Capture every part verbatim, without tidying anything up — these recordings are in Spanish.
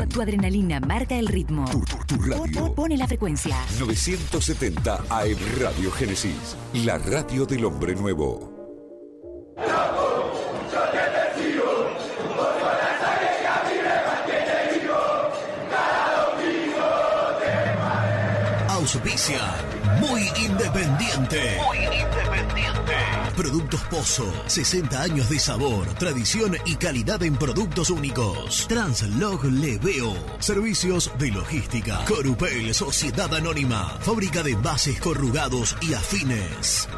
Translog. Tu, tu adrenalina marca el ritmo. Tu, tu, tu radio. O, pone la frecuencia. novecientos setenta A M Radio Génesis, la radio del hombre nuevo. Auspicia Muy Independiente. Muy Independiente. Productos Pozo, sesenta años de sabor, tradición y calidad en productos únicos. Translog Livio, servicios de logística. Corrupel, Sociedad Anónima, fábrica de envases corrugados y afines.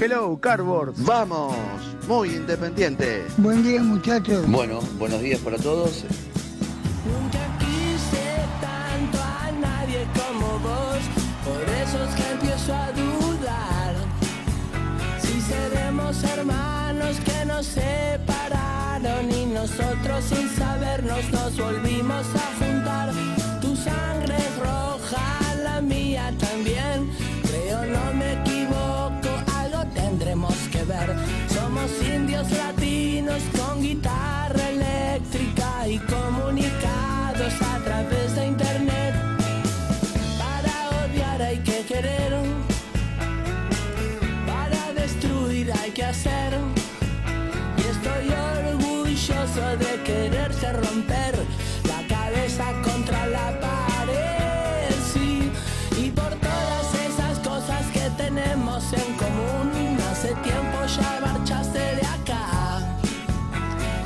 Hello, Cardboard. Vamos, Muy Independiente. Buen día, muchachos. Bueno, buenos días para todos. Nunca quise tanto a nadie como vos. Por eso es que empiezo a dudar si seremos hermanos que nos separaron y nosotros sin sabernos nos volvimos a juntar. Tu sangre es roja, la mía también. Creo no me equivoco. Tendremos que ver, somos indios latinos con guitarra eléctrica y comunicados a través de internet. Para odiar hay que querer, para destruir hay que hacer. Y estoy orgulloso de quererse romper la cabeza contra la pared, sí. Y por todas esas cosas que tenemos en común. Hace tiempo ya marchaste de acá.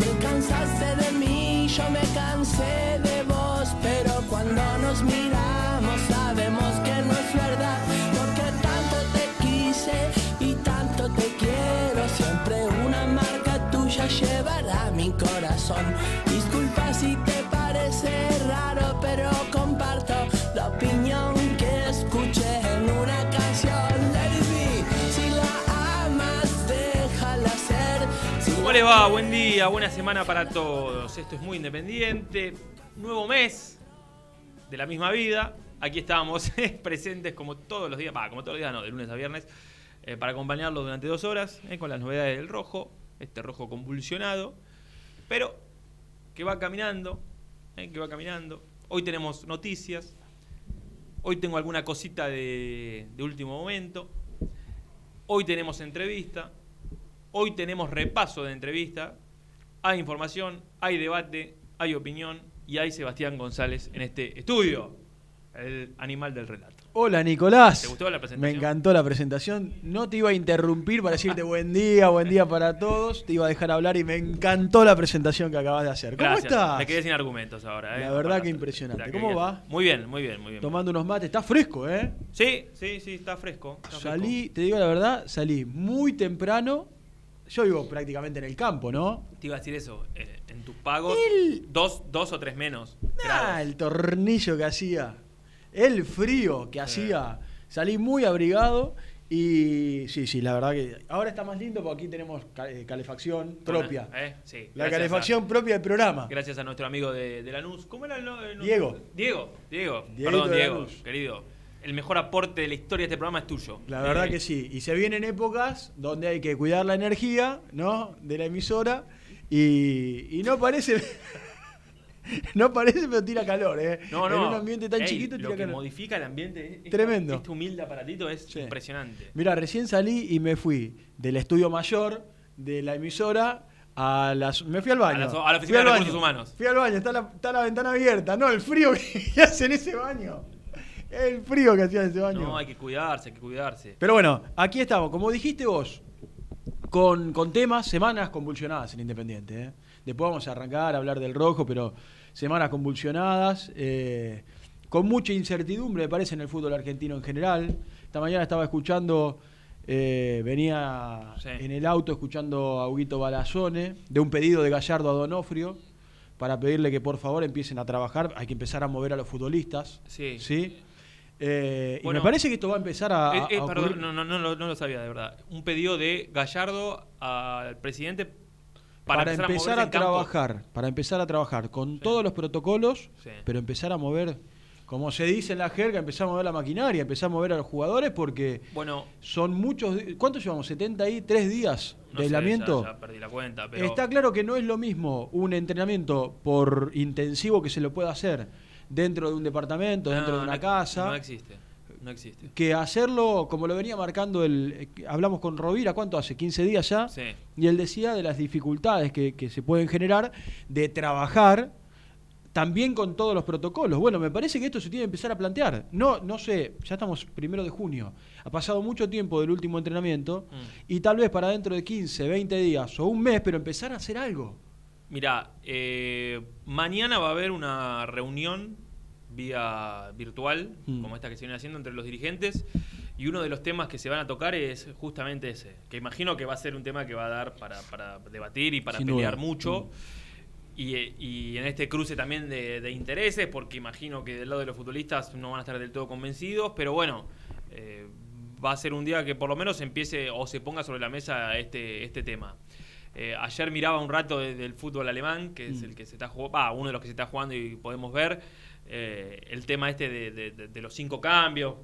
Te cansaste de mí, yo me cansé de vos. Pero cuando nos miramos sabemos que no es verdad. Porque tanto te quise y tanto te quiero. Siempre una marca tuya llevará mi corazón. Disculpa si te parece raro, pero comparto la opinión que escuché en una canción. ¿Cómo les va? Buen día, buena semana para todos. Esto es Muy Independiente. Nuevo mes de la misma vida. Aquí estamos presentes como todos los días, bah, como todos los días no, de lunes a viernes, eh, para acompañarlos durante dos horas eh, con las novedades del rojo, este rojo convulsionado, pero que va caminando, eh, que va caminando. Hoy tenemos noticias, hoy tengo alguna cosita de, de último momento, hoy tenemos entrevista. Hoy tenemos repaso de entrevista, hay información, hay debate, hay opinión y hay Sebastián González en este estudio, el animal del relato. Hola, Nicolás. ¿Te gustó la presentación? Me encantó la presentación. No te iba a interrumpir para decirte buen día, buen día para todos. Te iba a dejar hablar y me encantó la presentación que acabas de hacer. ¿Cómo Gracias. estás? Me quedé sin argumentos ahora. ¿eh? La verdad que impresionante. O sea, que ¿Cómo va? Muy bien, muy bien, muy bien. Tomando unos mates. Está fresco, ¿eh? Sí, sí, sí, está fresco. Está salí, fresco. Te digo la verdad, salí muy temprano. Yo vivo prácticamente en el campo, ¿no? Te iba a decir eso. Eh, en tus pagos, el... dos, dos o tres menos. Ah, el tornillo que hacía. El frío que sí. hacía. Salí muy abrigado y... Sí, sí, la verdad que... Ahora está más lindo porque aquí tenemos calefacción propia. Bueno, eh, sí. La Gracias calefacción a... propia del programa. Gracias a nuestro amigo de, de Lanús. ¿Cómo era el nombre? Diego. Diego. Diego. Diego. Perdón, Diego, querido. El mejor aporte de la historia de este programa es tuyo. La verdad eh. que sí. Y se vienen épocas donde hay que cuidar la energía, ¿no? De la emisora. Y, y no parece... No parece, pero tira calor, ¿eh? No, no. En un ambiente tan Ey, chiquito tira lo que calor. Modifica el ambiente. Es tremendo. Este humilde aparatito es sí. impresionante. Mirá, recién salí y me fui del estudio mayor de la emisora a las... Me fui al baño. A, las, a la oficina de recursos humanos. Fui al baño, está la, está la ventana abierta. No, el frío que hace en ese baño. El frío que hacía en ese baño. No, hay que cuidarse, hay que cuidarse. Pero bueno, aquí estamos. Como dijiste vos, con, con temas, semanas convulsionadas en Independiente, ¿eh? Después vamos a arrancar a hablar del rojo, pero semanas convulsionadas, eh, con mucha incertidumbre, me parece, en el fútbol argentino en general. Esta mañana estaba escuchando, eh, venía sí. en el auto escuchando a Huguito Balazzone, de un pedido de Gallardo a Donofrio, para pedirle que por favor empiecen a trabajar, hay que empezar a mover a los futbolistas. Sí. ¿Sí? Eh, bueno, y me parece que esto va a empezar a... Eh, eh, a perdón, no, no, no, no lo sabía, de verdad. Un pedido de Gallardo al presidente... Para, para empezar a, a trabajar, para empezar a trabajar con sí. todos los protocolos, sí. pero empezar a mover, como se dice en la jerga, empezar a mover la maquinaria, empezar a mover a los jugadores, porque bueno, son muchos. ¿Cuántos llevamos? ¿setenta y tres días no de sé, aislamiento? Ya, ya perdí la cuenta, pero... Está claro que no es lo mismo un entrenamiento por intensivo que se lo pueda hacer dentro de un departamento, no, dentro de una no, casa. No existe. No existe. Que hacerlo, como lo venía marcando el... Eh, hablamos con Rovira, ¿cuánto hace? quince días ya. Sí. Y él decía de las dificultades que, que se pueden generar de trabajar también con todos los protocolos. Bueno, me parece que esto se tiene que empezar a plantear. No, no sé, ya estamos primero de junio. Ha pasado mucho tiempo del último entrenamiento mm. y tal vez para dentro de quince, veinte días o un mes, pero empezar a hacer algo. Mirá, eh, mañana va a haber una reunión... vía virtual, mm. como esta que se viene haciendo entre los dirigentes, y uno de los temas que se van a tocar es justamente ese, que imagino que va a ser un tema que va a dar para, para debatir y para Sin pelear duda. mucho, mm. y, y en este cruce también de, de intereses, porque imagino que del lado de los futbolistas no van a estar del todo convencidos, pero bueno, eh, va a ser un día que por lo menos empiece o se ponga sobre la mesa este, este tema. Eh, ayer miraba un rato de, del fútbol alemán, que mm. es el que se está jugando, ah, uno de los que se está jugando y podemos ver, Eh, el tema este de, de, de, de los cinco cambios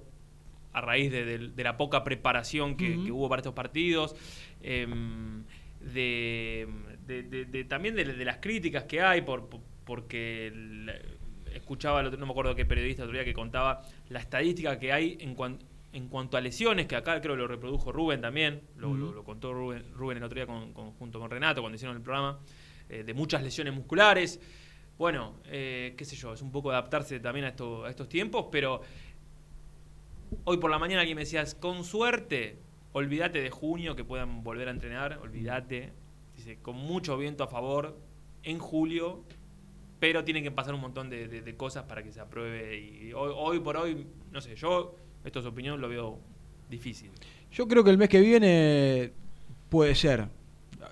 a raíz de, de, de la poca preparación que, uh-huh. que hubo para estos partidos, eh, de, de, de, de, también de, de las críticas que hay por, por, porque la, escuchaba el otro, no me acuerdo qué periodista el otro día que contaba la estadística que hay en, cuan, en cuanto a lesiones, que acá creo lo reprodujo Rubén también, lo, uh-huh. lo, lo contó Rubén, Rubén el otro día con, con, junto con Renato cuando hicieron el programa, eh, de muchas lesiones musculares. Bueno, eh, qué sé yo, es un poco adaptarse también a, esto, a estos tiempos, pero hoy por la mañana alguien me decía, con suerte, olvídate de junio, que puedan volver a entrenar, olvídate, dice, con mucho viento a favor en julio, pero tienen que pasar un montón de, de, de cosas para que se apruebe, y hoy, hoy por hoy, no sé, yo, esto es opinión, lo veo difícil. Yo creo que el mes que viene puede ser,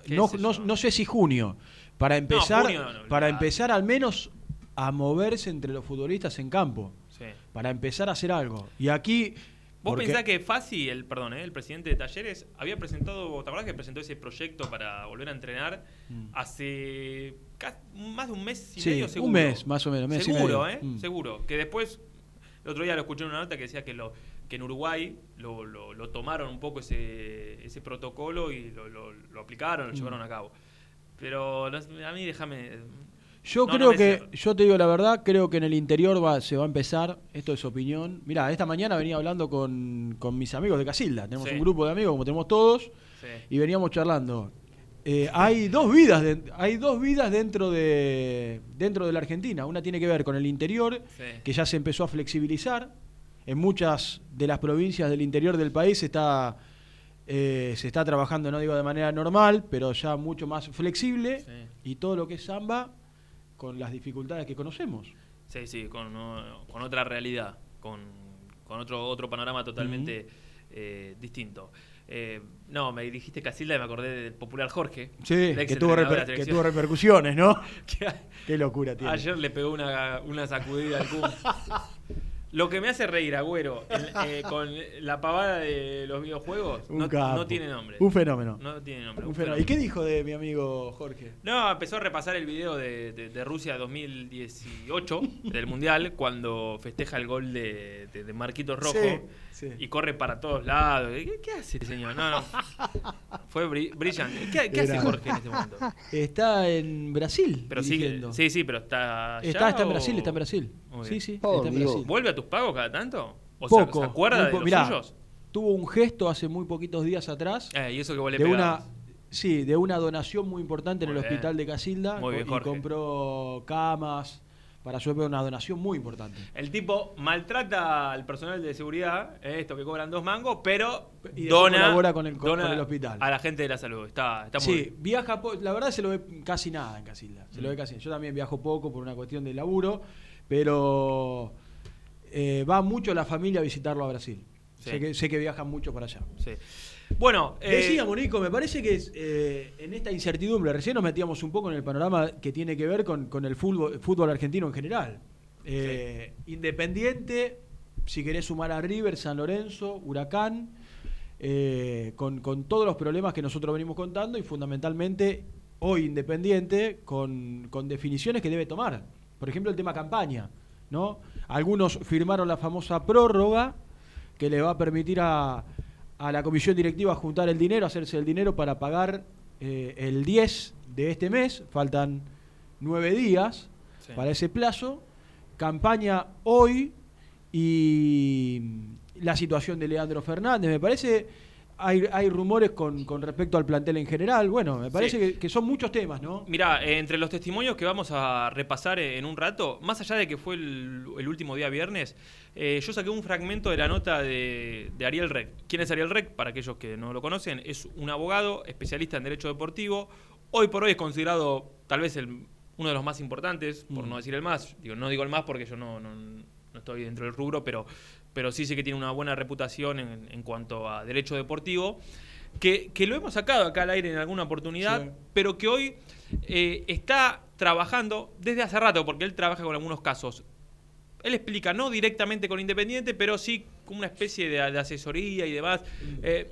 no, no, no sé si junio. Para empezar, no, junio, no, no, para empezar al menos a moverse entre los futbolistas en campo. Sí. Para empezar a hacer algo. Y aquí... ¿Vos porque... pensás que Fassi, el perdón, ¿eh? el presidente de Talleres, había presentado, ¿te acordás que presentó ese proyecto para volver a entrenar mm. hace casi, más de un mes y sí, medio seguro? Un mes, más o menos. Mes seguro, ¿eh? Mm. Seguro. Que después, el otro día lo escuché en una nota que decía que lo que en Uruguay lo, lo, lo tomaron un poco ese, ese protocolo y lo, lo, lo aplicaron, lo mm. llevaron a cabo. Pero a mí déjame... Yo no, creo no que, yo te digo la verdad, creo que en el interior va, se va a empezar, esto es opinión. Mirá, esta mañana venía hablando con, con mis amigos de Casilda, tenemos sí. un grupo de amigos como tenemos todos, sí. y veníamos charlando. Eh, hay dos vidas de, hay dos vidas dentro de, dentro de la Argentina, una tiene que ver con el interior, sí. que ya se empezó a flexibilizar, en muchas de las provincias del interior del país está... Eh, se está trabajando, no digo de manera normal, pero ya mucho más flexible, sí. y todo lo que es samba con las dificultades que conocemos. Sí, sí, con, no, con otra realidad, con, con otro, otro panorama totalmente uh-huh. eh, distinto. Eh, no, me dijiste Casilda y me acordé del popular Jorge. Sí, que tuvo, reper, que tuvo repercusiones, ¿no? que, Qué locura tiene. Ayer le pegó una, una sacudida al Kun. Lo que me hace reír, Agüero, el, eh, con la pavada de los videojuegos, no, no tiene nombre. Un fenómeno. No tiene nombre. Un un fenómeno. Fenómeno. ¿Y qué dijo de mi amigo Jorge? No, empezó a repasar el video de, de, de Rusia dos mil dieciocho, del Mundial, cuando festeja el gol de, de, de Marquitos Rojo sí, sí. y corre para todos lados. ¿Qué, qué hace, señor? No, no. Fue brillante. ¿Qué, qué hace Jorge en este momento? Está en Brasil. Pero sí, sí, sí, pero está allá. Está, está en Brasil, o... está en Brasil. Sí, sí, oh, está en Brasil. ¿Vuelve a tus pagos cada tanto? ¿O poco, se acuerda poco, de los mirá, suyos? Tuvo un gesto hace muy poquitos días atrás. Eh, y eso que vos le de pegabas. Una, sí, de una donación muy importante muy en el bien. Hospital de Casilda. Muy bien, y Jorge. Compró camas. Para su una donación muy importante. El tipo maltrata al personal de seguridad, eh, esto que cobran dos mangos, pero y dona, colabora con el, con, dona con el hospital. A la gente de la salud. Está, está muy sí, bien. Viaja, la verdad se lo ve casi nada en Casilda. Se mm. lo ve casi. Yo también viajo poco por una cuestión de laburo, pero eh, va mucho la familia a visitarlo a Brasil. Sí. Sé, que, sé que viajan mucho para allá. Sí. Bueno, eh, decía Monico, me parece que es, eh, en esta incertidumbre, recién nos metíamos un poco en el panorama que tiene que ver con, con el fútbol, fútbol argentino en general. Eh, sí. Independiente, si querés sumar a River, San Lorenzo, Huracán, eh, con, con todos los problemas que nosotros venimos contando y fundamentalmente hoy Independiente con, con definiciones que debe tomar. Por ejemplo, el tema Campaña, ¿no? Algunos firmaron la famosa prórroga que le va a permitir a... a la comisión directiva juntar el dinero, hacerse el dinero para pagar eh, el diez de este mes. Faltan nueve días sí. para ese plazo. Campaña hoy y la situación de Leandro Fernández. Me parece, hay, hay rumores con, con respecto al plantel en general. Bueno, me parece sí. que, que son muchos temas, ¿no? Mirá, eh, entre los testimonios que vamos a repasar en un rato, más allá de que fue el, el último día viernes, Eh, yo saqué un fragmento de la nota de, de Ariel Reck. ¿Quién es Ariel Reck? Para aquellos que no lo conocen, es un abogado especialista en derecho deportivo. Hoy por hoy es considerado tal vez el, uno de los más importantes, por mm. no decir el más. Digo, no digo el más porque yo no, no, no estoy dentro del rubro, pero, pero sí sé que tiene una buena reputación en, en cuanto a derecho deportivo. Que, que lo hemos sacado acá al aire en alguna oportunidad, sí. pero que hoy eh, está trabajando desde hace rato, porque él trabaja con algunos casos. Él explica, no directamente con Independiente, pero sí como una especie de, de asesoría y demás. Eh,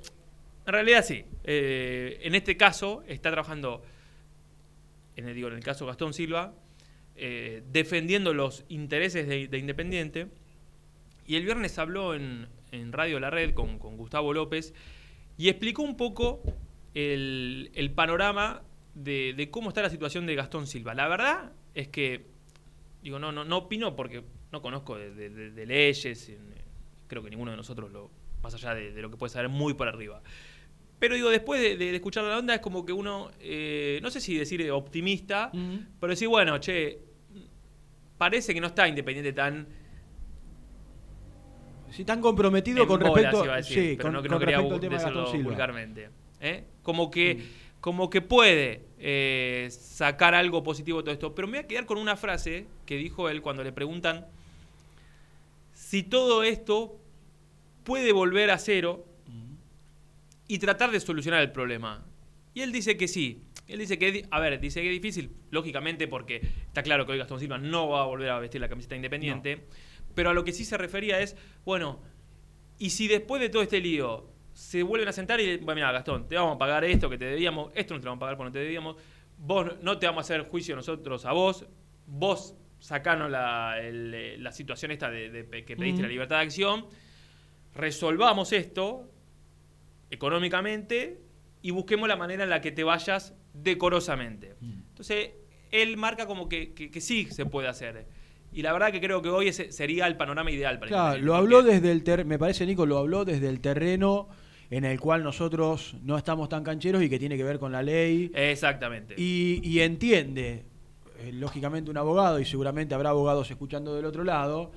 en realidad sí. Eh, en este caso está trabajando, en el, digo, en el caso Gastón Silva, eh, defendiendo los intereses de, de Independiente. Y el viernes habló en, en Radio La Red con, con Gustavo López y explicó un poco el, el panorama de, de cómo está la situación de Gastón Silva. La verdad es que, digo, no, no, no opino porque... No conozco de, de, de leyes, creo que ninguno de nosotros, lo más allá de, de lo que puede saber muy por arriba. Pero digo, después de, de, de escuchar la onda es como que uno, eh, no sé si decir optimista, uh-huh. pero decir, bueno, che, parece que no está Independiente tan... Sí, tan comprometido con bolas, respecto... Iba a decir, sí, pero con, no, con no quería bu- decirlo vulgarmente. ¿Eh? Como que... Uh-huh. como que puede eh, sacar algo positivo de todo esto. Pero me voy a quedar con una frase que dijo él cuando le preguntan si todo esto puede volver a cero y tratar de solucionar el problema. Y él dice que sí. Él dice que, a ver, dice que es difícil, lógicamente, porque está claro que hoy Gastón Silva no va a volver a vestir la camiseta Independiente. No. Pero a lo que sí se refería es, bueno, y si después de todo este lío se vuelven a sentar y, bueno, mira, Gastón, te vamos a pagar esto que te debíamos, esto no te lo vamos a pagar porque no te debíamos, vos no te vamos a hacer juicio nosotros a vos, vos sacanos la, el, la situación esta de, de que pediste mm. la libertad de acción, resolvamos esto económicamente y busquemos la manera en la que te vayas decorosamente. Mm. Entonces, él marca como que, que, que sí se puede hacer. Y la verdad que creo que hoy ese sería el panorama ideal para claro, el lo habló desde el ter- me parece, Nico, lo habló desde el terreno en el cual nosotros no estamos tan cancheros y que tiene que ver con la ley. Exactamente. Y, y entiende, eh, lógicamente, un abogado, y seguramente habrá abogados escuchando del otro lado,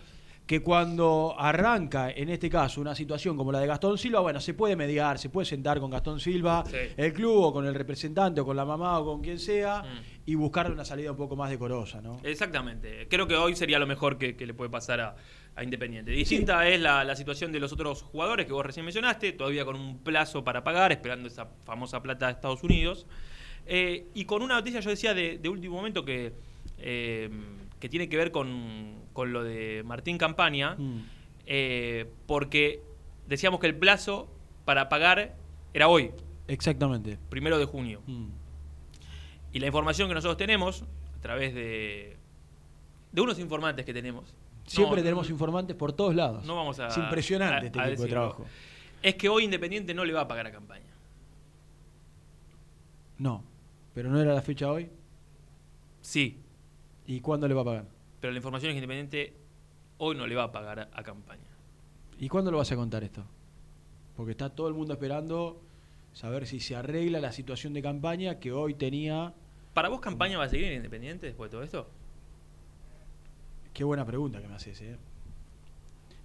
que cuando arranca, en este caso, una situación como la de Gastón Silva, bueno, se puede mediar, se puede sentar con Gastón Silva, sí. el club o con el representante o con la mamá o con quien sea, mm. y buscar una salida un poco más decorosa, ¿no? Exactamente. Creo que hoy sería lo mejor que, que le puede pasar a, a Independiente. Distinta sí. es la, la situación de los otros jugadores que vos recién mencionaste, todavía con un plazo para pagar, esperando esa famosa plata de Estados Unidos. Eh, y con una noticia, yo decía, de, de último momento que... Eh, que tiene que ver con, con lo de Martín Campaña, mm. eh, porque decíamos que el plazo para pagar era hoy. Exactamente. Primero de junio. Mm. Y la información que nosotros tenemos, a través de, de unos informantes que tenemos. Siempre no, tenemos no, informantes por todos lados. No vamos a, es impresionante a, este a tipo decirlo. De trabajo. Es que hoy Independiente no le va a pagar a Campaña. No, pero ¿no era la fecha hoy? Sí. ¿Y cuándo le va a pagar? Pero la información es que Independiente hoy no le va a pagar a, a Campaña. ¿Y cuándo lo vas a contar esto? Porque está todo el mundo esperando saber si se arregla la situación de Campaña que hoy tenía... ¿Para vos Campaña va a seguir en Independiente después de todo esto? Qué buena pregunta que me haces, ¿eh?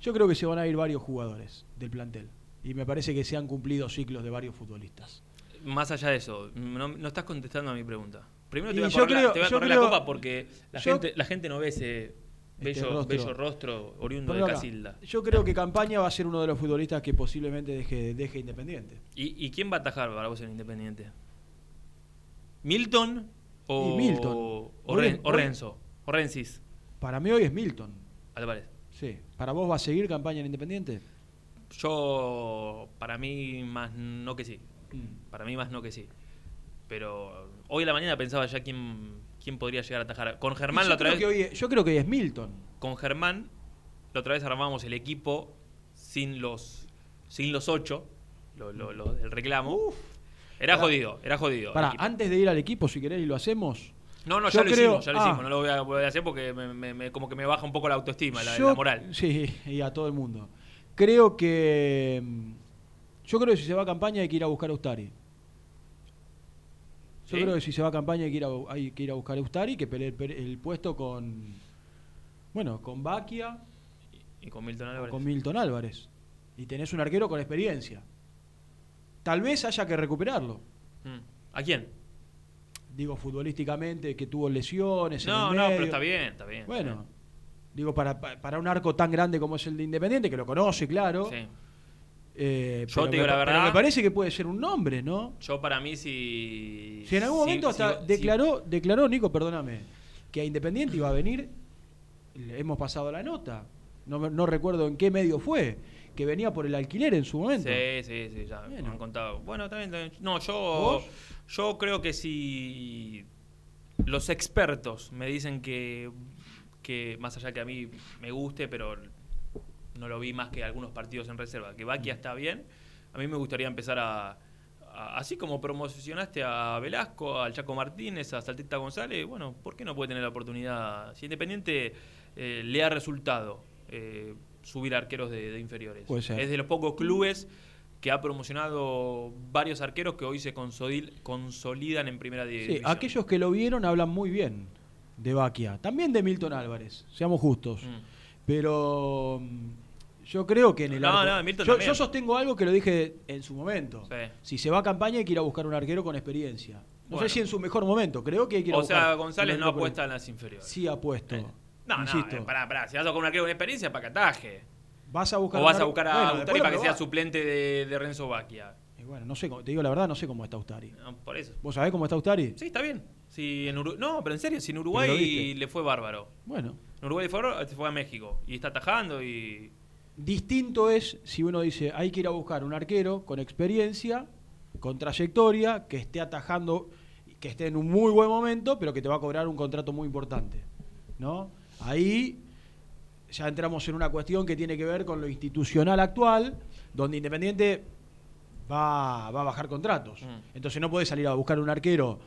Yo creo que se van a ir varios jugadores del plantel. Y me parece que se han cumplido ciclos de varios futbolistas. Más allá de eso, no, no estás contestando a mi pregunta. Primero te voy a correr, creo, la, te voy a correr creo, la copa porque la, yo, gente, la gente no ve ese bello, este rostro, bello rostro oriundo de Casilda. Acá, yo creo que Campaña va a ser uno de los futbolistas que posiblemente deje, deje Independiente. ¿Y, ¿Y quién va a atajar para vos en Independiente? ¿Milton o, Milton. o, o, Ren, o Renzo? ¿O Rensis? Para mí hoy es Milton Álvarez. Sí. ¿Para vos va a seguir Campaña en Independiente? Yo, para mí, más no que sí. Para mí, más no que sí. Pero hoy a la mañana pensaba ya quién, quién podría llegar a atajar. Con Germán la otra vez... Hoy es, yo creo que hoy es Milton. Con Germán la otra vez armábamos el equipo sin los sin los ocho, lo, lo, lo, el reclamo. Uf, era para, jodido, era jodido. Para, antes de ir al equipo, si querés, y lo hacemos... No, no, ya yo lo creo, hicimos, ya lo ah, hicimos. No lo voy a volver a hacer porque me, me, me, como que me baja un poco la autoestima, yo, la, la moral. Sí, y a todo el mundo. Creo que... Yo creo que si se va a Campaña hay que ir a buscar a Ustari. Yo ¿Sí? creo que si se va a Campaña hay que ir a, hay que ir a buscar a Ustari, que pelee el, el puesto con... Bueno, con Baquia. Y con Milton Álvarez. Con Milton Álvarez. Y tenés un arquero con experiencia. Tal vez haya que recuperarlo. ¿A quién? Digo, futbolísticamente, que tuvo lesiones. No, en el no, medio. Pero está bien, está bien. Bueno, está bien. Digo, para, para un arco tan grande como es el de Independiente, que lo conoce, claro. Sí. Eh, Yo te digo me, la verdad. Me parece que puede ser un nombre, ¿no? Yo, para mí, si. Si en algún si, momento hasta si, declaró, si. declaró, Nico, perdóname, que a Independiente iba a venir. Le hemos pasado la nota. No, no recuerdo en qué medio fue. Que venía por el alquiler en su momento. Sí, sí, sí, ya bueno. me han contado. Bueno, también, también. No, yo ¿Vos? yo creo que si los expertos me dicen que, que, más allá que a mí me guste, pero no lo vi más que algunos partidos en reserva, que Baquia está bien, a mí me gustaría empezar a, a así como promocionaste a Velasco, al Chaco Martínez, a Saltita González, bueno, ¿por qué no puede tener la oportunidad? Si Independiente eh, le ha resultado... Eh, subir arqueros de, de inferiores. Puede ser. Es de los pocos clubes que ha promocionado varios arqueros que hoy se consodil, consolidan en primera división. Sí, aquellos que lo vieron hablan muy bien de Baquia. También de Milton Álvarez, seamos justos. Mm. Pero yo creo que en el... No, arco, no, Milton yo, yo sostengo algo que lo dije en su momento. Sí. Si se va a Campaña hay que ir a buscar un arquero con experiencia. No bueno. sé si en su mejor momento, creo que hay que ir a buscar... O sea, González no apuesta en las inferiores. Sí apuesto. Eh. No, Insisto. no, pará, pará. Si vas a buscar un arquero con experiencia, para que ataje. Vas a buscar o vas a buscar a bueno, Ustari para que sea suplente de, de Renzo Baquia. Y bueno, no sé, te digo la verdad, no sé cómo está Ustari. No, por eso. ¿Vos sabés cómo está Ustari? Sí, está bien. Si en Urugu no, pero en serio, si en Uruguay le fue bárbaro. Bueno. En Uruguay fue, fue a México y está atajando y... Distinto es si uno dice, hay que ir a buscar un arquero con experiencia, con trayectoria, que esté atajando, que esté en un muy buen momento, pero que te va a cobrar un contrato muy importante, ¿no? Ahí ya entramos en una cuestión que tiene que ver con lo institucional actual, donde Independiente va, va a bajar contratos. Mm. Entonces no podés salir a buscar un arquero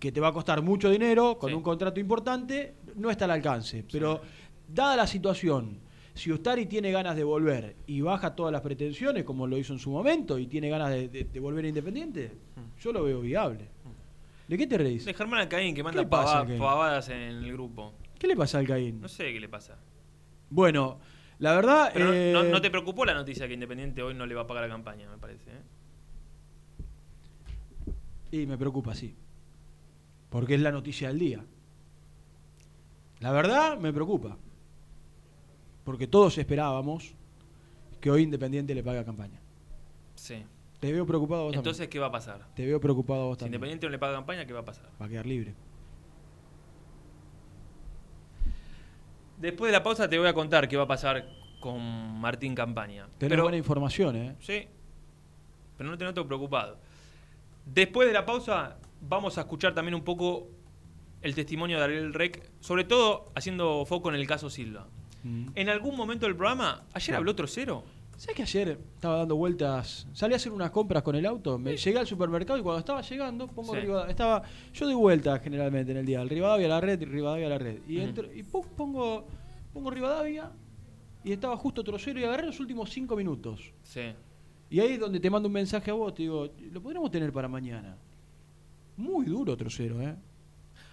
que te va a costar mucho dinero, con sí. un contrato importante, no está al alcance. Sí. Pero dada la situación, si Ustari tiene ganas de volver y baja todas las pretensiones, como lo hizo en su momento, y tiene ganas de, de, de volver a Independiente, mm. yo lo veo viable. Mm. ¿De qué te reís? De Germán Alcaín, que manda pavadas en el grupo. ¿Qué le pasa al Caín? No sé qué le pasa. Bueno, la verdad... Pero eh... no, no te preocupó la noticia que Independiente hoy no le va a pagar a Campaña, me parece. ¿eh? Y me preocupa, sí. Porque es la noticia del día. La verdad, me preocupa. Porque todos esperábamos que hoy Independiente le pague a Campaña. Sí. Te veo preocupado vos Entonces, también. ¿qué va a pasar? Te veo preocupado vos si también. Si Independiente no le paga a Campaña, ¿qué va a pasar? Va a quedar libre. Después de la pausa te voy a contar qué va a pasar con Martín Campaña. Tenés buena información, ¿eh? Sí, pero no te noto preocupado. Después de la pausa vamos a escuchar también un poco el testimonio de Ariel Reck, sobre todo haciendo foco en el caso Silva. Mm. En algún momento del programa, ayer habló Trocero. ¿Sabés que ayer estaba dando vueltas? Salí a hacer unas compras con el auto, me llegué al supermercado y cuando estaba llegando, pongo sí. Rivadavia, estaba, yo doy vueltas generalmente en el día, al Rivadavia a la red, Rivadavia a la red. Y, uh-huh. entro, y pum, pongo, pongo Rivadavia y estaba justo Trocero y agarré los últimos cinco minutos. Sí. Y ahí es donde te mando un mensaje a vos, te digo, lo podríamos tener para mañana. Muy duro Trocero, ¿eh?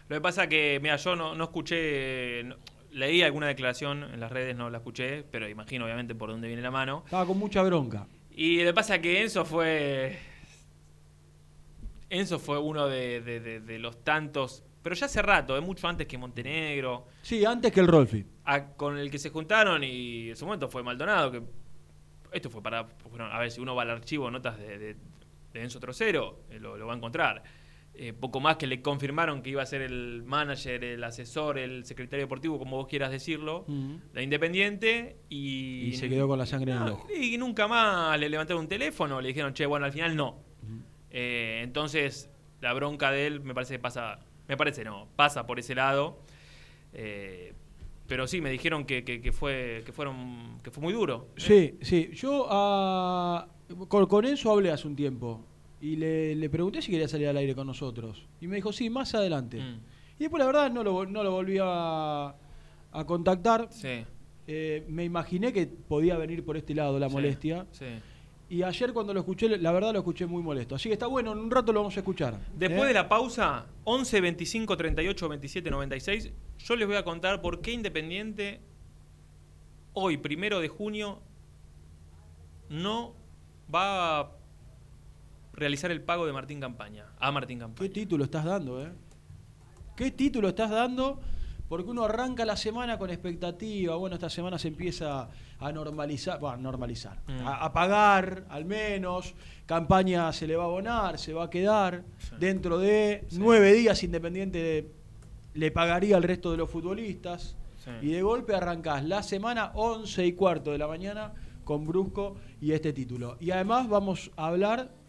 Lo que pasa que, mira, yo no, no escuché... No, leí alguna declaración en las redes, no la escuché, pero imagino obviamente por dónde viene la mano. Estaba con mucha bronca. Y lo que pasa que Enzo fue... Enzo fue uno de, de, de, de los tantos... Pero ya hace rato, es mucho antes que Montenegro. Sí, antes que el Rolfi. A, con el que se juntaron y en su momento fue Maldonado. Que esto fue para... Bueno, a ver, si uno va al archivo, notas de, de, de Enzo Trocero, eh, lo, lo va a encontrar. Eh, poco más que le confirmaron que iba a ser el manager, el asesor, el secretario deportivo, como vos quieras decirlo, uh-huh. la Independiente, y, y se quedó con la sangre no, en el ojo. Y nunca más le levantaron un teléfono, le dijeron, che, bueno, al final no. Uh-huh. eh, entonces, la bronca de él me parece que pasa, me parece no, pasa por ese lado. Eh, pero sí, me dijeron que, que, que fue que fueron que fue muy duro. ¿Eh? Sí, sí. Yo uh, con, con eso hablé hace un tiempo. Y le, le pregunté si quería salir al aire con nosotros. Y me dijo, sí, más adelante. Mm. Y después, la verdad, no lo, no lo volví a, a contactar. Sí. Eh, me imaginé que podía venir por este lado la sí. molestia. Sí. Y ayer cuando lo escuché, la verdad lo escuché muy molesto. Así que está bueno, en un rato lo vamos a escuchar. Después ¿eh? de la pausa, once, veinticinco, treinta y ocho, veintisiete, noventa y seis, yo les voy a contar por qué Independiente, hoy, primero de junio, no va a... realizar el pago de Martín Campaña, a Martín Campaña. ¿Qué título estás dando, eh? ¿Qué título estás dando? Porque uno arranca la semana con expectativa. Bueno, esta semana se empieza a normalizar, bueno, normalizar, mm. a, a pagar al menos. Campaña se le va a abonar, se va a quedar. Sí. Dentro de sí. nueve días Independiente le pagaría al resto de los futbolistas. Sí. Y de golpe arrancás la semana once y cuarto de la mañana con Brusco y este título. Y además vamos a hablar...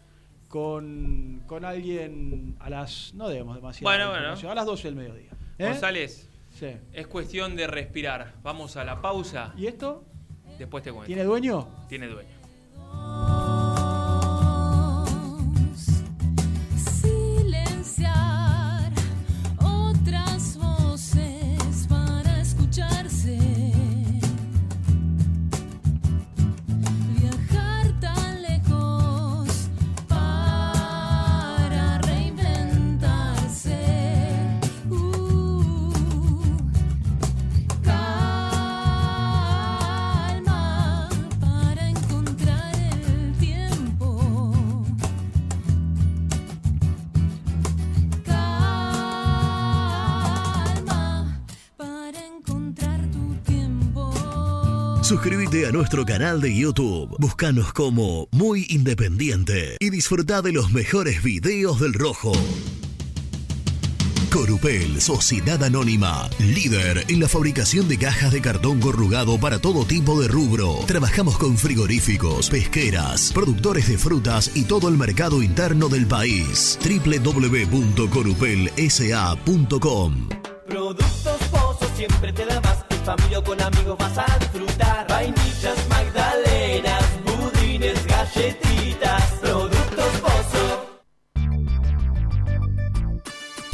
Con, con alguien a las... No debemos demasiado. Bueno, bueno. A las doce del mediodía. ¿Eh? González, sí. es cuestión de respirar. Vamos a la pausa. ¿Y esto? Después te cuento. ¿Tiene dueño? Tiene dueño. Silenciar otras voces para escucharse. Suscríbete a nuestro canal de YouTube, búscanos como Muy Independiente y disfruta de los mejores videos del Rojo. Corrupel, sociedad anónima, líder en la fabricación de cajas de cartón corrugado para todo tipo de rubro. Trabajamos con frigoríficos, pesqueras, productores de frutas y todo el mercado interno del país. doble u doble u doble u punto corrupelsa punto com. Productos Pozos, siempre te da más. Familia con amigos vas a disfrutar. Vainillas, magdalenas, budines, galletitas, productos Pozo.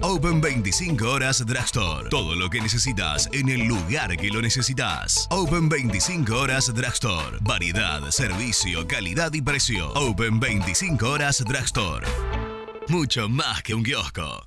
Open veinticinco Horas Drugstore. Todo lo que necesitas en el lugar que lo necesitas. Open veinticinco Horas Drugstore. Variedad, servicio, calidad y precio. Open veinticinco Horas Drugstore. Mucho más que un kiosco.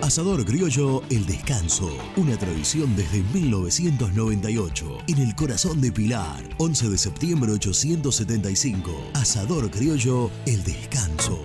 Asador Criollo El Descanso, una tradición desde mil novecientos noventa y ocho, en el corazón de Pilar, once de septiembre ochocientos setenta y cinco. Asador Criollo El Descanso.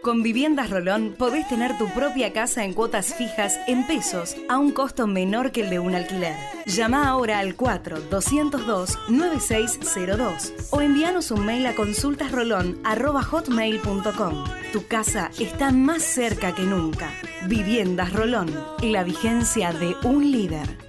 Con Viviendas Rolón podés tener tu propia casa en cuotas fijas en pesos a un costo menor que el de un alquiler. Llama ahora al cuatro, doscientos dos, noventa y seis cero dos o envíanos un mail a consultas rolón arroba hotmail punto com. Tu casa está más cerca que nunca. Viviendas Rolón, la vigencia de un líder.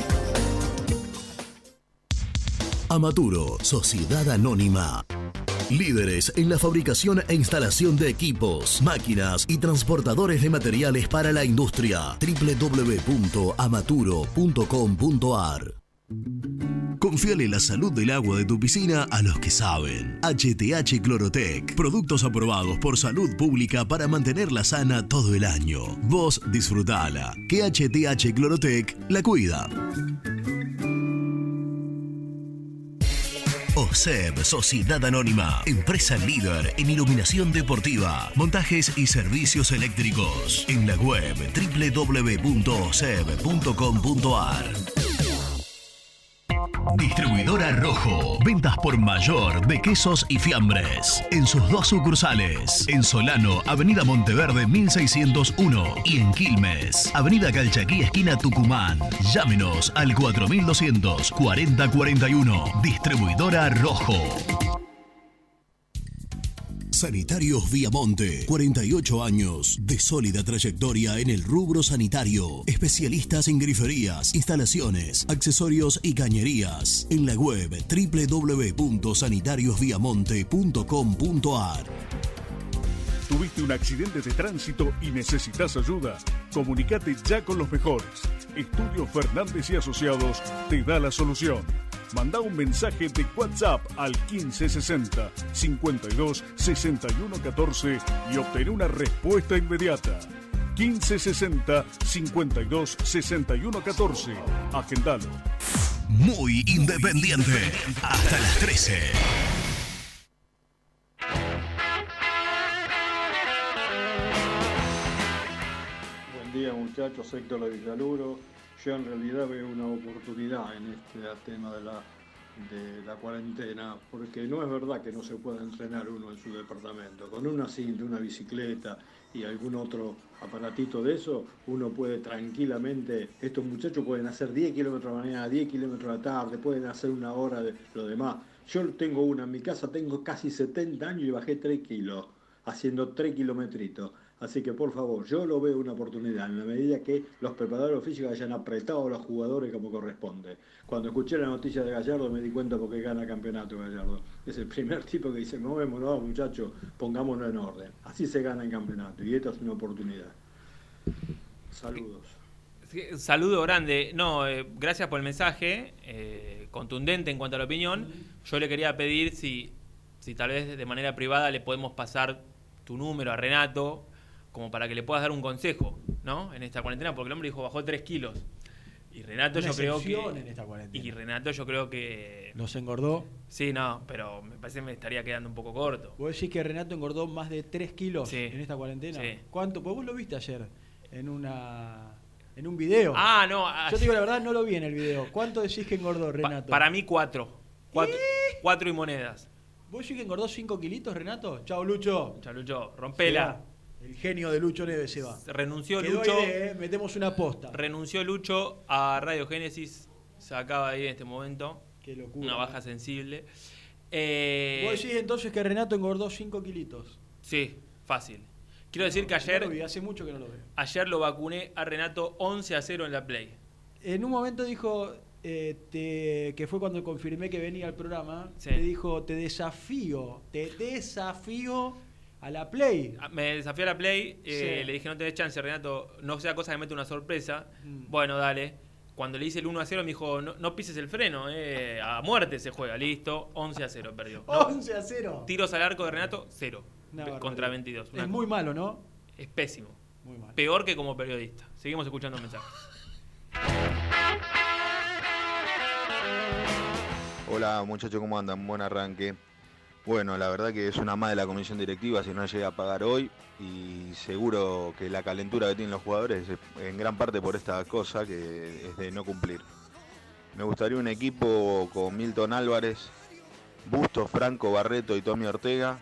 Amaturo, Sociedad Anónima. Líderes en la fabricación e instalación de equipos, máquinas y transportadores de materiales para la industria. doble u doble u doble u punto amaturo punto com punto ar. Confíale la salud del agua de tu piscina a los que saben. H T H Clorotec, productos aprobados por salud pública para mantenerla sana todo el año. Vos disfrutala, que H T H Clorotec la cuida. O S E B, Sociedad Anónima, empresa líder en iluminación deportiva, montajes y servicios eléctricos. En la web doble u doble u doble u punto o s e b punto com punto ar. Distribuidora Rojo, ventas por mayor de quesos y fiambres. En sus dos sucursales, en Solano, Avenida Monteverde mil seiscientos uno y en Quilmes, Avenida Calchaquí, esquina Tucumán. Llámenos al cuatro mil doscientos cuarenta cuarenta y uno. Distribuidora Rojo. Sanitarios Viamonte, cuarenta y ocho años de sólida trayectoria en el rubro sanitario. Especialistas en griferías, instalaciones, accesorios y cañerías. En la web doble u doble u doble u punto sanitarios viamonte punto com punto ar. ¿Tuviste un accidente de tránsito y necesitas ayuda? Comunicate ya con los mejores. Estudios Fernández y Asociados te da la solución. Manda un mensaje de WhatsApp al quince sesenta, cincuenta y dos, sesenta y uno catorce y obtén una respuesta inmediata. quince sesenta, cincuenta y dos, sesenta y uno catorce. Agendalo. Muy independiente. Hasta las trece. Buen día, muchachos. Héctor de Villaluro. Yo en realidad veo una oportunidad en este tema de la, de la cuarentena, porque no es verdad que no se pueda entrenar uno en su departamento. Con una cinta, una bicicleta y algún otro aparatito de eso, uno puede tranquilamente, estos muchachos pueden hacer diez kilómetros a la mañana, diez kilómetros a la tarde, pueden hacer una hora de lo demás. Yo tengo una en mi casa, tengo casi setenta años y bajé tres kilos, haciendo tres kilometritos. Así que, por favor, yo lo veo una oportunidad en la medida que los preparadores físicos hayan apretado a los jugadores como corresponde. Cuando escuché la noticia de Gallardo me di cuenta porque gana campeonato Gallardo. Es el primer tipo que dice, movémonos, muchachos, pongámonos en orden. Así se gana en campeonato y esta es una oportunidad. Saludos. Saludo grande. No, eh, gracias por el mensaje, eh, contundente en cuanto a la opinión. Yo le quería pedir si, si tal vez de manera privada le podemos pasar tu número a Renato, como para que le puedas dar un consejo, ¿no? En esta cuarentena, porque el hombre dijo bajó tres kilos. Y Renato Una yo creo que en esta cuarentena. Y Renato yo creo que nos engordó. Sí, no, pero me parece que me estaría quedando un poco corto. ¿Vos decís que Renato engordó más de tres kilos sí. en esta cuarentena? Sí. ¿Cuánto? Pues vos lo viste ayer en una en un video. Ah, no. Yo te digo la verdad, no lo vi en el video. ¿Cuánto decís que engordó Renato? Pa para mí cuatro. Cuatro, ¿Eh? cuatro y monedas. ¿Vos decís que engordó cinco kilitos, Renato? Chao, Lucho. Chao, Lucho. Rompela. Sí, el genio de Lucho Neves se va. Renunció Quedó Lucho. Aire, ¿eh? Metemos una posta. Renunció Lucho a Radio Génesis. Se acaba de ir en este momento. Qué locura. Una baja eh. sensible. Eh... ¿Vos decís entonces que Renato engordó cinco kilitos? Sí, fácil. Quiero no, decir que ayer. No lo vi, hace mucho que no lo veo. Ayer lo vacuné a Renato once a cero en la Play. En un momento dijo. Eh, te, que fue cuando confirmé que venía al programa. Sí. Te dijo: te desafío. Te desafío. A la Play. Me desafió a la Play, eh, sí. le dije no te des chance, Renato, no sea cosa que mete una sorpresa. Mm. Bueno, dale. Cuando le hice el uno a cero me dijo, no, no pises el freno, eh. a muerte se juega, listo, once a cero perdió. No, once a cero. Tiros al arco de Renato, cero. No, contra veintidós. Es muy malo, ¿no? Es pésimo. Muy malo. Peor que como periodista. Seguimos escuchando mensajes. Hola muchachos, ¿cómo andan? Buen arranque. Bueno, la verdad que es una más de la comisión directiva si no llega a pagar hoy y seguro que la calentura que tienen los jugadores es en gran parte por esta cosa que es de no cumplir. Me gustaría un equipo con Milton Álvarez, Bustos, Franco, Barreto y Tommy Ortega,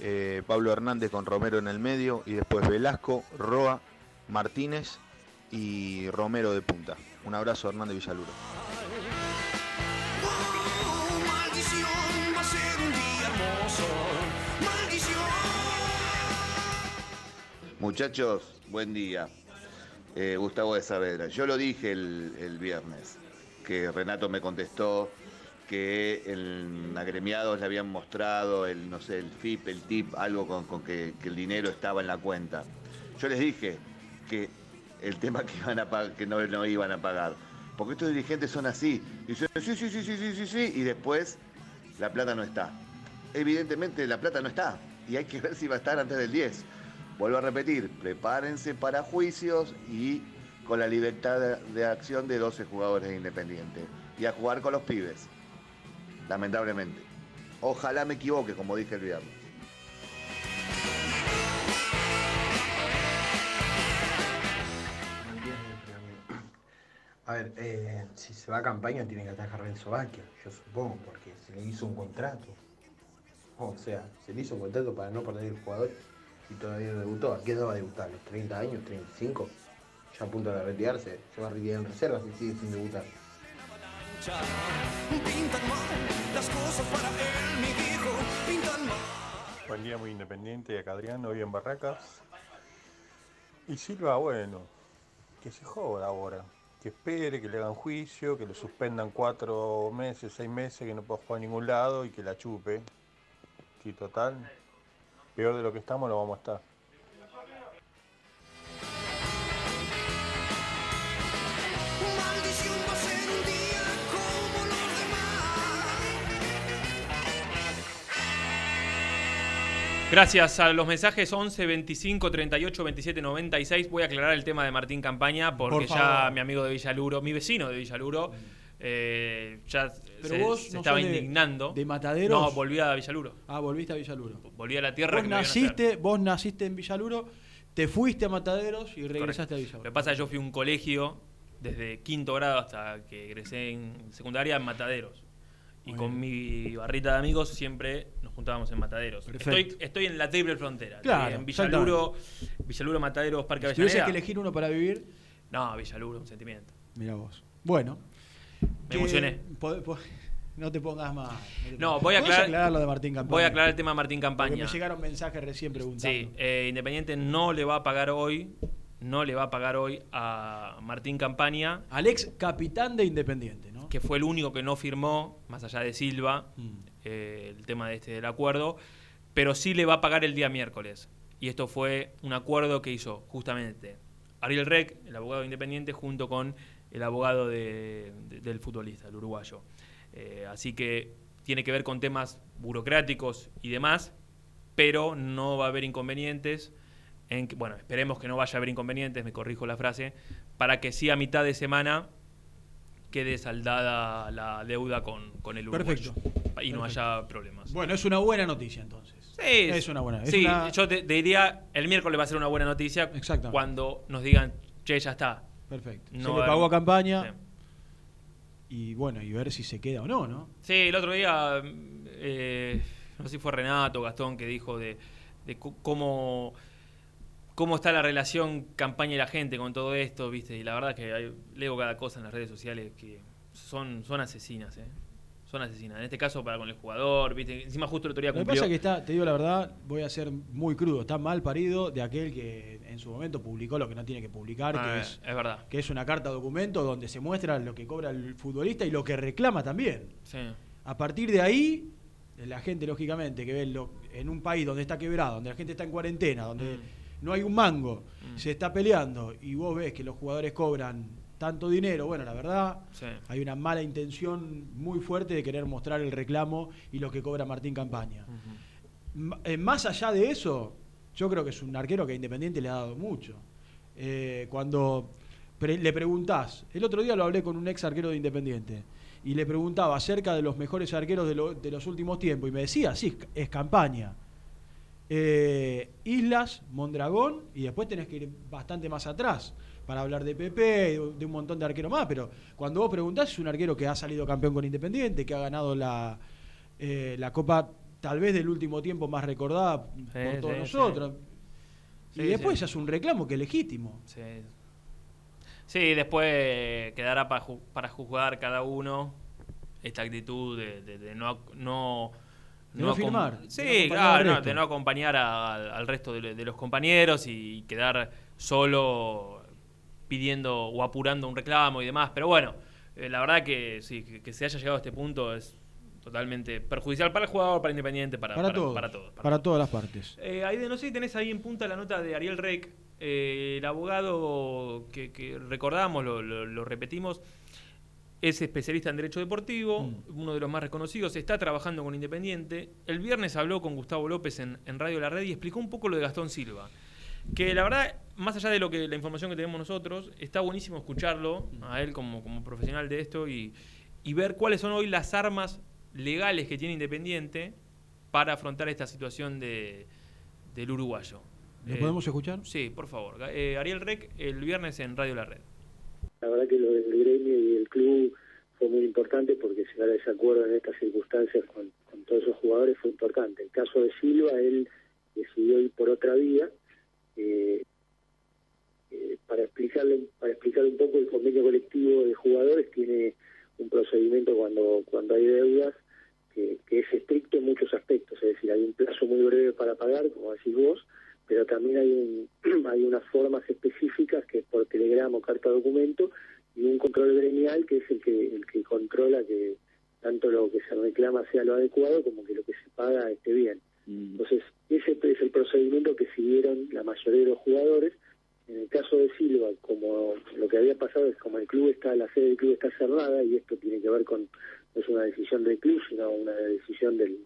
eh, Pablo Hernández con Romero en el medio y después Velasco, Roa, Martínez y Romero de punta. Un abrazo, Hernández Villaluro. Muchachos, buen día. Eh, Gustavo de Saavedra. Yo lo dije el, el viernes, que Renato me contestó que en agremiados le habían mostrado el, no sé, el F I P, el T I P, algo con, con que, que el dinero estaba en la cuenta. Yo les dije que el tema que, iban a pagar, que no, no iban a pagar, porque estos dirigentes son así. Dicen, sí, sí, sí, sí, sí, sí, sí, y después la plata no está. Evidentemente la plata no está, y hay que ver si va a estar antes del diez. Vuelvo a repetir, prepárense para juicios y con la libertad de, de acción de doce jugadores de Independiente. Y a jugar con los pibes, lamentablemente. Ojalá me equivoque, como dije el viernes. A ver, eh, si se va a campaña tiene que atajar Renzo Baquia, yo supongo, porque se le hizo un contrato. O sea, se le hizo un contrato para no perder el jugador. Y todavía no debutó. ¿A qué edad va a debutar? ¿Los treinta años? ¿treinta y cinco? Ya a punto de retirarse. Se va a retirar en reserva si sigue sin debutar. Buen día, muy independiente. Acá Adriano, hoy en Barracas. Y Silva, bueno, que se joda ahora. Que espere, que le hagan juicio, que lo suspendan cuatro meses, seis meses, que no pueda jugar a ningún lado y que la chupe. Sí, total. Peor de lo que estamos lo vamos a estar. Gracias a los mensajes once, veinticinco, treinta y ocho, veintisiete, noventa y seis. Voy a aclarar el tema de Martín Campaña porque Por ya mi amigo de Villaluro, mi vecino de Villaluro, Eh, ya Pero se, vos se no estaba indignando. De, de Mataderos. No, volví a Villaluro. Ah, volviste a Villaluro. Volví a la tierra. Vos que naciste, vos naciste en Villaluro, te fuiste a Mataderos y regresaste Correcto. a Villaluro. Lo que pasa es que yo fui a un colegio desde quinto grado hasta que egresé en secundaria en Mataderos. Y Muy con bien. mi barrita de amigos siempre nos juntábamos en Mataderos. Estoy, estoy en la triple frontera. Claro, en Villaluro, Villaluro, Mataderos, Parque Avellaneda. ¿Tuvieses que elegir uno para vivir? No, Villaluro, un sentimiento. Mirá vos. Bueno. Me emocioné. No te pongas más. No, voy a aclarar, aclarar lo de Martín Campaña. Voy a aclarar el tema de Martín Campaña. Porque me llegaron mensajes recién preguntando. Sí, eh, Independiente no le va a pagar hoy, no le va a pagar hoy a Martín Campaña. Al ex capitán de Independiente, ¿no? Que fue el único que no firmó, más allá de Silva, mm. eh, el tema de este del acuerdo. Pero sí le va a pagar el día miércoles. Y esto fue un acuerdo que hizo justamente Ariel Reck, el abogado de Independiente, junto con el abogado de, de, del futbolista, el uruguayo. Eh, así que tiene que ver con temas burocráticos y demás, pero no va a haber inconvenientes. En que, bueno, esperemos que no vaya a haber inconvenientes, me corrijo la frase, para que sí a mitad de semana quede saldada la deuda con, con el uruguayo. Perfecto. Y no Perfecto. haya problemas. Bueno, es una buena noticia entonces. Sí, es una buena. Es sí, una... yo te, te diría, el miércoles va a ser una buena noticia cuando nos digan, che, ya está. Perfecto. No, se le pagó a Campaña. Sí. Y bueno, y ver si se queda o no, ¿no? Sí, el otro día, eh, no sé si fue Renato, Gastón, que dijo de, de cómo, cómo está la relación Campaña y la gente con todo esto, ¿viste? Y la verdad es que hay, leo cada cosa en las redes sociales que son, son asesinas, ¿eh? Son asesinas. En este caso, para con el jugador, ¿viste? Encima justo el otro día cumplió. Lo que pasa es que está, te digo la verdad, voy a ser muy crudo, está mal parido de aquel que en su momento publicó lo que no tiene que publicar, ah, que, es, es verdad. que es una carta documento donde se muestra lo que cobra el futbolista y lo que reclama también. Sí. A partir de ahí, la gente, lógicamente, que ve lo, en un país donde está quebrado, donde la gente está en cuarentena, donde mm. no hay un mango, mm. se está peleando y vos ves que los jugadores cobran tanto dinero, bueno, la verdad, sí. hay una mala intención muy fuerte de querer mostrar el reclamo y lo que cobra Martín Campaña. Uh-huh. M más allá de eso, yo creo que es un arquero que a Independiente le ha dado mucho. Eh, cuando pre le preguntás, el otro día lo hablé con un ex arquero de Independiente, y le preguntaba acerca de los mejores arqueros de, lo de los últimos tiempos, y me decía, sí, es Campaña. Eh, Islas, Mondragón, y después tenés que ir bastante más atrás para hablar de Pepe, de un montón de arqueros más, pero cuando vos preguntás, es un arquero que ha salido campeón con Independiente, que ha ganado la, eh, la Copa, tal vez del último tiempo, más recordada sí, por todos sí, nosotros. Sí. Y sí, después sí. es un reclamo que es legítimo. Sí, sí después quedará para, ju para juzgar cada uno esta actitud de, de, de no... no De no, no firmar. Sí, de no claro, no, de no acompañar a, a, al resto de, de los compañeros y quedar solo pidiendo o apurando un reclamo y demás. Pero bueno, eh, la verdad que sí, que, que se haya llegado a este punto es totalmente perjudicial para el jugador, para Independiente, para, para, para todos. Para, todos, para, para todas las partes. Eh, ahí de, no sé si tenés ahí en punta la nota de Ariel Reck, eh, el abogado que, que recordamos, lo, lo, lo repetimos. Es especialista en Derecho Deportivo, mm. uno de los más reconocidos, está trabajando con Independiente. El viernes habló con Gustavo López en, en Radio La Red y explicó un poco lo de Gastón Silva. Que la verdad, más allá de lo que la información que tenemos nosotros, está buenísimo escucharlo a él como, como profesional de esto y, y ver cuáles son hoy las armas legales que tiene Independiente para afrontar esta situación de, del uruguayo. ¿Lo eh, podemos escuchar? Sí, por favor. Eh, Ariel Reck, el viernes en Radio La Red. La verdad que lo del gremio y el club fue muy importante porque llegar a ese acuerdo en estas circunstancias con, con todos esos jugadores fue importante. El caso de Silva, él decidió ir por otra vía. Eh, eh, para explicarle, para explicar un poco, el convenio colectivo de jugadores tiene un procedimiento cuando, cuando hay deudas que, que es estricto en muchos aspectos. Es decir, hay un plazo muy breve para pagar, como decís vos, pero también hay un, hay unas formas específicas que es por telegrama o carta documento y un control gremial que es el que el que controla que tanto lo que se reclama sea lo adecuado como que lo que se paga esté bien. Mm. Entonces, ese es el procedimiento que siguieron la mayoría de los jugadores. En el caso de Silva, como lo que había pasado es como el club está, la sede del club está cerrada y esto tiene que ver con, no es una decisión del club, sino una decisión del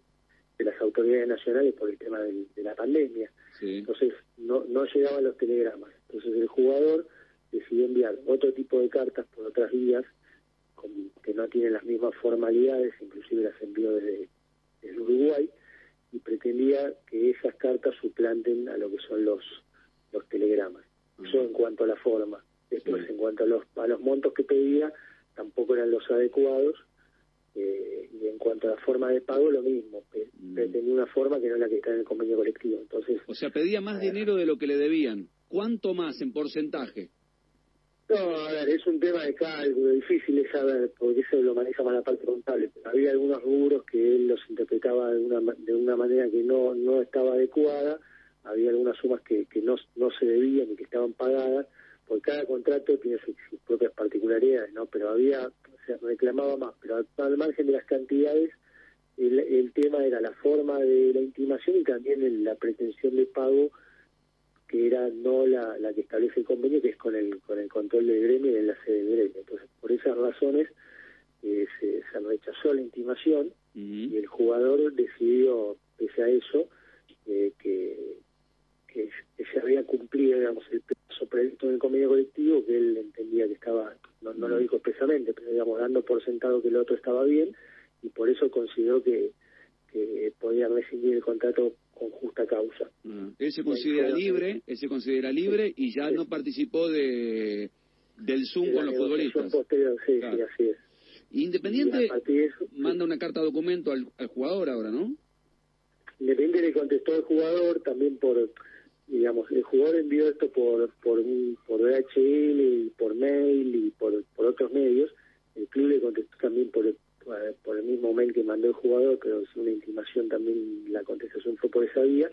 de las autoridades nacionales por el tema del, de la pandemia. Sí. Entonces no, no llegaban los telegramas. Entonces el jugador decidió enviar otro tipo de cartas por otras vías con, que no tienen las mismas formalidades, inclusive las envió desde, desde Uruguay, y pretendía que esas cartas suplanten a lo que son los, los telegramas. Uh-huh. Eso en cuanto a la forma. Después, sí. en cuanto a los, a los montos que pedía, tampoco eran los adecuados. Eh, y en cuanto a la forma de pago, lo mismo. Tenía una forma que no es la que está en el convenio colectivo. Entonces, o sea, pedía más eh, dinero de lo que le debían. ¿Cuánto más en porcentaje? No, a ver, es un tema de cálculo, difícil es saber, porque eso lo maneja Manapel contable. Había algunos rubros que él los interpretaba de una, de una manera que no, no estaba adecuada, había algunas sumas que, que no, no se debían y que estaban pagadas, porque cada contrato tiene sus, sus propias particularidades, ¿no? Pero había, o sea, reclamaba más, pero al margen de las cantidades, el, el tema era la forma de la intimación y también la pretensión de pago, que era no la, la que establece el convenio, que es con el con el control del gremio y en la sede del gremio. Entonces, por esas razones, eh, se, se rechazó la intimación uh -huh. y el jugador decidió, pese a eso, eh, que, que, que se había cumplido, digamos, el plazo previsto en el convenio colectivo, que él entendía que estaba, no, no uh -huh. lo dijo expresamente, pero, digamos, dando por sentado que el otro estaba bien, y por eso consideró que, que podía rescindir el contrato con justa causa. Ah, él se considera sí, libre, él se considera libre sí, y ya sí. no participó de del Zoom de con los futbolistas. Posterior, sí, claro. sí, así es. Independiente eso, manda sí. una carta documento al, al jugador ahora, ¿no? Independiente le contestó el jugador también por, digamos, el jugador envió esto por por un, por D H L, por mail y por, por otros medios. El club le contestó también por el por el mismo mail que mandó el jugador, pero es una intimación también, la contestación fue por esa vía,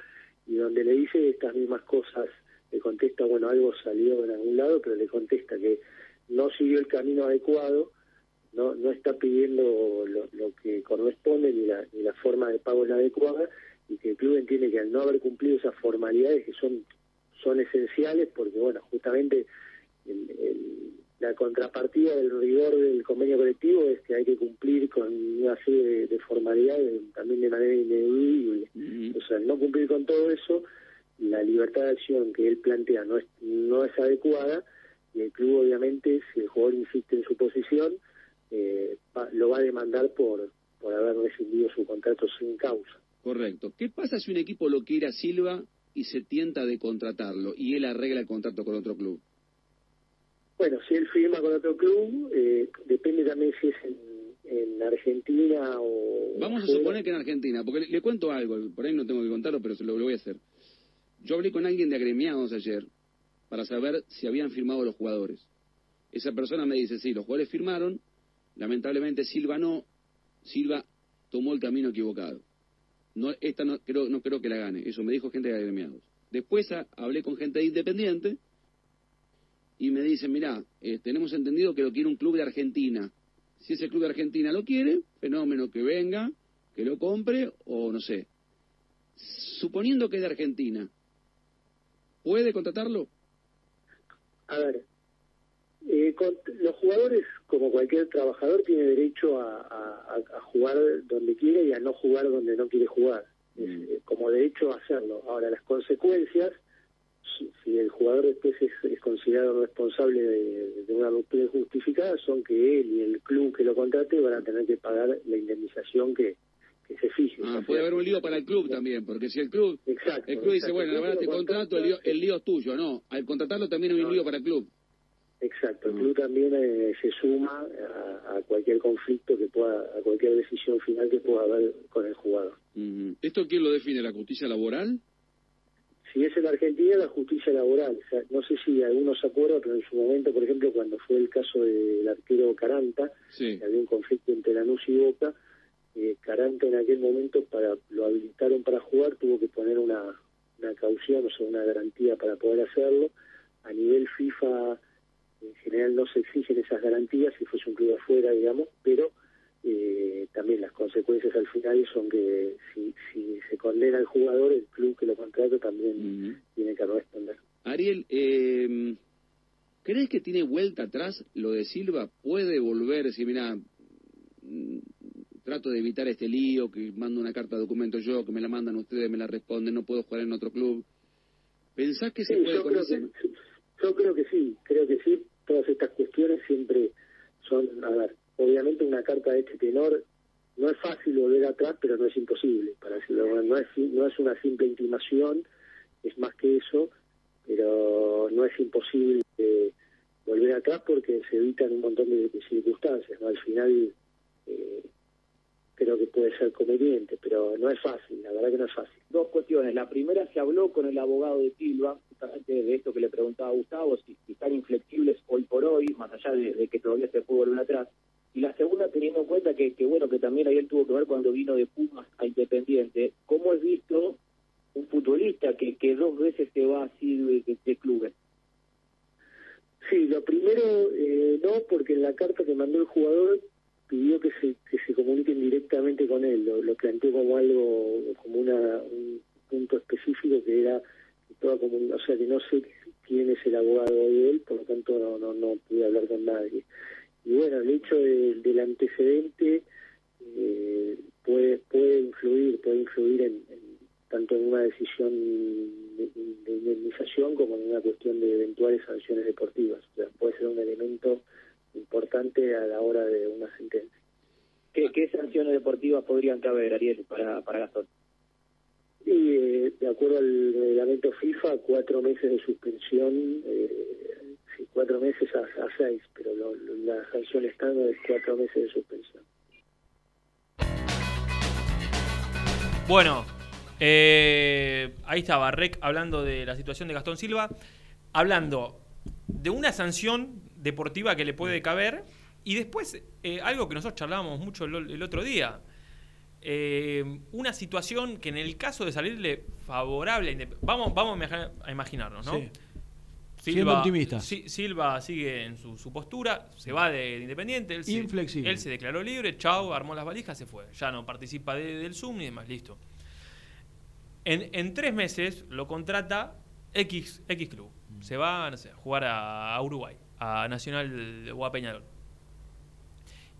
y donde le dice estas mismas cosas, le contesta, bueno, algo salió en algún lado, pero le contesta que no siguió el camino adecuado, no no está pidiendo lo, lo que corresponde, ni la, ni la forma de pago es la adecuada, y que el club entiende que al no haber cumplido esas formalidades que son, son esenciales, porque, bueno, justamente el, el la contrapartida del rigor del convenio colectivo es que hay que cumplir con una serie de, de formalidades también de manera ineludible. Uh-huh. O sea, al no cumplir con todo eso, la libertad de acción que él plantea no es, no es adecuada, y el club, obviamente, si el jugador insiste en su posición, eh, va, lo va a demandar por, por haber rescindido su contrato sin causa. Correcto. ¿Qué pasa si un equipo lo quiere a Silva y se tienta de contratarlo y él arregla el contrato con otro club? Bueno, si él firma con otro club, eh, depende también si es en, en Argentina o... Vamos a fuera. suponer que en Argentina, porque le, le cuento algo, por ahí no tengo que contarlo, pero se lo, lo voy a hacer. Yo hablé con alguien de agremiados ayer para saber si habían firmado los jugadores. Esa persona me dice, sí, los jugadores firmaron, lamentablemente Silva no, Silva tomó el camino equivocado. No, esta no creo, no creo que la gane, eso me dijo gente de agremiados. Después a, hablé con gente de Independiente, y me dicen, mirá, eh, tenemos entendido que lo quiere un club de Argentina. Si ese club de Argentina lo quiere, fenómeno, que venga, que lo compre, o no sé. Suponiendo que es de Argentina, ¿puede contratarlo? A ver, eh, con, los jugadores, como cualquier trabajador, tiene derecho a, a, a jugar donde quiere y a no jugar donde no quiere jugar. Mm. Es, eh, como derecho a hacerlo. Ahora, las consecuencias... Si el jugador después es, es considerado responsable de, de una ruptura injustificada, son que él y el club que lo contrate van a tener que pagar la indemnización que, que se fije. Ah, puede haber un lío para el club también, porque si el club exacto, el club exacto. dice, bueno, la verdad te contrato, el lío, el lío es tuyo, no, al contratarlo también hay un no. lío para el club. Exacto, el club también eh, se suma a, a cualquier conflicto que pueda, a cualquier decisión final que pueda haber con el jugador. Uh-huh. ¿Esto quién lo define? ¿La justicia laboral? Si es en Argentina, la justicia laboral. O sea, no sé si algunos se acuerdan, pero en su momento, por ejemplo, cuando fue el caso del arquero Caranta, sí. había un conflicto entre Lanús y Boca, eh, Caranta en aquel momento para lo habilitaron para jugar, tuvo que poner una, una caución, o sea, una garantía para poder hacerlo. A nivel FIFA, en general no se exigen esas garantías, si fuese un club afuera, digamos, pero... Eh, también las consecuencias al final son que si, si se condena al jugador, el club que lo contrata también uh-huh. tiene que responder. Ariel, eh, ¿crees que tiene vuelta atrás lo de Silva? ¿Puede volver? Decir, mira, trato de evitar este lío, que mando una carta de documento yo, que me la mandan ustedes, me la responden, no puedo jugar en otro club. ¿Pensás que sí, se puede conocer? Yo creo que sí, creo que sí. Todas estas cuestiones siempre son, a ver, obviamente una carta de este tenor no es fácil volver atrás, pero no es imposible, para decirlo. No es, no es una simple intimación, es más que eso, pero no es imposible eh, volver atrás porque se evitan un montón de, de circunstancias, ¿no? Al final eh, creo que puede ser conveniente, pero no es fácil, la verdad que no es fácil. Dos cuestiones. La primera, se habló con el abogado de Silva, justamente de esto que le preguntaba a Gustavo, si, si están inflexibles hoy por hoy. allá de, de que todavía se puede volver atrás. Y la segunda, teniendo en cuenta que, que bueno, que también Ariel tuvo que ver cuando vino de Pumas a Independiente, cómo es visto un futbolista que, que dos veces se va así de, de, de clubes. Sí, lo primero eh, no, porque en la carta que mandó el jugador pidió que se, que se comuniquen directamente con él, lo, lo planteó como algo, como una, un punto específico que era toda comunicación, o sea que no sé quién es el abogado de él, por lo tanto no, no, no pude hablar con nadie. Y bueno, el hecho de, del antecedente eh, puede puede influir, puede influir en, en tanto en una decisión de, de indemnización como en una cuestión de eventuales sanciones deportivas. O sea, puede ser un elemento importante a la hora de una sentencia. ¿Qué, qué sanciones deportivas podrían caber, Ariel, para, para Gastón? Y eh, de acuerdo al reglamento FIFA, cuatro meses de suspensión... Eh, cuatro meses a, a seis, pero lo, lo, la sanción estándar es cuatro meses de suspensión. Bueno, eh, ahí estaba Reck hablando de la situación de Gastón Silva, hablando de una sanción deportiva que le puede caber, y después eh, algo que nosotros charlábamos mucho el, el otro día, eh, una situación que en el caso de salirle favorable, vamos, vamos a imaginarnos, ¿no? Sí. Silva, optimista. Si, Silva sigue en su, su postura, se va de, de Independiente, él inflexible. Se, él se declaró libre, chau, armó las valijas, se fue. Ya no participa de, del Zoom ni demás, listo. En, en tres meses lo contrata X, X Club. Mm. Se va, no sé, a jugar a, a Uruguay, a Nacional o a Peñarol.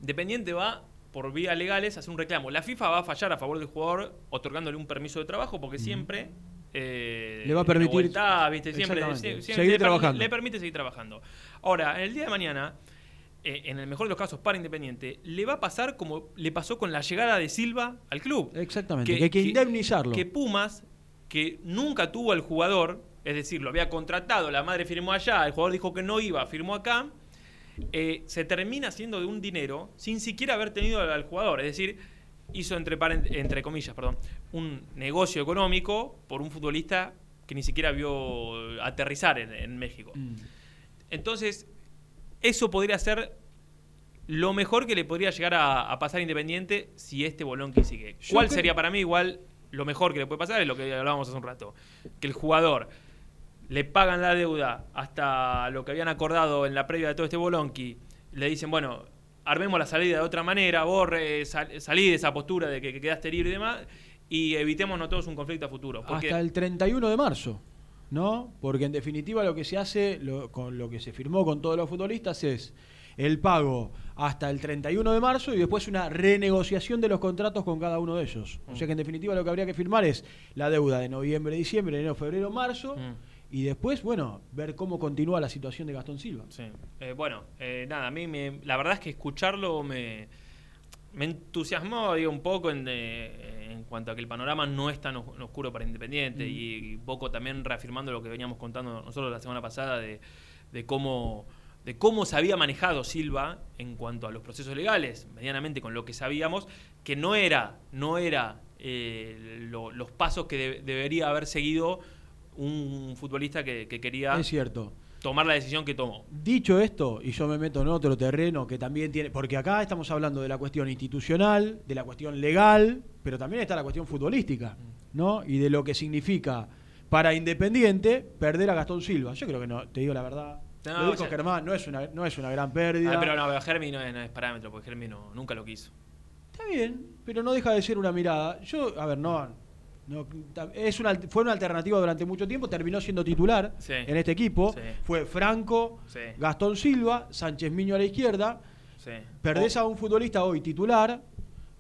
Independiente va por vías legales a hacer un reclamo. La FIFA va a fallar a favor del jugador otorgándole un permiso de trabajo porque mm. siempre... Eh, le va a permitir vuelta, ¿viste? Siempre, siempre, seguir le, trabajando. Le permite seguir trabajando. Ahora, en el día de mañana, eh, en el mejor de los casos para Independiente, le va a pasar como le pasó con la llegada de Silva al club. Exactamente, que, que hay que indemnizarlo. Que, que Pumas, que nunca tuvo al jugador, es decir, lo había contratado, la madre firmó allá, el jugador dijo que no iba, firmó acá, eh, se termina haciendo de un dinero sin siquiera haber tenido al, al jugador, es decir... hizo entre, entre comillas, perdón, un negocio económico por un futbolista que ni siquiera vio aterrizar en, en México. Mm. Entonces, eso podría ser lo mejor que le podría llegar a, a pasar Independiente si este bolón que sigue. Yo ¿Cuál creo... sería para mí igual lo mejor que le puede pasar? Es lo que hablábamos hace un rato. Que el jugador le pagan la deuda hasta lo que habían acordado en la previa de todo este bolonqui. Le dicen, bueno... armemos la salida de otra manera, borre, sal, salí de esa postura de que, que quedaste libre y demás, y evitémonos todos un conflicto a futuro. Porque... hasta el treinta y uno de marzo, ¿no? Porque en definitiva lo que se hace, lo, con lo que se firmó con todos los futbolistas es el pago hasta el treinta y uno de marzo y después una renegociación de los contratos con cada uno de ellos. Mm. O sea que en definitiva lo que habría que firmar es la deuda de noviembre, diciembre, enero, febrero, marzo... Mm. Y después, bueno, ver cómo continúa la situación de Gastón Silva. Sí. Eh, bueno, eh, nada, a mí me, la verdad es que escucharlo me, me entusiasmó, digo, un poco en, de, en cuanto a que el panorama no es tan oscuro para Independiente mm. y, y poco también reafirmando lo que veníamos contando nosotros la semana pasada de, de cómo de cómo se había manejado Silva en cuanto a los procesos legales, medianamente con lo que sabíamos, que no era, no era eh, lo, los pasos que de, debería haber seguido un futbolista que, que quería es cierto. tomar la decisión que tomó. Dicho esto, y yo me meto en otro terreno que también tiene... porque acá estamos hablando de la cuestión institucional, de la cuestión legal, pero también está la cuestión futbolística, ¿no? Y de lo que significa para Independiente perder a Gastón Silva. Yo creo que no, te digo la verdad... No, lo dijo sea, Germán, no es una, no es una gran pérdida. Ah, pero no, pero Germi no es, no es parámetro, porque Germi no, nunca lo quiso. Está bien, pero no deja de ser una mirada. Yo, a ver, no... No, es una, fue una alternativa durante mucho tiempo, terminó siendo titular sí. en este equipo, sí. fue Franco, sí. Gastón Silva, Sánchez Miño a la izquierda, sí. perdés oh. a un futbolista hoy titular,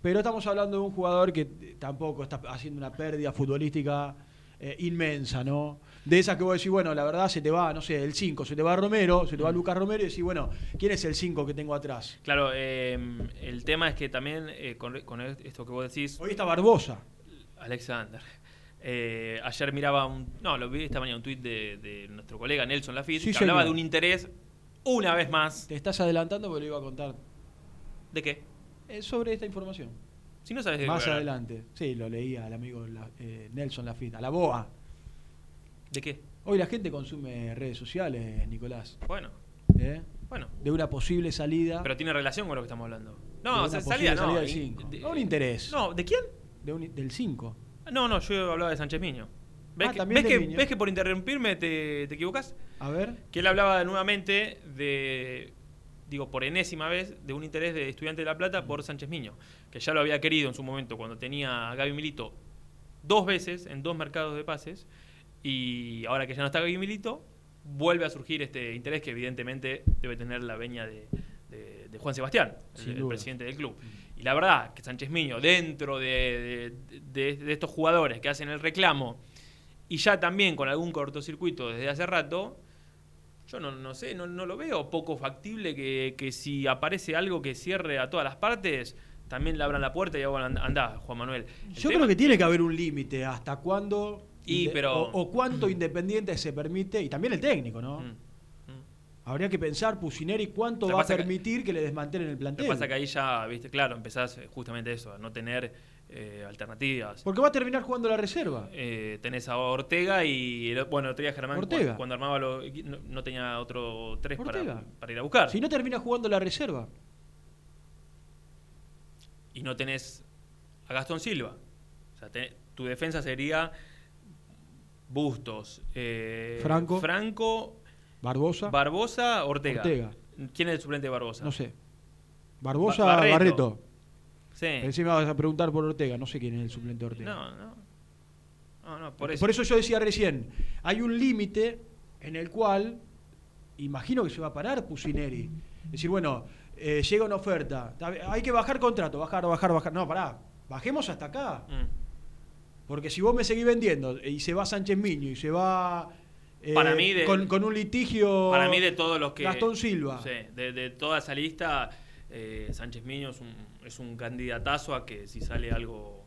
pero estamos hablando de un jugador que tampoco está haciendo una pérdida futbolística eh, inmensa, ¿no? De esas que vos decís, bueno, la verdad se te va, no sé, el cinco, se te va Romero, se te va Lucas Romero y decís, bueno, ¿quién es el cinco que tengo atrás? Claro, eh, el tema es que también eh, con, con esto que vos decís... Hoy está Barbosa. Alexander. Eh, ayer miraba un... No, lo vi esta mañana un tuit de, de nuestro colega Nelson Lafitte sí, que hablaba de un interés una vez más. Te estás adelantando porque lo iba a contar. ¿De qué? Eh, sobre esta información. Si no sabes de qué. Más adelante. Sí, lo leía al amigo la, eh, Nelson Lafitte, a la boa. ¿De qué? Hoy la gente consume redes sociales, Nicolás. Bueno. ¿eh? Bueno, de una posible salida. Pero tiene relación con lo que estamos hablando. No, o sea, salida no. Salida del cinco. De, no, un interés. No, ¿de quién? De un, del cinco. No, no, yo hablaba de Sánchez Miño. ¿Ves, ah, que, ves, que, ¿ves que por interrumpirme te, te equivocas? A ver. Que él hablaba nuevamente de, digo, por enésima vez, de un interés de Estudiante de La Plata por Sánchez Miño, que ya lo había querido en su momento cuando tenía a Gaby Milito dos veces en dos mercados de pases, y ahora que ya no está Gaby Milito, vuelve a surgir este interés que evidentemente debe tener la veña de, de, de Juan Sebastián, el, el presidente del club. Y la verdad que Sánchez Miño, dentro de, de, de, de estos jugadores que hacen el reclamo, y ya también con algún cortocircuito desde hace rato, yo no, no sé, no, no lo veo poco factible que, que si aparece algo que cierre a todas las partes, también le abran la puerta y hagan andá, Juan Manuel. El yo creo que tiene que haber un límite hasta cuándo y, pero, o, o cuánto mm. Independiente se permite, y también el técnico, ¿no? Mm. Mm. Habría que pensar, Pusineri, cuánto va a permitir que, que le desmantelen el plantel. Lo que pasa que ahí ya, viste, claro, empezás justamente eso, a no tener... Eh, alternativas. Porque va a terminar jugando la reserva. Eh, tenés a Ortega y, bueno, Ortega Germán Ortega. Cuando, cuando armaba lo, no, no tenía otro tres para, para ir a buscar. Si no termina jugando la reserva. Y no tenés a Gastón Silva. O sea, tenés, tu defensa sería Bustos, eh, Franco, Franco, Barbosa, Barbosa, Ortega. Ortega. ¿Quién es el suplente de Barbosa? No sé. Barbosa, ba Barreto. Barreto. Sí. Encima vas a preguntar por Ortega, no sé quién es el suplente de Ortega. No, no. no, no por, eso. por eso yo decía recién, hay un límite en el cual, imagino que se va a parar Pusineri. Es decir, bueno, eh, llega una oferta, hay que bajar contrato, bajar, bajar, bajar. No, pará, bajemos hasta acá. Mm. Porque si vos me seguís vendiendo y se va Sánchez Miño y se va... Eh, para mí de, con, con un litigio... Para mí de todos los que... Gastón Silva. Sí, de, de toda esa lista... Eh, Sánchez Miño es un, es un candidatazo a que si sale algo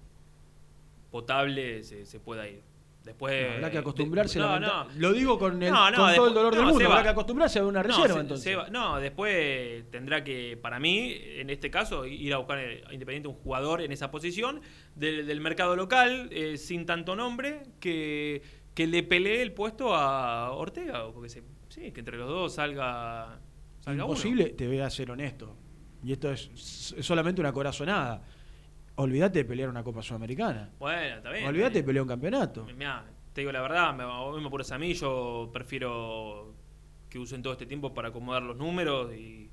potable se, se pueda ir. Después, no, habrá que acostumbrarse de, no, no, lo digo con, el, no, no, con después, todo el dolor del no, mundo, Seba, habrá que acostumbrarse a una reserva, no, se, entonces. Seba, no, después tendrá que, para mí, en este caso, ir a buscar a Independiente un jugador en esa posición del, del mercado local, eh, sin tanto nombre, que, que le pelee el puesto a Ortega, porque se, sí, que entre los dos salga, salga imposible, uno. Te voy a ser honesto. Y esto es solamente una corazonada. Olvídate de pelear una Copa Sudamericana. Bueno, está bien. Olvídate de pelear un campeonato. Mirá, te digo la verdad, me, me apuras a mí, yo prefiero que usen todo este tiempo para acomodar los números y,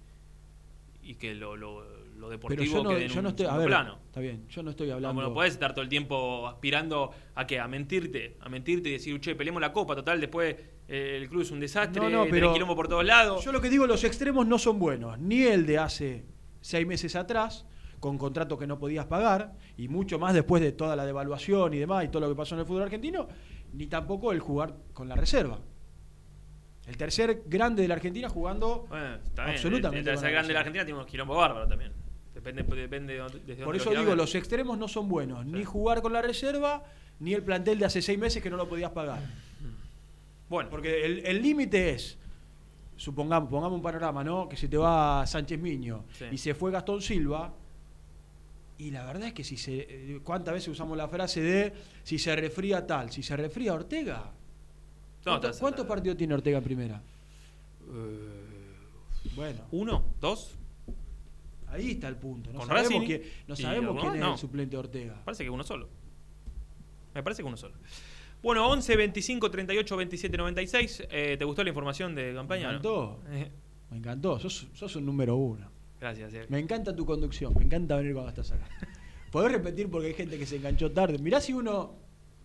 y que lo, lo, lo deportivo no, quede en un, no estoy, un ver, plano. Está bien, yo no estoy hablando... No, no podés estar todo el tiempo aspirando a qué, a mentirte, a mentirte y decir, che, peleemos la Copa, total, después... El club es un desastre, no, no, pero tenés quilombo por todos lados. Yo lo que digo, los extremos no son buenos. Ni el de hace seis meses atrás, con contratos que no podías pagar, y mucho más después de toda la devaluación y demás, y todo lo que pasó en el fútbol argentino, ni tampoco el jugar con la reserva. El tercer grande de la Argentina jugando bueno, está bien, absolutamente. El, el tercer grande de la Argentina tiene unos quilombos bárbaros también. Depende, depende de dónde, desde por eso lo digo, los extremos no son buenos. Sí. Ni jugar con la reserva, ni el plantel de hace seis meses que no lo podías pagar. Bueno, porque el límite es, supongamos, pongamos un panorama, ¿no? Que se te va Sánchez Miño sí. y se fue Gastón Silva, y la verdad es que si se, ¿cuántas veces usamos la frase de si se refría tal, si se refría Ortega? ¿Cuánto, ¿Cuántos partidos tiene Ortega en primera? Uh, bueno. ¿Uno? ¿Dos? Ahí está el punto. No sabemos quién, no sabemos quién es el suplente de Ortega. Me parece que uno solo. Me parece que uno solo. Bueno, once, veinticinco, treinta y ocho, veintisiete, noventa y seis. Eh, ¿Te gustó la información de campaña? Me encantó. ¿No? Eh. Me encantó. Sos, sos un número uno. Gracias. Sergio. Me encanta tu conducción. Me encanta venir cuando estás acá. Podés repetir porque hay gente que se enganchó tarde. Mirá si uno,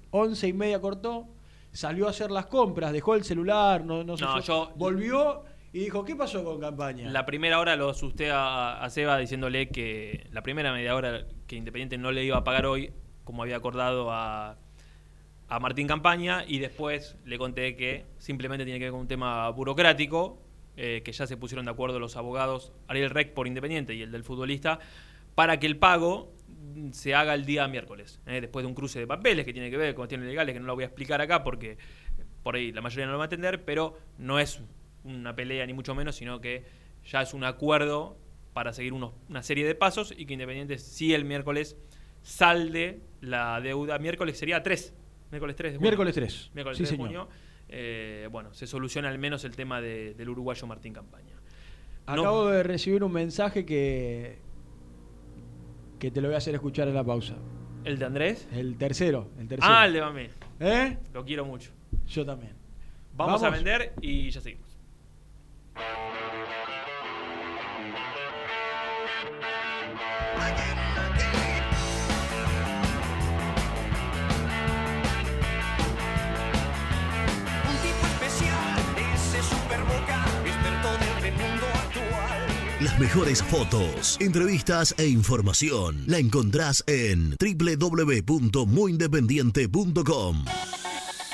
once y media cortó, salió a hacer las compras, dejó el celular, no, no sé. No, yo... Volvió y dijo, ¿qué pasó con campaña? La primera hora lo asusté a, a Seba diciéndole que la primera media hora que Independiente no le iba a pagar hoy, como había acordado a... a Martín Campaña, y después le conté que simplemente tiene que ver con un tema burocrático, eh, que ya se pusieron de acuerdo los abogados, Ariel Reck por Independiente y el del futbolista, para que el pago se haga el día miércoles, eh, después de un cruce de papeles que tiene que ver con cuestiones legales, que no lo voy a explicar acá porque por ahí la mayoría no lo va a entender, pero no es una pelea ni mucho menos, sino que ya es un acuerdo para seguir unos, una serie de pasos y que Independiente sí el miércoles salde la deuda, miércoles sería tres. Miércoles tres de junio. Miércoles tres. Miércoles sí, tres de junio. Eh, bueno, se soluciona al menos el tema de, del uruguayo Martín Campaña. Acabo no. de recibir un mensaje que, que te lo voy a hacer escuchar en la pausa. ¿El de Andrés? El tercero. El tercero. Ah, el de Bamel. ¿Eh? Lo quiero mucho. Yo también. Vamos, Vamos a vender y ya seguimos. Las mejores fotos, entrevistas e información la encontrás en doble u doble u doble u punto muy independiente punto com.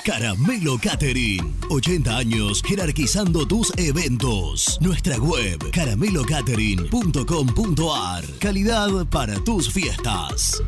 Caramelo Catering, ochenta años jerarquizando tus eventos. Nuestra web caramelo catering punto com punto ar. Calidad para tus fiestas.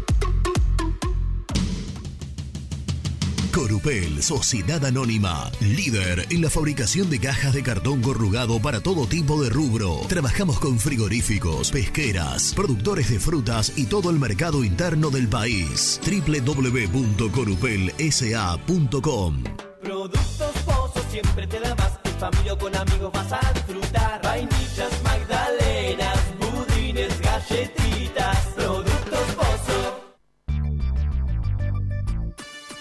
Corrupel, Sociedad Anónima, líder en la fabricación de cajas de cartón corrugado para todo tipo de rubro. Trabajamos con frigoríficos, pesqueras, productores de frutas y todo el mercado interno del país. doble u doble u doble u punto corrupel ese a punto com. Productos Pozos, siempre te da más. En familia o con amigos vas a disfrutar. Vainillas, magdalenas, budines, galletitas. Productos Pozos.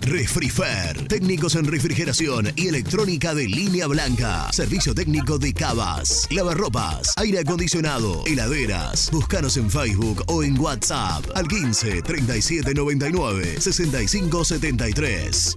Refrifer, técnicos en refrigeración y electrónica de línea blanca. Servicio técnico de cavas, lavarropas, aire acondicionado, heladeras. Búscanos en Facebook o en WhatsApp al quince treinta y siete noventa y nueve sesenta y cinco setenta y tres.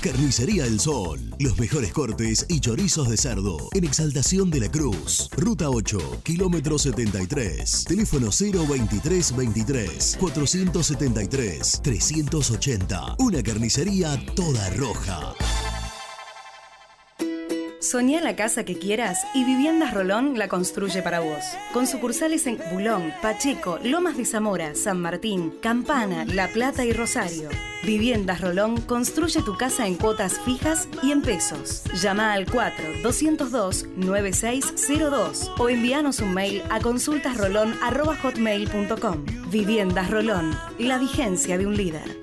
Carnicería El Sol, los mejores cortes y chorizos de cerdo en Exaltación de la Cruz, Ruta ocho, kilómetro setenta y tres, teléfono cero veintitrés veintitrés cuatrocientos setenta y tres trescientos ochenta, una carnicería toda roja. Soñá la casa que quieras y Viviendas Rolón la construye para vos. Con sucursales en Bulón, Pacheco, Lomas de Zamora, San Martín, Campana, La Plata y Rosario. Viviendas Rolón construye tu casa en cuotas fijas y en pesos. Llama al cuatro doscientos dos noventa y seis cero dos o envíanos un mail a consultas rolón arroba hotmail punto com. Viviendas Rolón, la vigencia de un líder.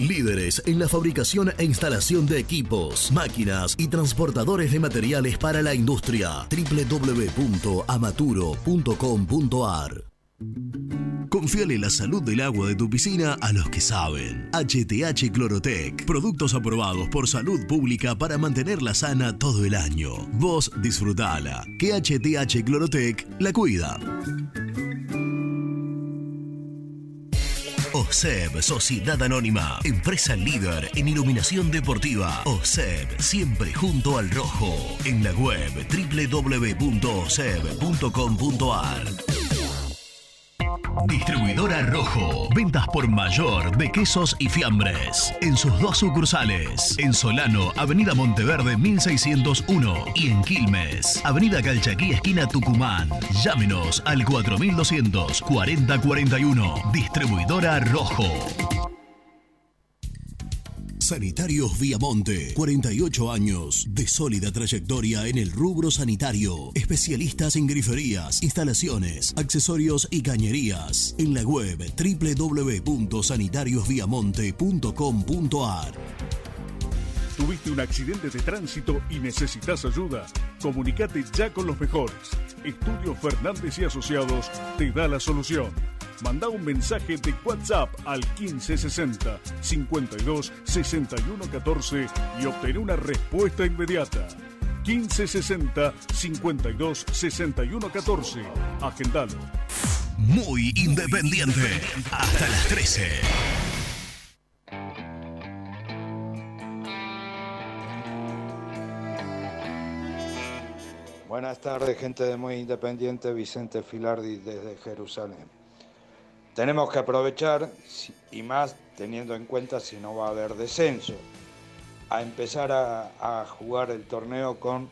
Líderes en la fabricación e instalación de equipos, máquinas y transportadores de materiales para la industria. doble u doble u doble u punto amaturo punto com punto ar. Confíale la salud del agua de tu piscina a los que saben. H T H Clorotec. Productos aprobados por Salud Pública para mantenerla sana todo el año. Vos disfrutala, que H T H Clorotec la cuida. OSEB, Sociedad Anónima, empresa líder en iluminación deportiva. OSEB, siempre junto al rojo. En la web doble u doble u doble u punto o s e b punto com punto ar. Distribuidora Rojo. Ventas por mayor de quesos y fiambres. En sus dos sucursales. En Solano, Avenida Monteverde mil seiscientos uno. Y en Quilmes, Avenida Calchaquí, esquina Tucumán. Llámenos al cuatro mil doscientos cuarenta cuarenta y uno. Distribuidora Rojo. Sanitarios Viamonte, cuarenta y ocho años de sólida trayectoria en el rubro sanitario. Especialistas en griferías, instalaciones, accesorios y cañerías. En la web doble u doble u doble u punto sanitarios viamonte punto com punto ar. ¿Tuviste un accidente de tránsito y necesitas ayuda? Comunicate ya con los mejores. Estudio Fernández y Asociados te da la solución. Manda un mensaje de WhatsApp al quince sesenta cincuenta y dos sesenta y uno catorce y obtén una respuesta inmediata. quince sesenta cincuenta y dos sesenta y uno catorce. Agendalo. Muy independiente. Hasta las trece. Buenas tardes, gente de Muy Independiente. Vicente Filardi desde Jerusalén. Tenemos que aprovechar, y más teniendo en cuenta si no va a haber descenso, a empezar a, a jugar el torneo con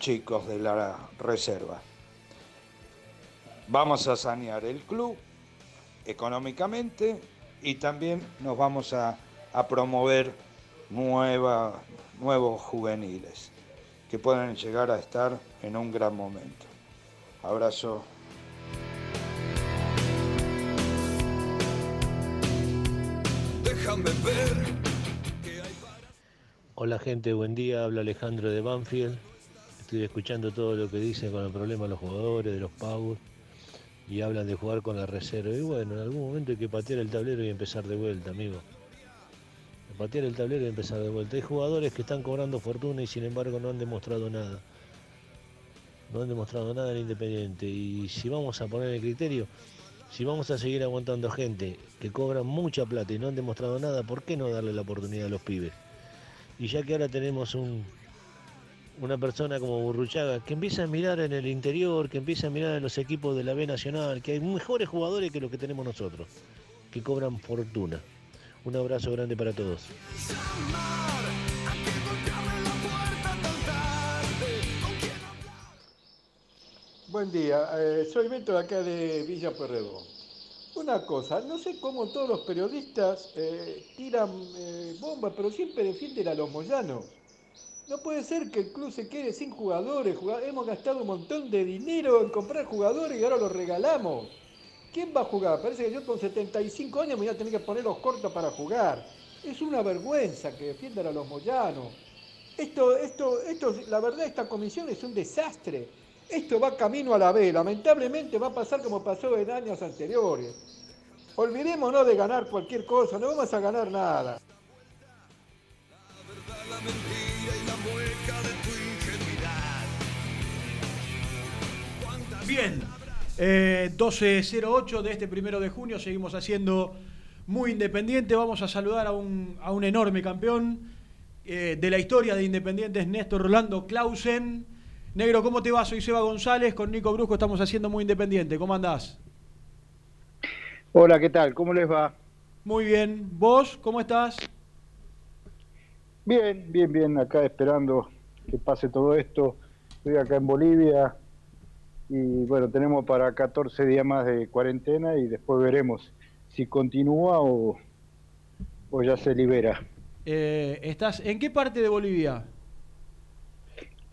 chicos de la reserva. Vamos a sanear el club económicamente y también nos vamos a, a promover nueva, nuevos juveniles que puedan llegar a estar en un gran momento. Abrazo. Hola gente, buen día, habla Alejandro de Banfield. Estoy escuchando todo lo que dicen con el problema de los jugadores, de los pagos, y hablan de jugar con la reserva. Y bueno, en algún momento hay que patear el tablero y empezar de vuelta, amigo. Patear el tablero y empezar de vuelta. Hay jugadores que están cobrando fortuna y sin embargo no han demostrado nada. No han demostrado nada en Independiente. Y si vamos a poner el criterio, si vamos a seguir aguantando gente que cobra mucha plata y no han demostrado nada, ¿por qué no darle la oportunidad a los pibes? Y ya que ahora tenemos un, una persona como Burruchaga, que empieza a mirar en el interior, que empieza a mirar en los equipos de la B Nacional, que hay mejores jugadores que los que tenemos nosotros, que cobran fortuna. Un abrazo grande para todos. Buen día, eh, soy Beto de acá de Villa Pueyrredón. Una cosa, no sé cómo todos los periodistas eh, tiran eh, bombas, pero siempre defienden a los moyanos. No puede ser que el club se quede sin jugadores, jugad- hemos gastado un montón de dinero en comprar jugadores y ahora los regalamos. ¿Quién va a jugar? Parece que yo con setenta y cinco años me voy a tener que poner los cortos para jugar. Es una vergüenza que defiendan a los moyanos. Esto, esto, esto, la verdad, esta comisión es un desastre. Esto va camino a la B, lamentablemente va a pasar como pasó en años anteriores. Olvidémonos de ganar cualquier cosa, no vamos a ganar nada. Bien, eh, doce cero ocho de este primero de junio, seguimos haciendo Muy Independiente. Vamos a saludar a un, a un enorme campeón eh, de la historia de Independientes, Néstor Orlando Clausen. Negro, ¿cómo te va? Soy Seba González, con Nico Brusco estamos haciendo Muy Independiente. ¿Cómo andás? Hola, ¿qué tal? ¿Cómo les va? Muy bien. ¿Vos? ¿Cómo estás? Bien, bien, bien. Acá esperando que pase todo esto. Estoy acá en Bolivia y bueno, tenemos para catorce días más de cuarentena y después veremos si continúa o, o ya se libera. Eh, ¿estás en qué parte de Bolivia?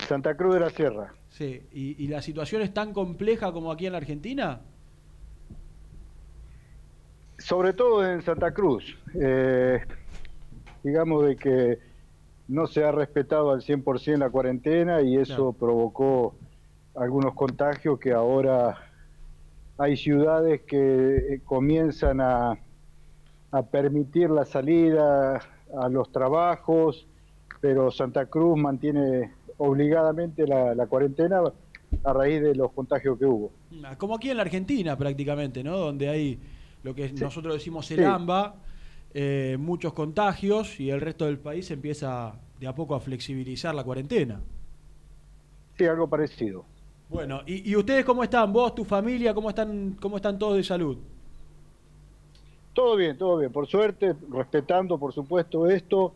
Santa Cruz de la Sierra. Sí. ¿Y, ¿Y la situación es tan compleja como aquí en la Argentina? Sobre todo en Santa Cruz. Eh, digamos, de que no se ha respetado al cien por ciento la cuarentena y eso provocó algunos contagios que ahora hay ciudades que comienzan a, a permitir la salida a los trabajos, pero Santa Cruz mantiene obligadamente la, la cuarentena a raíz de los contagios que hubo. Como aquí en la Argentina prácticamente, ¿no? Donde hay lo que sí. nosotros decimos el sí. AMBA, eh, muchos contagios y el resto del país empieza de a poco a flexibilizar la cuarentena. Sí, algo parecido. Bueno, ¿y, y ustedes cómo están? ¿Vos, tu familia? ¿Cómo están, cómo están todos de salud? Todo bien, todo bien. Por suerte, respetando, por supuesto, esto,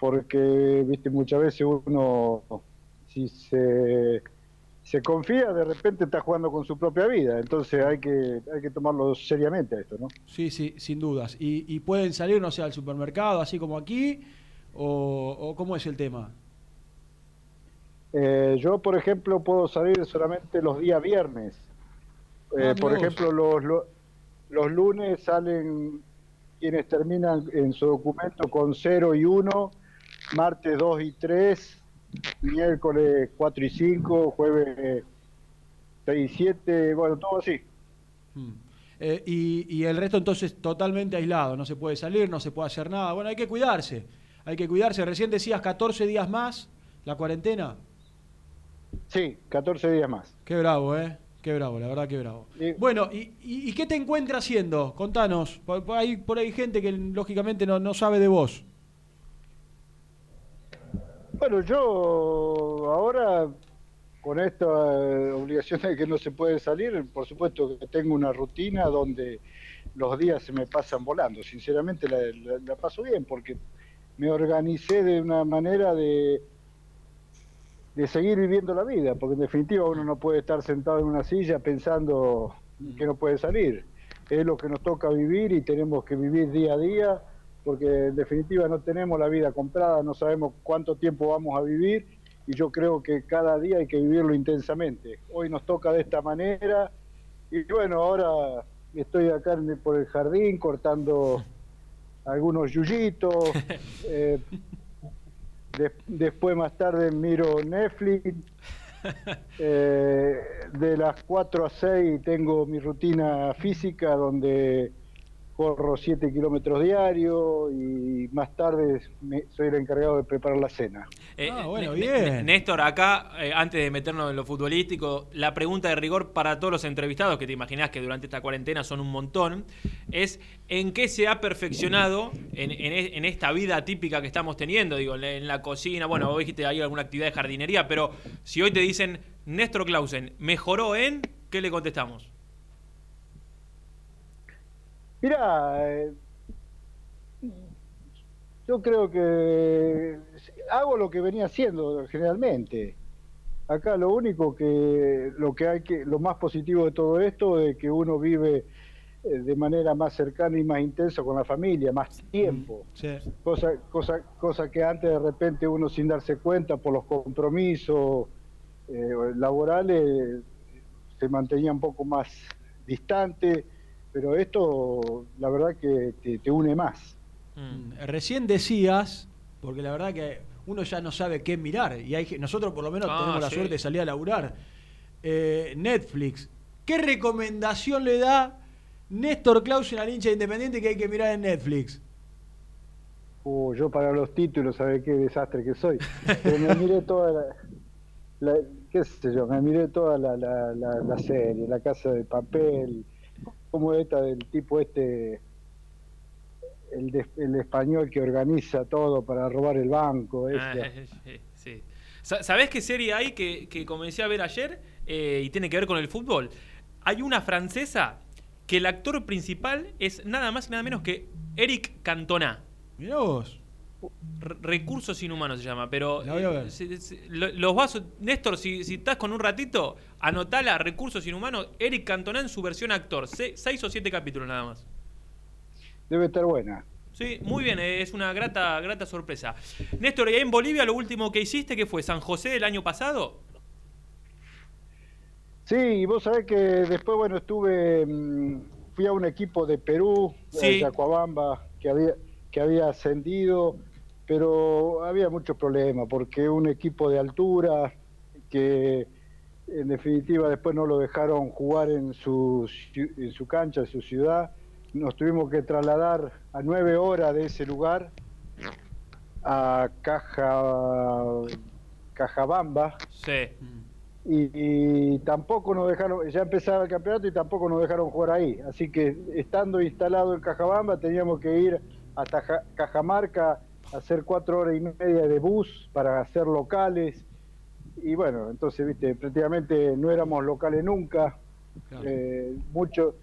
porque, viste, muchas veces uno, si se, se confía, de repente está jugando con su propia vida. Entonces hay que, hay que tomarlo seriamente a esto, ¿no? Sí, sí, sin dudas. ¿Y, y pueden salir, no sé, al supermercado, así como aquí? ¿O, o cómo es el tema? Eh, yo, por ejemplo, puedo salir solamente los días viernes. Eh, ah, por vos. ejemplo, los, los, los lunes salen quienes terminan en su documento con cero y uno, martes dos y tres, miércoles cuatro y cinco, jueves seis y siete, bueno, todo así. Hmm. Eh, y, y el resto entonces totalmente aislado, no se puede salir, no se puede hacer nada. Bueno, hay que cuidarse, hay que cuidarse. Recién decías catorce días más la cuarentena. Sí, catorce días más. Qué bravo, ¿eh? Qué bravo, la verdad, qué bravo. Y, bueno, ¿y, y, ¿y qué te encuentras haciendo? Contanos. Por, por, ahí, por ahí gente que lógicamente no, no sabe de vos. Bueno, yo ahora, con esta obligación de que no se puede salir, por supuesto que tengo una rutina donde los días se me pasan volando. Sinceramente la, la, la paso bien porque me organicé de una manera de... de seguir viviendo la vida, porque en definitiva uno no puede estar sentado en una silla pensando que no puede salir. Es lo que nos toca vivir y tenemos que vivir día a día, porque en definitiva no tenemos la vida comprada, no sabemos cuánto tiempo vamos a vivir, y yo creo que cada día hay que vivirlo intensamente. Hoy nos toca de esta manera, y bueno, ahora estoy acá por el jardín cortando algunos yuyitos, eh, después más tarde miro Netflix, eh, de las cuatro a seis tengo mi rutina física donde corro siete kilómetros diarios y más tarde me, soy el encargado de preparar la cena. Eh, ah, bueno, bien. Néstor, acá, eh, antes de meternos en lo futbolístico, la pregunta de rigor para todos los entrevistados, que te imaginás que durante esta cuarentena son un montón, es ¿en qué se ha perfeccionado en, en, en esta vida típica que estamos teniendo? Digo, en la, en la cocina, bueno, vos dijiste ahí alguna actividad de jardinería, pero si hoy te dicen, Néstor Clausen, ¿mejoró en? ¿Qué le contestamos? Mirá, eh, yo creo que hago lo que venía haciendo generalmente. Acá lo único que lo que hay que lo más positivo de todo esto es que uno vive eh, de manera más cercana y más intensa con la familia, más tiempo. Sí. Cosa, cosa, cosa que antes de repente uno sin darse cuenta por los compromisos eh, laborales se mantenía un poco más distante. Pero esto, la verdad que te, te une más. Mm. Recién decías, porque la verdad que uno ya no sabe qué mirar, y hay, nosotros por lo menos ah, tenemos sí. la suerte de salir a laburar. Eh, Netflix, ¿qué recomendación le da Néstor Clausen al hincha de Independiente que hay que mirar en Netflix? Uh, yo para los títulos, ¿sabés qué desastre que soy? Que me miré toda la... la qué sé yo, me miré toda la, la, la, la serie, La Casa de Papel... como esta del tipo este, el, de, el español que organiza todo para robar el banco. Este. Ah, sí. ¿Sabés qué serie hay que, que comencé a ver ayer? Eh, y tiene que ver con el fútbol. Hay una francesa que el actor principal es nada más y nada menos que Eric Cantona. Mirá vos. Recursos Inhumanos se llama, pero eh, si, si, los vasos, Néstor, si, si estás con un ratito, anotala, Recursos Inhumanos, Eric Cantona en su versión actor, se, seis o siete capítulos nada más. Debe estar buena. Sí, muy bien, es una grata, grata sorpresa. Néstor, ¿y en Bolivia lo último que hiciste que fue San José el año pasado? Sí, vos sabés que después, bueno, estuve, fui a un equipo de Perú, sí. Cajabamba, que había... que había ascendido, pero había muchos problemas, porque un equipo de altura que en definitiva después no lo dejaron jugar en su, en su cancha, en su ciudad. Nos tuvimos que trasladar a nueve horas de ese lugar a Caja, Cajabamba. Sí. Y, y tampoco nos dejaron, ya empezaba el campeonato y tampoco nos dejaron jugar ahí. Así que estando instalado en Cajabamba teníamos que ir hasta ja, Cajamarca, hacer cuatro horas y media de bus para hacer locales. Y bueno, entonces, viste, prácticamente no éramos locales nunca. Claro. Eh, mucho,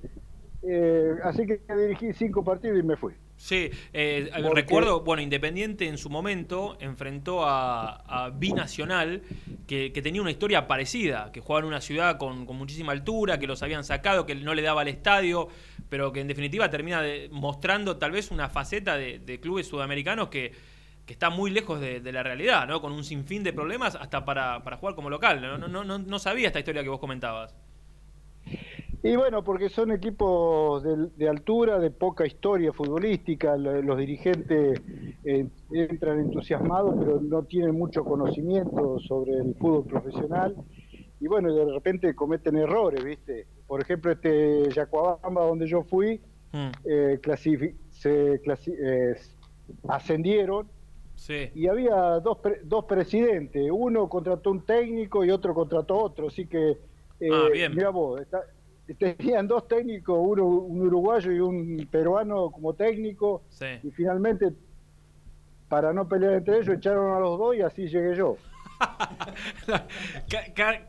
eh, así que dirigí cinco partidos y me fui. Sí, eh, recuerdo, bueno, Independiente en su momento enfrentó a, a Binacional, que, que tenía una historia parecida, que jugaba en una ciudad con, con muchísima altura, que los habían sacado, que no le daba al estadio, pero que en definitiva termina de, mostrando tal vez una faceta de, de clubes sudamericanos que, que está muy lejos de, de la realidad, ¿no? Con un sinfín de problemas hasta para, para jugar como local. No, no, no, no, no sabía esta historia que vos comentabas. Y bueno, porque son equipos de, de altura, de poca historia futbolística, los dirigentes eh, entran entusiasmados, pero no tienen mucho conocimiento sobre el fútbol profesional, y bueno, de repente cometen errores, ¿viste? Por ejemplo, este Yacuabamba, donde yo fui, mm. eh, clasific se clasi eh, ascendieron, sí. Y había dos, pre dos presidentes, uno contrató un técnico y otro contrató otro, así que, eh, ah, bien. Mirá vos, está... Tenían dos técnicos, uno, un uruguayo y un peruano como técnico, sí. Y finalmente, para no pelear entre ellos, echaron a los dos y así llegué yo.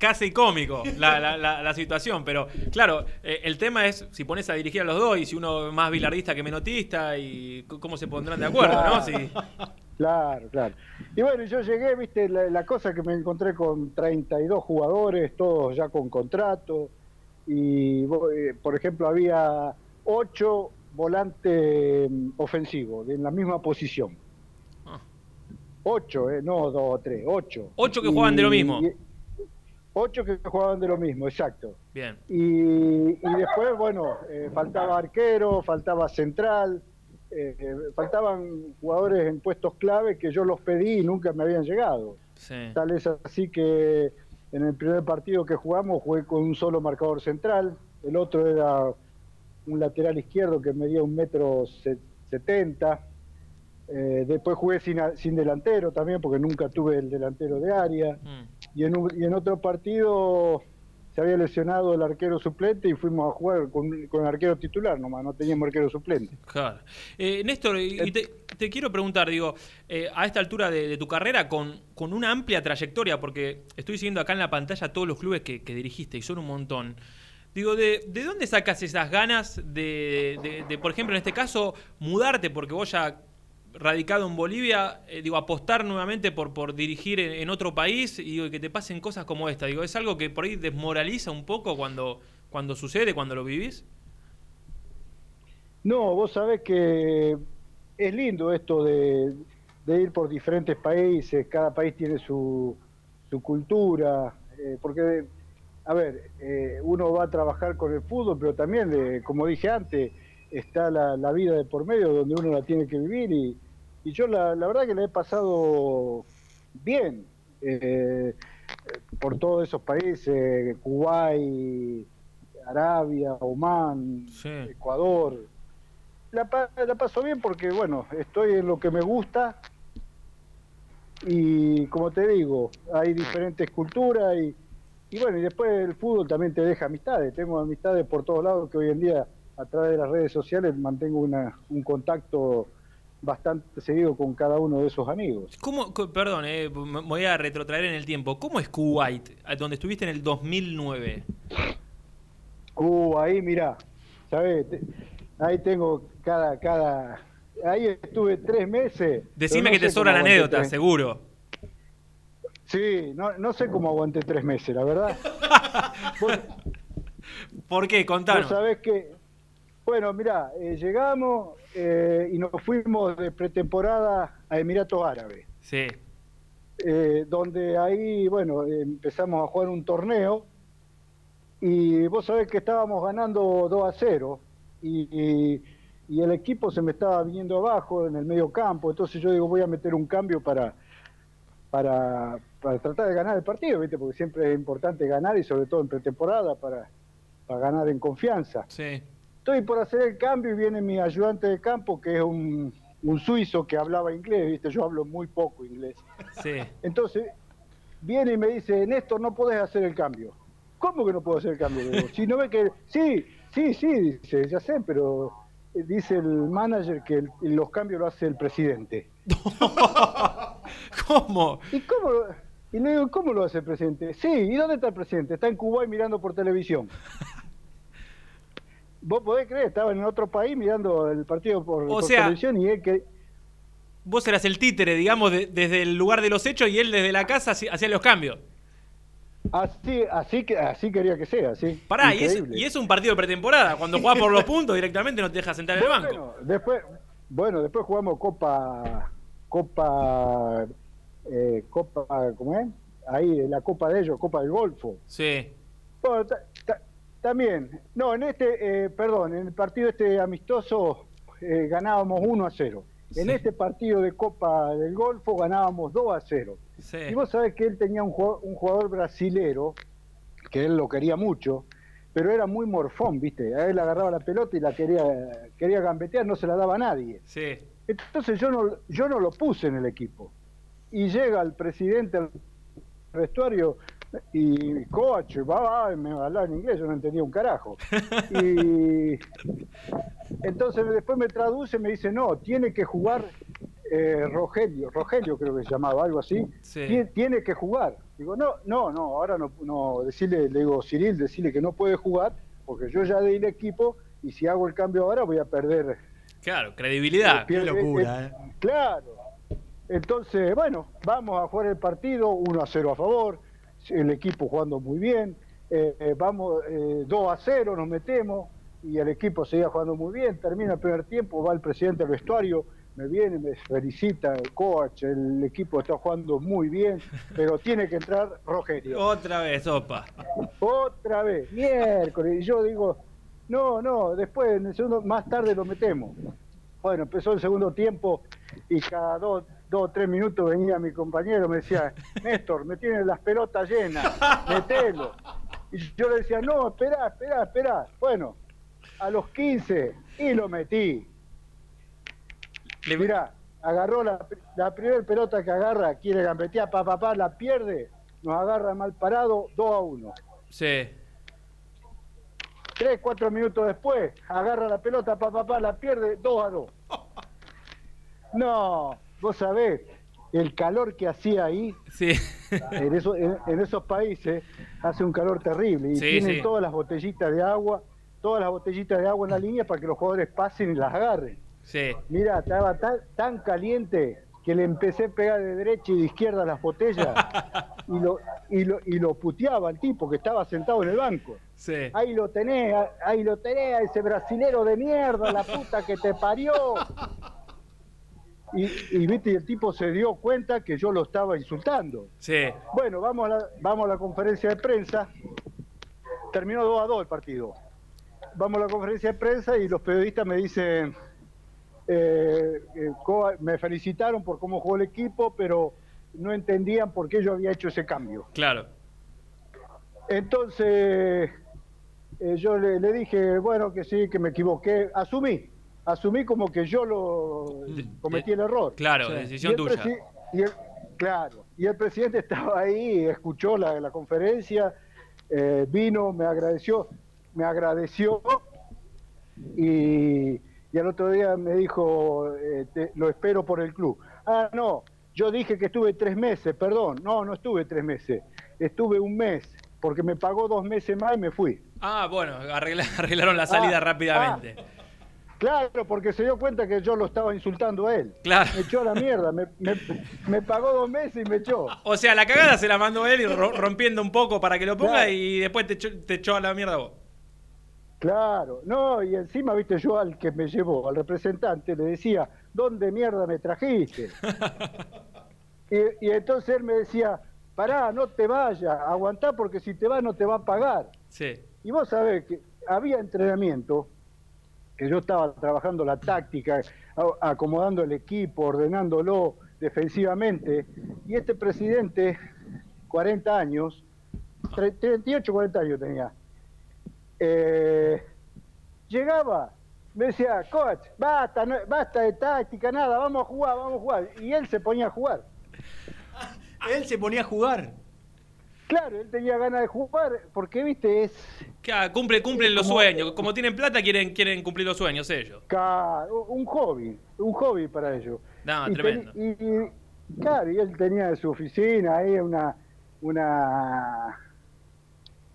Casi cómico la, la, la, la situación, pero claro, eh, el tema es si pones a dirigir a los dos y si uno es más bilardista que menotista y cómo se pondrán de acuerdo, claro, ¿no? Si... Claro, claro. Y bueno, yo llegué, viste, la, la cosa que me encontré con treinta y dos jugadores, todos ya con contrato. Y por ejemplo había ocho volantes ofensivos en la misma posición, ah. ocho, eh, no dos o tres, ocho ocho que y, jugaban de lo mismo y, ocho que jugaban de lo mismo, exacto. Bien. Y, y después bueno, eh, faltaba arquero, faltaba central, eh, eh, faltaban jugadores en puestos clave que yo los pedí y nunca me habían llegado, sí. Tal es así que en el primer partido que jugamos jugué con un solo marcador central, el otro era un lateral izquierdo que medía un metro setenta, eh, después jugué sin, sin delantero también porque nunca tuve el delantero de área, mm. y, en un, y en otro partido se había lesionado el arquero suplente y fuimos a jugar con, con el arquero titular nomás, no teníamos arquero suplente. Claro. Eh, Néstor, y te... Te quiero preguntar, digo, eh, a esta altura de, de tu carrera, con, con una amplia trayectoria, porque estoy siguiendo acá en la pantalla todos los clubes que, que dirigiste, y son un montón. Digo, ¿de, de dónde sacas esas ganas de, de, de, por ejemplo, en este caso, mudarte, porque vos ya radicado en Bolivia, eh, digo, apostar nuevamente por, por dirigir en, en otro país y, digo, y que te pasen cosas como esta? Digo, ¿es algo que por ahí desmoraliza un poco cuando, cuando sucede, cuando lo vivís? No, vos sabés que... Es lindo esto de, de ir por diferentes países, cada país tiene su, su cultura, eh, porque, a ver, eh, uno va a trabajar con el fútbol, pero también, de, como dije antes, está la, la vida de por medio donde uno la tiene que vivir, y, y yo la, la verdad que la he pasado bien, eh, por todos esos países, Kuwait, Arabia, Omán, sí. Ecuador... La, la paso bien porque, bueno, estoy en lo que me gusta y, como te digo, hay diferentes culturas y, y, bueno, y después el fútbol también te deja amistades. Tengo amistades por todos lados que hoy en día, a través de las redes sociales, mantengo una, un contacto bastante seguido con cada uno de esos amigos. ¿Cómo, perdón, eh, me voy a retrotraer en el tiempo. ¿Cómo es Kuwait, donde estuviste en el dos mil nueve? Uh, ahí, mirá, ¿sabés? Te, ahí tengo cada... cada ahí estuve tres meses. Decime que te sobran anécdotas, seguro. Sí, no, no sé cómo aguanté tres meses, la verdad. ¿Vos... ¿Por qué? Contanos. ¿Vos sabés que? Bueno, mirá, eh, llegamos eh, y nos fuimos de pretemporada a Emiratos Árabes. Sí. Eh, donde ahí, bueno, empezamos a jugar un torneo y vos sabés que estábamos ganando dos a cero. Y, y, y el equipo se me estaba viniendo abajo en el medio campo, entonces yo digo, voy a meter un cambio para, para, para tratar de ganar el partido, ¿viste? Porque siempre es importante ganar, y sobre todo en pretemporada, para, para ganar en confianza. Sí. Estoy por hacer el cambio y viene mi ayudante de campo, que es un, un suizo que hablaba inglés, ¿viste? Yo hablo muy poco inglés. Sí. Entonces viene y me dice, Néstor, no podés hacer el cambio. ¿Cómo que no puedo hacer el cambio? Digo, si no ve que... Sí, sí, sí, dice, ya sé, pero dice el manager que el, los cambios lo hace el presidente. ¿Cómo? ¿Y cómo? Y le digo, ¿cómo lo hace el presidente? Sí, ¿y dónde está el presidente? Está en Cuba y mirando por televisión. Vos podés creer, estaba en otro país mirando el partido por, por sea, televisión, y él que... Vos eras el títere, digamos, de, desde el lugar de los hechos, y él desde la casa hacía los cambios. Así, así, así quería que sea, sí. Pará, y es, y es un partido de pretemporada. Cuando jugás por los puntos, directamente no te dejas sentar en bueno, el banco. Después, bueno, después jugamos Copa, Copa, eh, Copa, ¿cómo es? Ahí, la Copa de ellos, Copa del Golfo. Sí. Bueno, ta, ta, también, no, en este, eh, perdón, en el partido este amistoso eh, ganábamos uno a cero. En sí. este partido de Copa del Golfo ganábamos dos a cero. Sí. Y vos sabés que él tenía un jugador, un jugador brasilero, que él lo quería mucho, pero era muy morfón, ¿viste? A él agarraba la pelota y la quería quería gambetear, no se la daba a nadie. Sí. Entonces yo no, yo no lo puse en el equipo. Y llega el presidente al vestuario y coach, va, va, me hablaba en inglés, yo no entendía un carajo. Y entonces después me traduce y me dice, no, tiene que jugar eh, Rogelio, Rogelio creo que se llamaba, algo así, sí. Tiene, tiene que jugar. Digo, no, no, no, ahora no, no, decirle, le digo, Ciril, decirle que no puede jugar, porque yo ya di el equipo, y si hago el cambio ahora voy a perder. Claro, credibilidad. Qué locura, eh. Claro. Entonces, bueno, vamos a jugar el partido, uno a cero a favor, el equipo jugando muy bien, eh, eh, vamos eh, dos a cero, nos metemos, y el equipo seguía jugando muy bien, termina el primer tiempo, va el presidente al vestuario, me viene, me felicita el coach, el equipo está jugando muy bien, pero tiene que entrar Rogelio. Otra vez, opa. Otra vez, miércoles, y yo digo, no, no, después, en el segundo, más tarde lo metemos. Bueno, empezó el segundo tiempo, y cada dos... dos o tres minutos venía mi compañero, me decía, Néstor, me tienen las pelotas llenas, metelo. Y yo le decía, no, esperá, esperá, esperá. Bueno, a los quince, y lo metí. Le... Mirá, agarró la, la primera pelota que agarra, quiere gambetear, pa, pa, pa, la pierde, nos agarra mal parado, dos a uno. Sí. Tres, cuatro minutos después, agarra la pelota, pa, pa, pa, la pierde, dos a dos. No... Vos sabés, el calor que hacía ahí, sí. en, eso, en, en esos países, hace un calor terrible. Y sí, tienen sí. todas las botellitas de agua, todas las botellitas de agua en la línea para que los jugadores pasen y las agarren. Sí. Mirá, estaba tan, tan caliente que le empecé a pegar de derecha y de izquierda las botellas y, lo, y, lo, y lo puteaba al tipo que estaba sentado en el banco. Sí. Ahí lo tenés, ahí lo tenés, ese brasilero de mierda, la puta que te parió. Y, y viste, el tipo se dio cuenta que yo lo estaba insultando. Sí. Bueno, vamos a la, vamos a la conferencia de prensa. Terminó dos a dos el partido. Vamos a la conferencia de prensa y los periodistas me dicen... Eh, eh, me felicitaron por cómo jugó el equipo, pero no entendían por qué yo había hecho ese cambio. Claro. Entonces, eh, yo le, le dije, bueno, que sí, que me equivoqué. Asumí. Asumí como que yo lo cometí el error. Claro, sí. Decisión y tuya. Y el, claro, y el presidente estaba ahí, escuchó la, la conferencia, eh, vino, me agradeció, me agradeció y, y al otro día me dijo, eh, te, lo espero por el club. Ah, no, yo dije que estuve tres meses, perdón, no, no estuve tres meses, estuve un mes, porque me pagó dos meses más y me fui. Ah, bueno, arregla, arreglaron la salida ah, rápidamente. Ah, Claro, porque se dio cuenta que yo lo estaba insultando a él. Claro. Me echó a la mierda, me, me, me pagó dos meses y me echó. O sea, la cagada se la mandó él, rompiendo un poco para que lo ponga, claro. Y después te echó, te echó a la mierda vos. Claro, no, y encima, viste, yo al que me llevó, al representante, le decía, ¿dónde mierda me trajiste? y, y entonces él me decía, pará, no te vayas, aguantá porque si te vas no te va a pagar. Sí. Y vos sabés que había entrenamiento... que yo estaba trabajando la táctica, acomodando el equipo, ordenándolo defensivamente, y este presidente, cuarenta años, treinta y ocho, cuarenta años tenía, eh, llegaba, me decía, coach, basta, no, basta de táctica, nada, vamos a jugar, vamos a jugar, y él se ponía a jugar. Él se ponía a jugar. Claro, él tenía ganas de jugar, porque, viste, es... Claro, cumple, cumplen los sueños. Como tienen plata, quieren, quieren cumplir los sueños ellos. Claro, un hobby, un hobby para ellos. No, y tremendo. Ten, y, y, claro, y él tenía su oficina, ahí una, una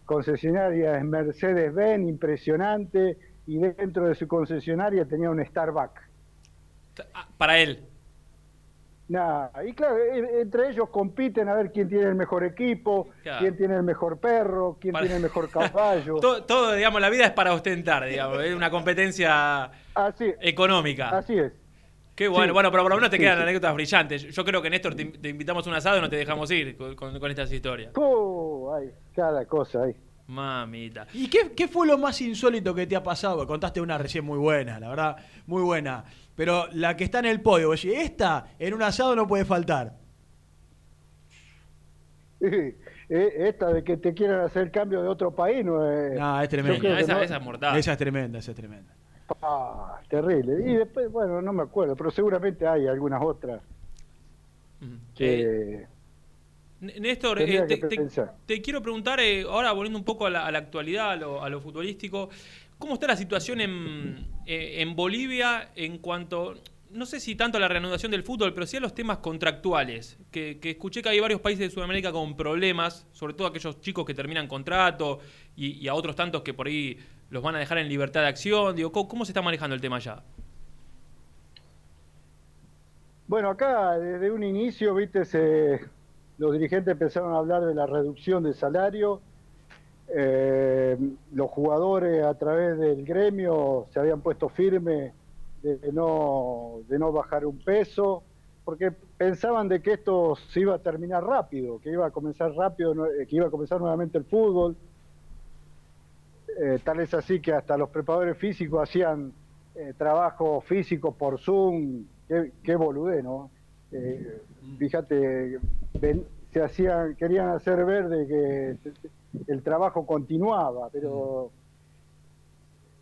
concesionaria Mercedes-Benz impresionante, y dentro de su concesionaria tenía un Starbucks. Para él. Nah, y claro, entre ellos compiten a ver quién tiene el mejor equipo, claro, quién tiene el mejor perro, quién para... tiene el mejor caballo. todo, todo, digamos, la vida es para ostentar, digamos, es una competencia así, económica. Así es. Qué bueno, sí. Bueno, pero por lo menos te quedan sí, anécdotas sí. brillantes. Yo creo que, Néstor, te, te invitamos a un asado y no te dejamos ir con, con, con estas historias. Oh, ay, cada cosa ahí. Mamita. ¿Y qué, qué fue lo más insólito que te ha pasado? Contaste una recién muy buena, la verdad, muy buena. Pero la que está en el podio, oye, esta en un asado no puede faltar. Esta de que te quieran hacer cambio de otro país, no es... No, es tremenda. No, esa, no... esa es mortal. Esa es tremenda, esa es tremenda. Ah, terrible. Y después, bueno, no me acuerdo, pero seguramente hay algunas otras. Que... Eh... Néstor, eh, te, te, te quiero preguntar, eh, ahora volviendo un poco a la, a la actualidad, a lo, a lo futbolístico, ¿cómo está la situación en, eh, en Bolivia en cuanto, no sé si tanto a la reanudación del fútbol, pero sí a los temas contractuales? Que, que escuché que hay varios países de Sudamérica con problemas, sobre todo aquellos chicos que terminan contrato y, y a otros tantos que por ahí los van a dejar en libertad de acción. Digo, ¿cómo, cómo se está manejando el tema allá? Bueno, acá desde un inicio, viste, se... los dirigentes empezaron a hablar de la reducción de salario, eh, los jugadores a través del gremio se habían puesto firme de no, de no bajar un peso, porque pensaban de que esto se iba a terminar rápido, que iba a comenzar rápido, que iba a comenzar nuevamente el fútbol. Eh, tal es así que hasta los preparadores físicos hacían eh, trabajo físico por Zoom, qué, qué boludé, ¿no? Eh, fíjate, ven, se hacían, querían hacer ver de que el trabajo continuaba, pero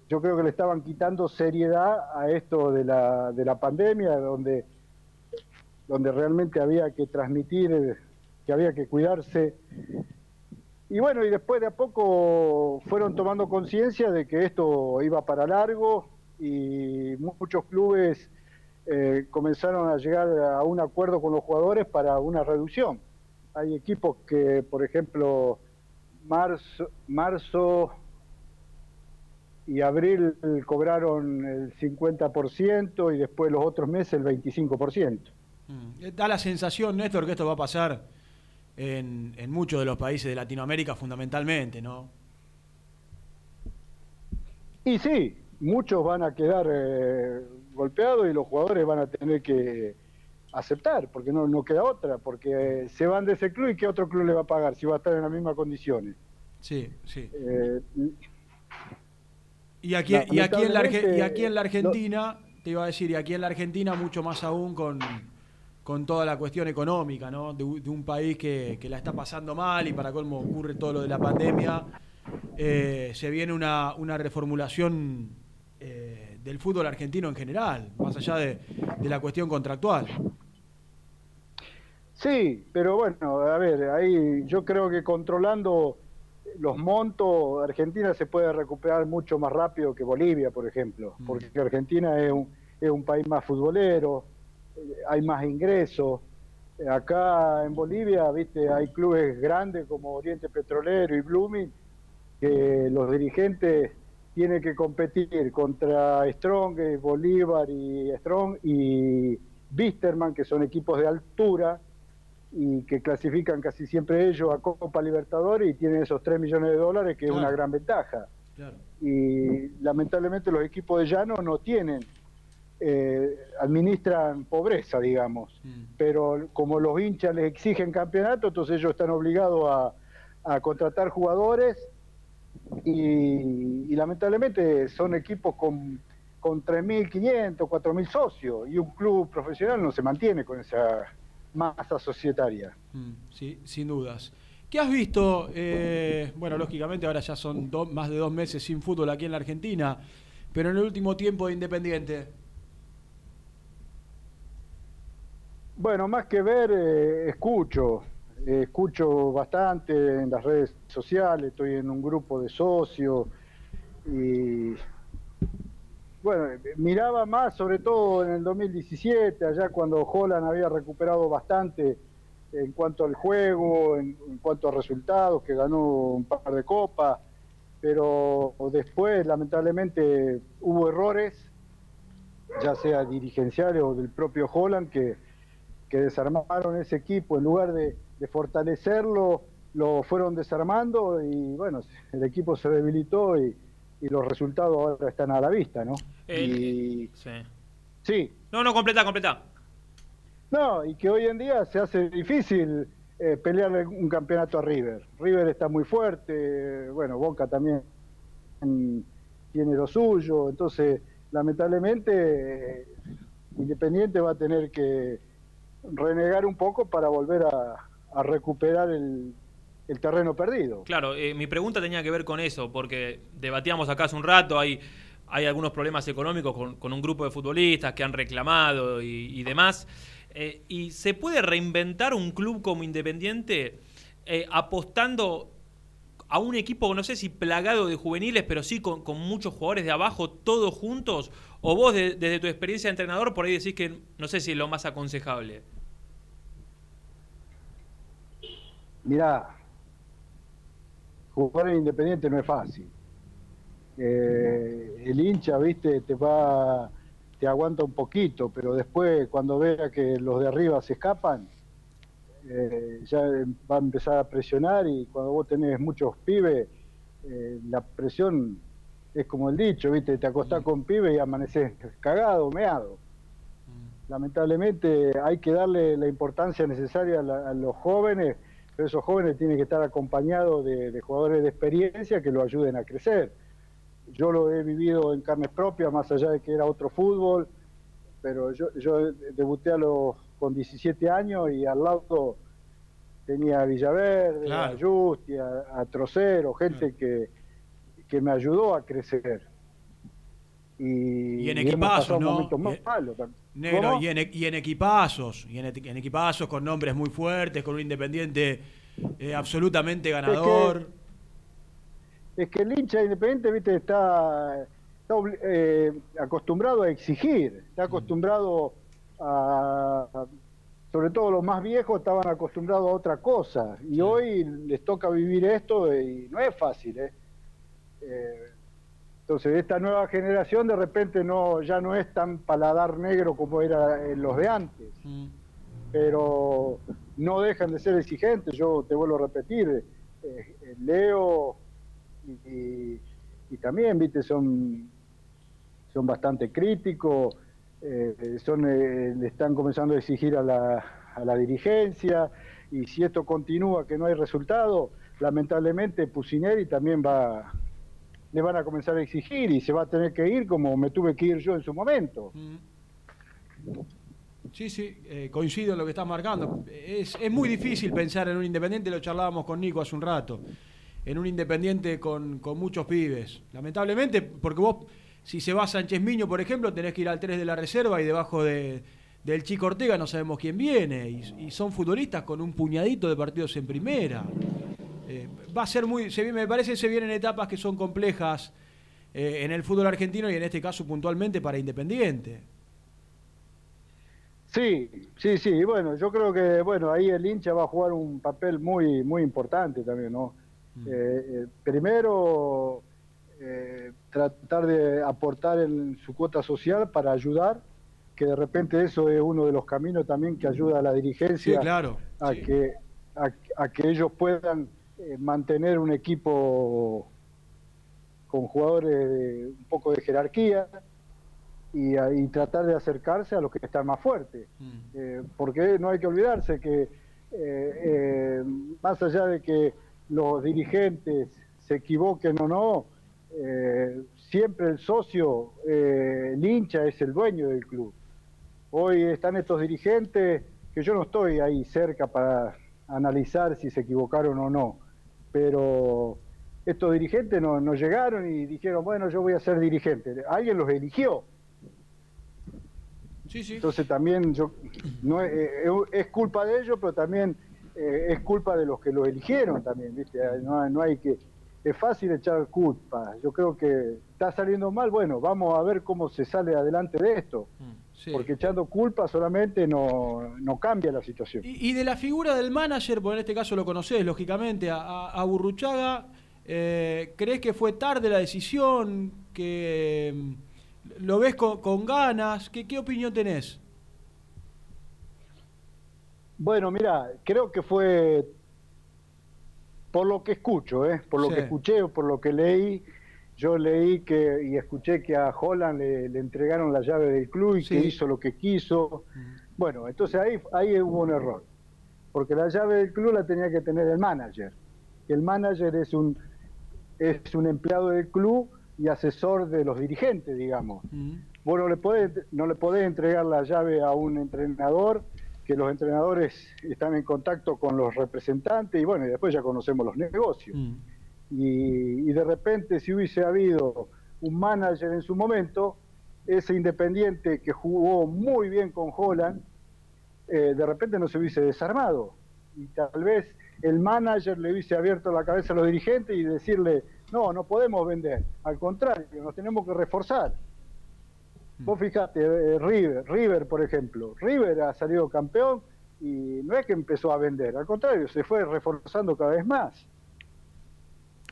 yo creo que le estaban quitando seriedad a esto de la, de la pandemia, donde, donde realmente había que transmitir, que había que cuidarse. Y bueno, y después de a poco fueron tomando conciencia de que esto iba para largo y muchos clubes... Eh, comenzaron a llegar a un acuerdo con los jugadores para una reducción. Hay equipos que, por ejemplo, marzo, marzo y abril cobraron el cincuenta por ciento y después los otros meses el veinticinco por ciento. Da la sensación, Néstor, que esto va a pasar en, en muchos de los países de Latinoamérica fundamentalmente, ¿no? Y sí, muchos van a quedar... Eh, golpeado y los jugadores van a tener que aceptar, porque no, no queda otra, porque se van de ese club y ¿qué otro club le va a pagar si va a estar en las mismas condiciones? Sí, sí. Eh, y, aquí, y, aquí en la, y aquí en la Argentina, no, te iba a decir, y aquí en la Argentina mucho más aún con, con toda la cuestión económica, ¿no? De, de un país que, que la está pasando mal y para colmo ocurre todo lo de la pandemia, eh, se viene una, una reformulación eh, del fútbol argentino en general, más allá de, de la cuestión contractual. Sí, pero bueno, a ver, ahí yo creo que controlando los montos, Argentina se puede recuperar mucho más rápido que Bolivia, por ejemplo, mm. porque Argentina es un, es un país más futbolero, hay más ingresos. Acá en Bolivia, viste, hay clubes grandes como Oriente Petrolero y Blooming, que los dirigentes... tiene que competir contra Strong, Bolívar y Strong y Wisterman, que son equipos de altura y que clasifican casi siempre ellos a Copa Libertadores y tienen esos tres millones de dólares, que claro, es una gran ventaja. Claro. Y lamentablemente los equipos de llano no tienen, eh, administran pobreza, digamos. Mm. Pero como los hinchas les exigen campeonato, entonces ellos están obligados a, a contratar jugadores. Y, y lamentablemente son equipos con con tres mil quinientos, cuatro mil socios, y un club profesional no se mantiene con esa masa societaria. Mm, sí, sin dudas. ¿Qué has visto? Eh, bueno, lógicamente ahora ya son do, más de dos meses sin fútbol aquí en la Argentina, pero en el último tiempo de Independiente. Bueno, más que ver, eh, escucho. Eh, escucho bastante en las redes sociales, estoy en un grupo de socios y... Bueno, miraba más sobre todo en el dos mil diecisiete, allá cuando Holland había recuperado bastante en cuanto al juego, en, en cuanto a resultados, que ganó un par de copas, pero después lamentablemente hubo errores, ya sea dirigenciales o del propio Holland, que, que desarmaron ese equipo. En lugar de, de fortalecerlo, lo fueron desarmando y bueno, el equipo se debilitó y... y los resultados ahora están a la vista, ¿no? El, y... sí. sí. No, no, completa, completa. No, y que hoy en día se hace difícil eh, pelearle un campeonato a River. River está muy fuerte, bueno, Boca también tiene lo suyo, entonces, lamentablemente, eh, Independiente va a tener que renegar un poco para volver a, a recuperar el... el terreno perdido. Claro, eh, mi pregunta tenía que ver con eso, porque debatíamos acá hace un rato, hay, hay algunos problemas económicos con, con un grupo de futbolistas que han reclamado y, y demás. Eh, ¿Y se puede reinventar un club como Independiente eh, apostando a un equipo, no sé si plagado de juveniles, pero sí con, con muchos jugadores de abajo, todos juntos? ¿O vos, de, desde tu experiencia de entrenador, por ahí decís que no sé si es lo más aconsejable? Mirá, jugar en Independiente no es fácil. Eh, el hincha, viste, te va, te aguanta un poquito, pero después, cuando vea que los de arriba se escapan, eh, ya va a empezar a presionar, y cuando vos tenés muchos pibes, eh, la presión es como el dicho, viste, te acostás con pibes y amaneces cagado, meado. Lamentablemente hay que darle la importancia necesaria a, la, a los jóvenes. Pero esos jóvenes tienen que estar acompañados de, de jugadores de experiencia que lo ayuden a crecer. Yo lo he vivido en carnes propias, más allá de que era otro fútbol, pero yo, yo debuté a los, con diecisiete años, y al lado tenía a Villaverde, claro, a Justi, a, a Trocero, gente claro, que, que me ayudó a crecer. Y, y en equipazos, ¿no? Más y, malos negro, y, en, y en equipazos, y en, en equipazos con nombres muy fuertes, con un Independiente eh, absolutamente ganador. Es que, es que el hincha Independiente, viste, está, está eh, acostumbrado a exigir, está acostumbrado a, a, sobre todo los más viejos estaban acostumbrados a otra cosa, y sí, hoy les toca vivir esto y no es fácil, ¿eh? eh Entonces, esta nueva generación de repente no, ya no es tan paladar negro como era en los de antes. Mm. Pero no dejan de ser exigentes. Yo te vuelvo a repetir, eh, eh, leo y, y, y también, viste, son, son bastante críticos, eh, son, eh, le están comenzando a exigir a la, a la dirigencia, y si esto continúa que no hay resultado, lamentablemente Pusineri también va... le van a comenzar a exigir y se va a tener que ir como me tuve que ir yo en su momento. Sí, sí, eh, coincido en lo que estás marcando. Es, es muy difícil pensar en un Independiente, lo charlábamos con Nico hace un rato, en un Independiente con, con muchos pibes. Lamentablemente, porque vos, si se va a Sánchez Miño, por ejemplo, tenés que ir al tres de la reserva y debajo de, del Chico Ortega no sabemos quién viene. Y, y son futbolistas con un puñadito de partidos en primera. Eh, va a ser muy, se, me parece que se vienen etapas que son complejas eh, en el fútbol argentino, y en este caso puntualmente para Independiente. Sí, sí, sí, bueno, yo creo que bueno, ahí el hincha va a jugar un papel muy, muy importante también, ¿no? Mm. Eh, eh, primero, eh, tratar de aportar en su cuota social para ayudar, que de repente eso es uno de los caminos también que ayuda a la dirigencia, sí, claro, a, sí, que, a, a que ellos puedan mantener un equipo con jugadores de un poco de jerarquía y, y tratar de acercarse a los que están más fuertes. Mm. Eh, porque no hay que olvidarse que eh, eh, más allá de que los dirigentes se equivoquen o no, eh, siempre el socio, eh, el hincha es el dueño del club. Hoy están estos dirigentes, que yo no estoy ahí cerca para analizar si se equivocaron o no, pero estos dirigentes no, no llegaron y dijeron, bueno, yo voy a ser dirigente. Alguien los eligió. Sí, sí. Entonces también yo no eh, es culpa de ellos, pero también eh, es culpa de los que los eligieron también, ¿viste? No, no hay que... Es fácil echar culpa. Yo creo que está saliendo mal. Bueno, vamos a ver cómo se sale adelante de esto. Sí. Porque echando culpa solamente no, no cambia la situación. Y, y de la figura del manager, porque en este caso lo conocés, lógicamente, a, a Burruchaga, eh, ¿crees que fue tarde la decisión? ¿Que lo ves con, con ganas? ¿Qué, qué opinión tenés? Bueno, mirá, creo que fue... Por lo que escucho, ¿eh? por lo sí. que escuché o por lo que leí, yo leí que y escuché que a Holland le, le entregaron la llave del club y sí. que hizo lo que quiso. Bueno, entonces ahí, ahí hubo un error, porque la llave del club la tenía que tener el manager. El manager es un, es un empleado del club y asesor de los dirigentes, digamos. Uh-huh. Bueno, le podés, no le podés entregar la llave a un entrenador, que los entrenadores están en contacto con los representantes y bueno, y después ya conocemos los negocios. Mm. Y, y de repente, si hubiese habido un manager en su momento, ese Independiente que jugó muy bien con Holland, eh, de repente no se hubiese desarmado. Y tal vez el manager le hubiese abierto la cabeza a los dirigentes y decirle, no, no podemos vender. Al contrario, nos tenemos que reforzar. Vos fijate, eh, River, River por ejemplo, River ha salido campeón y no es que empezó a vender, al contrario, se fue reforzando cada vez más.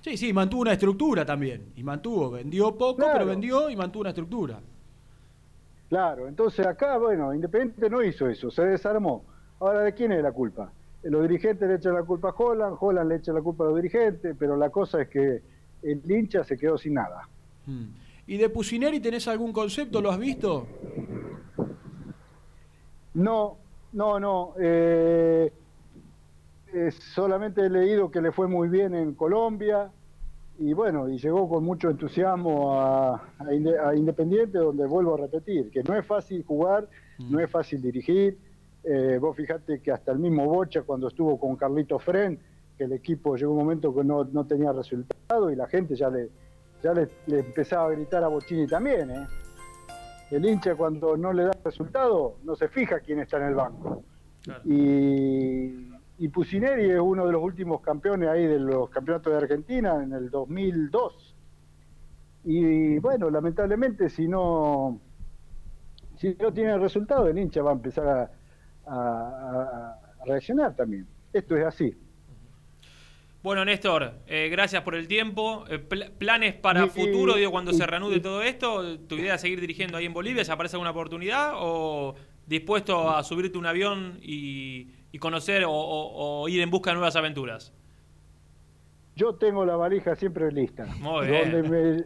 Sí, sí, mantuvo una estructura también, y mantuvo, vendió poco, claro. pero vendió y mantuvo una estructura. Claro, entonces acá, bueno, Independiente no hizo eso, se desarmó. Ahora, ¿de quién es la culpa? Los dirigentes le echan la culpa a Holland, Holland le echa la culpa a los dirigentes, pero la cosa es que el hincha se quedó sin nada. Hmm. ¿Y de Pusineri tenés algún concepto? ¿Lo has visto? No, no, no. Eh, eh, solamente he leído que le fue muy bien en Colombia y bueno, y llegó con mucho entusiasmo a, a, Inde, a Independiente, donde vuelvo a repetir, que no es fácil jugar, mm. no es fácil dirigir. Eh, vos fijate que hasta el mismo Bocha, cuando estuvo con Carlito Fren, que el equipo llegó un momento que no, no tenía resultado y la gente ya le... ya le, le empezaba a gritar a Bochini también, ¿eh? El hincha cuando no le da resultado, no se fija quién está en el banco. Claro. Y, y Pusineri es uno de los últimos campeones ahí de los campeonatos de Argentina en el dos mil dos. Y bueno, lamentablemente si no, si no tiene resultado, el hincha va a empezar a, a, a reaccionar también. Esto es así. Bueno, Néstor, eh, gracias por el tiempo. Eh, pl ¿Planes para y, futuro, digo, cuando y, se reanude y, todo esto? ¿Tu idea es seguir dirigiendo ahí en Bolivia? ¿Se aparece alguna oportunidad? ¿O dispuesto a subirte un avión y, y conocer o, o, o ir en busca de nuevas aventuras? Yo tengo la valija siempre lista. Muy bien. Donde, me,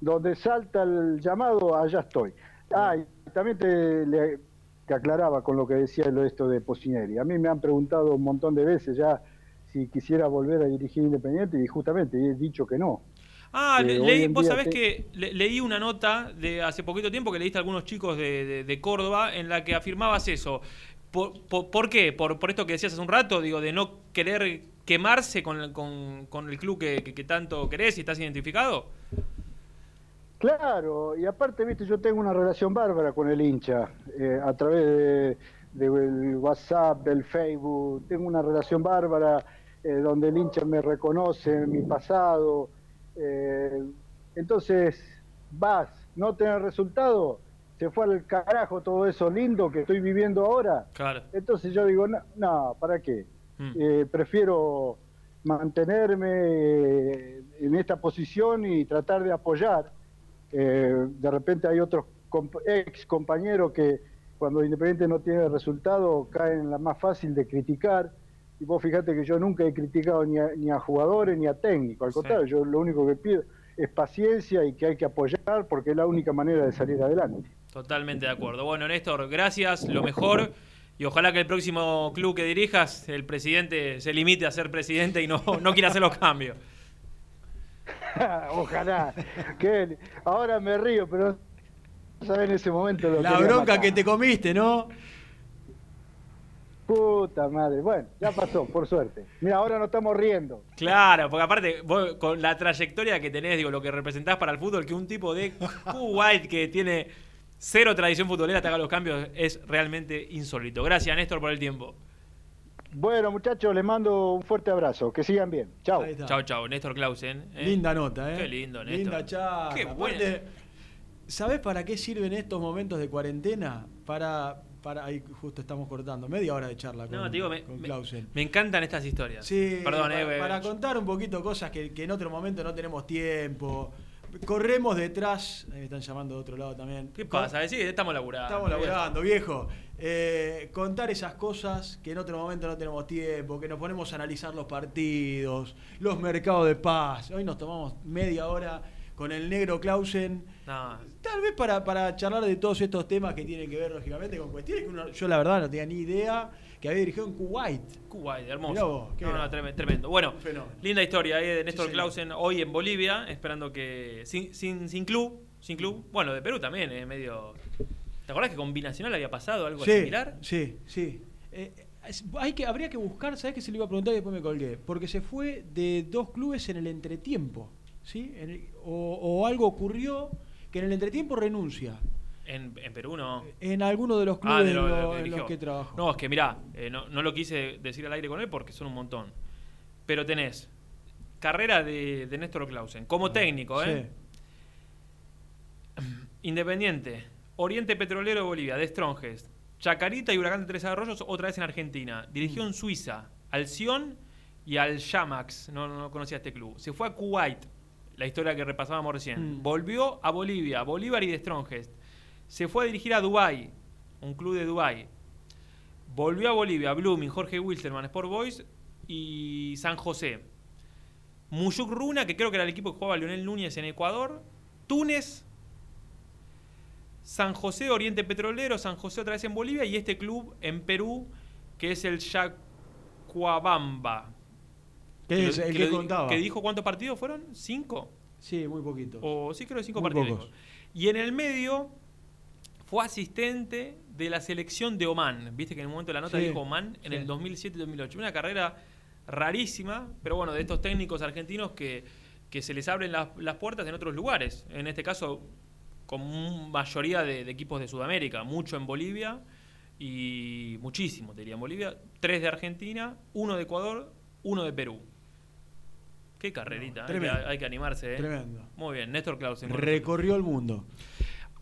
donde salta el llamado, allá estoy. Ah, y también te, le, te aclaraba con lo que decía lo esto de Pusineri. A mí me han preguntado un montón de veces ya si quisiera volver a dirigir Independiente, y justamente he dicho que no. Ah, eh, leí, vos sabés te... que le, leí una nota de hace poquito tiempo que leíste a algunos chicos de, de, de Córdoba en la que afirmabas eso. ¿Por, por, por qué? Por, por esto que decías hace un rato, digo, de no querer quemarse con, con, con el club que, que, que tanto querés y estás identificado. Claro, y aparte, viste, yo tengo una relación bárbara con el hincha, eh, a través de, de el WhatsApp, del Facebook, tengo una relación bárbara. Eh, donde el hincha me reconoce, mi pasado. Eh, entonces, vas, no tenés resultado, se fue al carajo todo eso lindo que estoy viviendo ahora. Claro. Entonces yo digo, no, no, ¿para qué? Mm. Eh, prefiero mantenerme en esta posición y tratar de apoyar. Eh, de repente hay otros comp ex compañeros que cuando Independiente no tiene resultado caen en la más fácil de criticar. Y vos fijate que yo nunca he criticado ni a, ni a jugadores ni a técnicos, al contrario, sí. yo lo único que pido es paciencia y que hay que apoyar porque es la única manera de salir adelante. Totalmente de acuerdo. Bueno, Néstor, gracias, lo mejor, y ojalá que el próximo club que dirijas el presidente se limite a ser presidente y no, no quiera hacer los cambios. Ojalá. Que ahora me río, pero no sabés en ese momento lo que... La bronca que te comiste, ¿no? Puta madre. Bueno, ya pasó, por suerte. Mira, ahora nos estamos riendo. Claro, porque aparte, vos, con la trayectoria que tenés, digo, lo que representás para el fútbol, que un tipo de Kuwait que tiene cero tradición futbolera te haga los cambios, es realmente insólito. Gracias, Néstor, por el tiempo. Bueno, muchachos, les mando un fuerte abrazo. Que sigan bien. Chau. Chau, chau. Néstor Clausen. ¿Eh? Linda nota, ¿eh? Qué lindo, Néstor. Linda charla. Qué buena. Aparte, ¿sabés para qué sirven estos momentos de cuarentena? Para... para ahí justo estamos cortando. Media hora de charla con, no, digo, me, con Clausen. Me, me encantan estas historias. Sí, perdón, para, eh, bebé. Para contar un poquito cosas que, que en otro momento no tenemos tiempo. Corremos detrás. Me están llamando de otro lado también. ¿Qué pasa? Sí, estamos laburando. Estamos laburando, viejo. viejo. Eh, contar esas cosas que en otro momento no tenemos tiempo, que nos ponemos a analizar los partidos, los mercados de paz. Hoy nos tomamos media hora con el negro Clausen. No. Tal vez para, para charlar de todos estos temas que tienen que ver, lógicamente, con cuestiones que uno, yo la verdad no tenía ni idea que había dirigido en Kuwait. Kuwait, hermoso. Vos, no, no, tremendo. Bueno, linda historia eh, de Néstor sí, Clausen hoy en Bolivia, esperando que... Sin, sin, sin club, sin club. Bueno, de Perú también, es eh, medio... ¿Te acordás que con Binacional había pasado algo sí, similar? Sí, sí. Eh, hay que, habría que buscar, ¿sabés que se lo iba a preguntar y después me colgué? Porque se fue de dos clubes en el entretiempo, ¿sí? En el, o, o algo ocurrió... que en el entretiempo renuncia. En, en Perú no. En alguno de los clubes ah, de lo, de lo, de en los que trabajó. No, es que mirá, eh, no, no lo quise decir al aire con él porque son un montón. Pero tenés carrera de, de Néstor Clausen como ah, técnico, ¿eh? Sí. Independiente, Oriente Petrolero de Bolivia, de Strongest, Chacarita y Huracán de Tres Arroyos, otra vez en Argentina. Dirigió mm. en Suiza, al Sion y al Yamax. No, no conocía este club. Se fue a Kuwait. La historia que repasábamos recién. Mm. Volvió a Bolivia, Bolívar y de Strongest. Se fue a dirigir a Dubái, un club de Dubái. Volvió a Bolivia, Blooming, Jorge Wilstermann, Sport Boys y San José. Muyuk Runa, que creo que era el equipo que jugaba Leonel Núñez en Ecuador. Túnez, San José, Oriente Petrolero, San José otra vez en Bolivia y este club en Perú, que es el Cajabamba. Que, es, el que, que, contaba. Que dijo cuántos partidos fueron, ¿cinco? Sí, muy poquitos. O sí, creo que cinco muy partidos. Pocos. Y en el medio fue asistente de la selección de Omán. Viste que en el momento de la nota sí, dijo Omán en sí. el dos mil siete dos mil ocho. Una carrera rarísima, pero bueno, de estos técnicos argentinos que, que se les abren las, las puertas en otros lugares. En este caso, con mayoría de, de equipos de Sudamérica, mucho en Bolivia y muchísimo, te diría, en Bolivia. Tres de Argentina, uno de Ecuador, uno de Perú. Qué carrerita, no, hay, que, hay que animarse. ¿Eh? Tremendo. Muy bien, Néstor Clausen. Recorrió el mundo.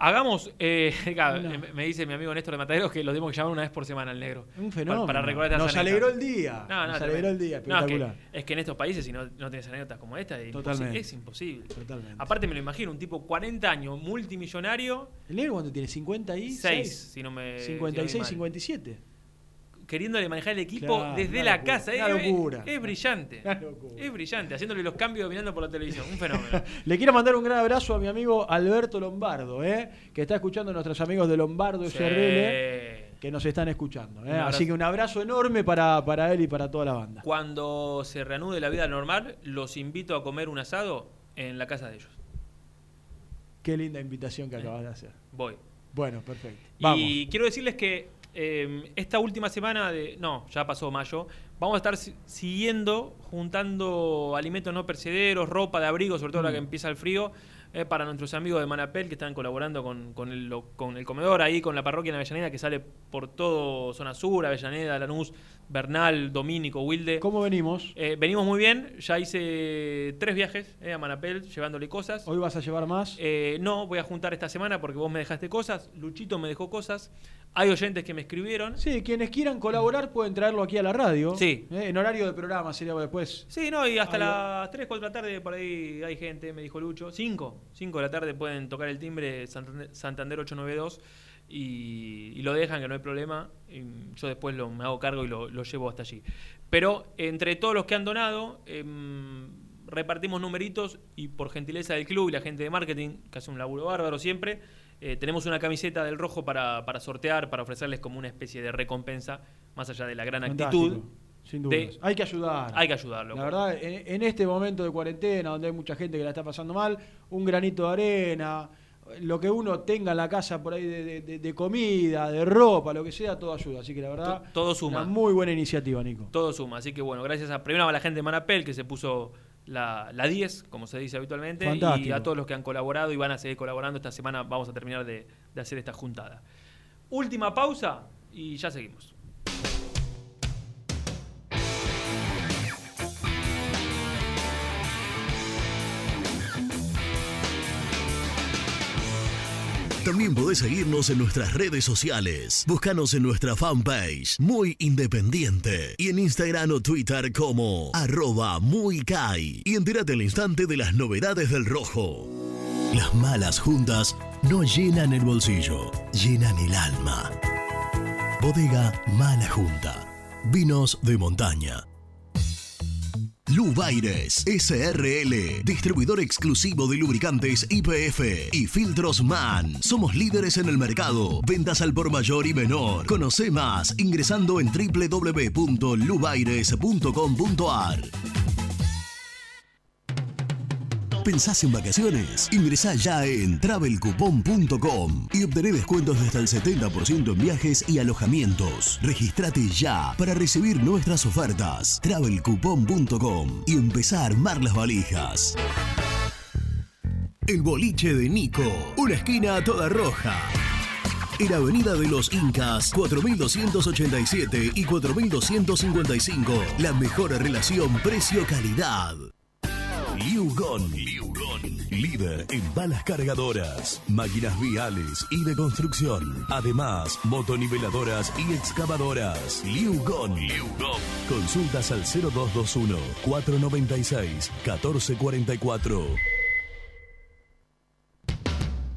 Hagamos, eh, no. me dice mi amigo Néstor de Mataderos que los tenemos que llamar una vez por semana al negro. Un fenómeno. Para, para recordar Nos alegró el día. No, no, Nos alegró el día, espectacular. No, es, que, es que en estos países, si no, no tienes anécdotas como esta, es imposible. Es imposible. Totalmente. Aparte me lo imagino, un tipo cuarenta años, multimillonario. ¿El negro cuánto tiene? cincuenta y seis. seis, si no me, cincuenta y seis, cincuenta y siete. Queriéndole manejar el equipo claro, desde la locura, casa. Una es, locura. Es, es brillante. Es brillante. Haciéndole los cambios mirando por la televisión. Un fenómeno. Le quiero mandar un gran abrazo a mi amigo Alberto Lombardo, ¿eh? Que está escuchando a nuestros amigos de Lombardo sí. S R L que nos están escuchando. ¿Eh? Así que un abrazo enorme para, para él y para toda la banda. Cuando se reanude la vida normal, los invito a comer un asado en la casa de ellos. Qué linda invitación que sí. acabas de hacer. Voy. Bueno, perfecto. Vamos. Y quiero decirles que... Eh, esta última semana de... No, ya pasó mayo. Vamos a estar si siguiendo, juntando alimentos no perecederos, ropa de abrigo, sobre todo mm. la que empieza el frío, eh, para nuestros amigos de Manapel que están colaborando con, con, el, con el comedor ahí, con la parroquia en Avellaneda, que sale por todo Zona Sur, Avellaneda, Lanús, Bernal, Domínico, Wilde. ¿Cómo venimos? Eh, venimos muy bien. Ya hice tres viajes eh, a Manapel llevándole cosas. ¿Hoy vas a llevar más? Eh, no, voy a juntar esta semana porque vos me dejaste cosas. Luchito me dejó cosas. Hay oyentes que me escribieron. Sí, quienes quieran colaborar pueden traerlo aquí a la radio. Sí. Eh, en horario de programa sería después. Sí, no, y hasta algo. Las tres, cuatro de la tarde por ahí hay gente, me dijo Lucho. cinco, cinco de la tarde pueden tocar el timbre Santander ocho noventa y dos y, y lo dejan, que no hay problema. Y yo después lo, me hago cargo y lo, lo llevo hasta allí. Pero entre todos los que han donado, eh, repartimos numeritos y por gentileza del club y la gente de marketing, que hace un laburo bárbaro siempre, Eh, tenemos una camiseta del rojo para, para sortear, para ofrecerles como una especie de recompensa, más allá de la gran Fantástico. actitud Sin duda. De, hay que ayudar. Hay que ayudarlo. La verdad, en, en este momento de cuarentena, donde hay mucha gente que la está pasando mal, un granito de arena, lo que uno tenga en la casa por ahí de, de, de comida, de ropa, lo que sea, todo ayuda. Así que la verdad, todo suma. Una muy buena iniciativa, Nico. Todo suma. Así que bueno, gracias a primero a la gente de Manapel, que se puso la, la diez, como se dice habitualmente. Fantástico. Y a todos los que han colaborado y van a seguir colaborando. Esta semana vamos a terminar de, de hacer esta juntada. Última pausa y ya seguimos. También podés seguirnos en nuestras redes sociales. Búscanos en nuestra fanpage, Muy Independiente. Y en Instagram o Twitter como arroba muycay. Y entérate al instante de las novedades del rojo. Las malas juntas no llenan el bolsillo, llenan el alma. Bodega Mala Junta. Vinos de montaña. Lubaires S R L, distribuidor exclusivo de lubricantes I P F y filtros MAN. Somos líderes en el mercado. Ventas al por mayor y menor. Conoce más ingresando en doble u doble u doble u punto lubaires punto com punto a r. ¿Pensás en vacaciones? Ingresá ya en travel coupon punto com y obtené descuentos de hasta el setenta por ciento en viajes y alojamientos. Registrate ya para recibir nuestras ofertas. travel coupon punto com y empezá a armar las valijas. El boliche de Nico, una esquina toda roja. En Avenida de los Incas, cuatro mil doscientos ochenta y siete y cuatro mil doscientos cincuenta y cinco. La mejor relación precio-calidad. Liugon, líder en balas cargadoras, máquinas viales y de construcción. Además, motoniveladoras y excavadoras. Liugon, consultas al cero dos dos uno, cuatro nueve seis, uno cuatro cuatro cuatro.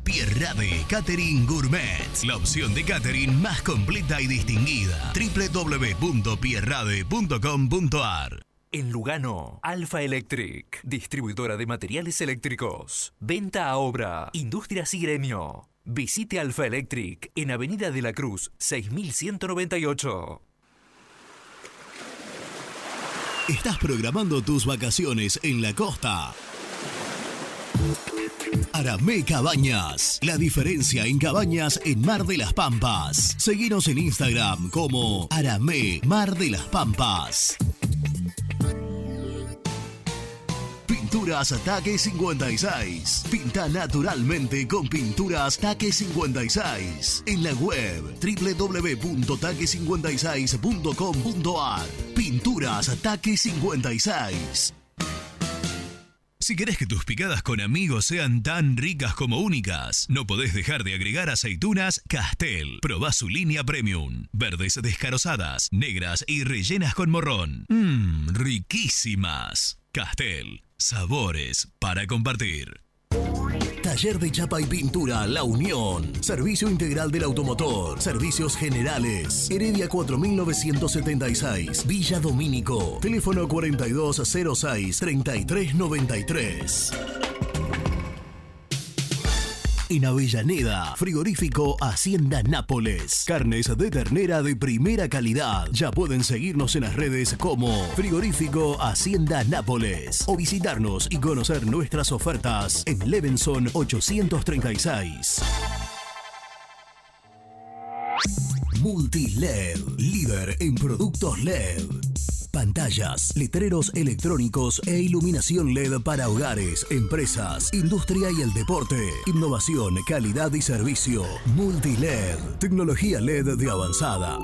Pierrade Catering Gourmet, la opción de catering más completa y distinguida. doble u doble u doble u punto pierrade punto com punto a r. En Lugano, Alfa Electric, distribuidora de materiales eléctricos, venta a obra, industrias y gremio. Visite Alfa Electric en Avenida de la Cruz, seis mil ciento noventa y ocho. ¿Estás programando tus vacaciones en la costa? Aramé Cabañas, la diferencia en cabañas en Mar de las Pampas. Seguinos en Instagram como Aramé Mar de las Pampas. Pinturas Taque cincuenta y seis. Pinta naturalmente con Pinturas Taque cincuenta y seis. En la web doble u doble u doble u punto taque cincuenta y seis punto com punto a r. Pinturas Taque cincuenta y seis. Si querés que tus picadas con amigos sean tan ricas como únicas, no podés dejar de agregar aceitunas Castel. Probá su línea premium. Verdes descarozadas, negras y rellenas con morrón. Mmm, riquísimas. Castel. Sabores para compartir. Taller de Chapa y Pintura La Unión. Servicio integral del automotor. Servicios generales. Heredia cuatro mil novecientos setenta y seis. Villa Domínico. Teléfono cuatro dos cero seis, tres tres nueve tres. En Avellaneda, frigorífico Hacienda Nápoles. Carnes de ternera de primera calidad. Ya pueden seguirnos en las redes como frigorífico Hacienda Nápoles. O visitarnos y conocer nuestras ofertas en Levenson ochocientos treinta y seis. Multiled, líder en productos L E D. Pantallas, letreros electrónicos e iluminación L E D para hogares, empresas, industria y el deporte. Innovación, calidad y servicio. Multiled, tecnología L E D de avanzada.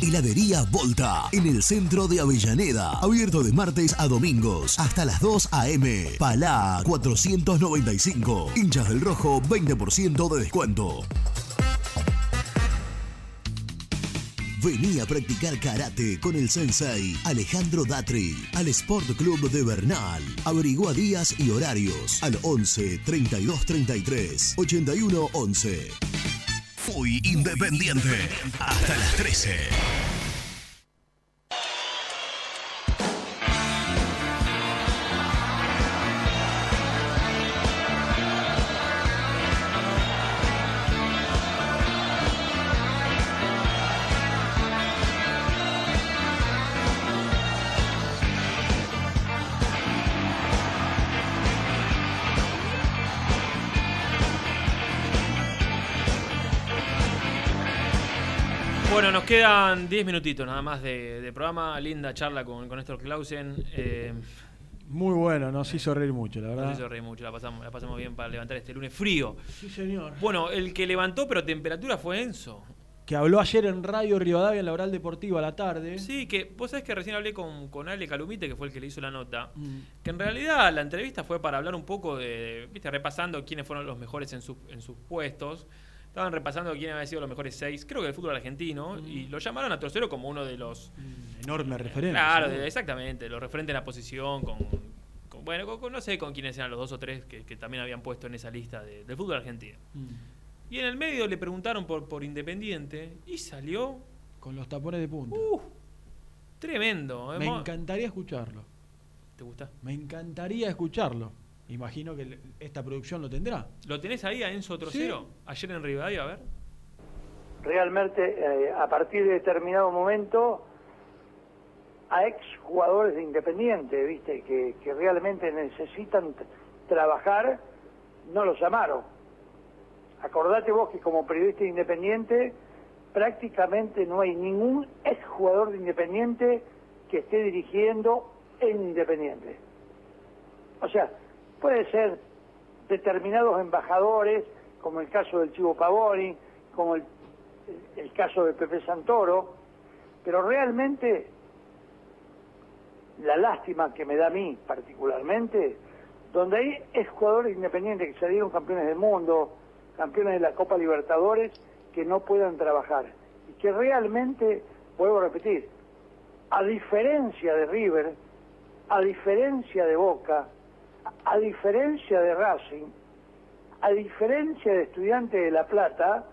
Heladería Volta, en el centro de Avellaneda. Abierto de martes a domingos, hasta las dos a m Palá cuatrocientos noventa y cinco. Hinchas del Rojo, veinte por ciento de descuento. Vení a practicar karate con el sensei Alejandro Datri al Sport Club de Bernal. Averigua días y horarios al once, treinta y dos, treinta y tres, ochenta y uno, once. Fui Independiente hasta las trece. Bueno, nos quedan diez minutitos nada más de, de programa. Linda charla con, con Néstor Clausen. Eh, Muy bueno, nos hizo reír mucho, la verdad. Nos hizo reír mucho, la pasamos, la pasamos bien para levantar este lunes frío. Sí, señor. Bueno, el que levantó pero temperatura fue Enzo, que habló ayer en Radio Rivadavia, en la Oral Deportiva, a la tarde. Sí, que vos sabés que recién hablé con, con Ale Calumite, que fue el que le hizo la nota, mm. que en realidad la entrevista fue para hablar un poco de, de viste, repasando quiénes fueron los mejores en, su, en sus puestos. Estaban repasando quiénes habían sido los mejores seis, creo que del fútbol argentino, mm. y lo llamaron a Trocero como uno de los... Mm, enormes referentes. Claro, ¿no? Exactamente, los referentes en la posición, con, con bueno, con, con, no sé con quiénes eran los dos o tres que, que también habían puesto en esa lista de, del fútbol argentino. Mm. Y en el medio le preguntaron por, por Independiente y salió... Con los tapones de punta. Uh, tremendo. ¿eh? Me encantaría escucharlo. ¿Te gusta? Me encantaría escucharlo. Imagino que esta producción lo tendrá. ¿Lo tenés ahí a Enzo Trocero? ¿Sí? Ayer en Rivadavia, a ver. Realmente, eh, a partir de determinado momento, a ex jugadores de Independiente, viste, que, que realmente necesitan trabajar, no los llamaron. Acordate vos que como periodista independiente prácticamente no hay ningún exjugador de Independiente que esté dirigiendo en Independiente. O sea, puede ser determinados embajadores, como el caso del Chivo Pavoni, como el, el caso de Pepe Santoro, pero realmente la lástima que me da a mí particularmente, donde hay exjugadores independientes que salieron campeones del mundo, campeones de la Copa Libertadores, que no puedan trabajar. Y que realmente, vuelvo a repetir, a diferencia de River, a diferencia de Boca, a diferencia de Racing, a diferencia de Estudiantes de La Plata,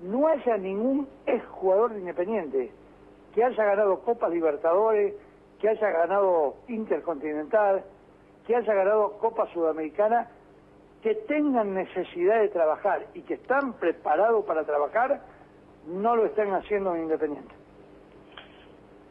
no haya ningún exjugador de Independiente que haya ganado Copa Libertadores, que haya ganado Intercontinental, que haya ganado Copa Sudamericana, que tengan necesidad de trabajar y que están preparados para trabajar, no lo están haciendo en Independiente.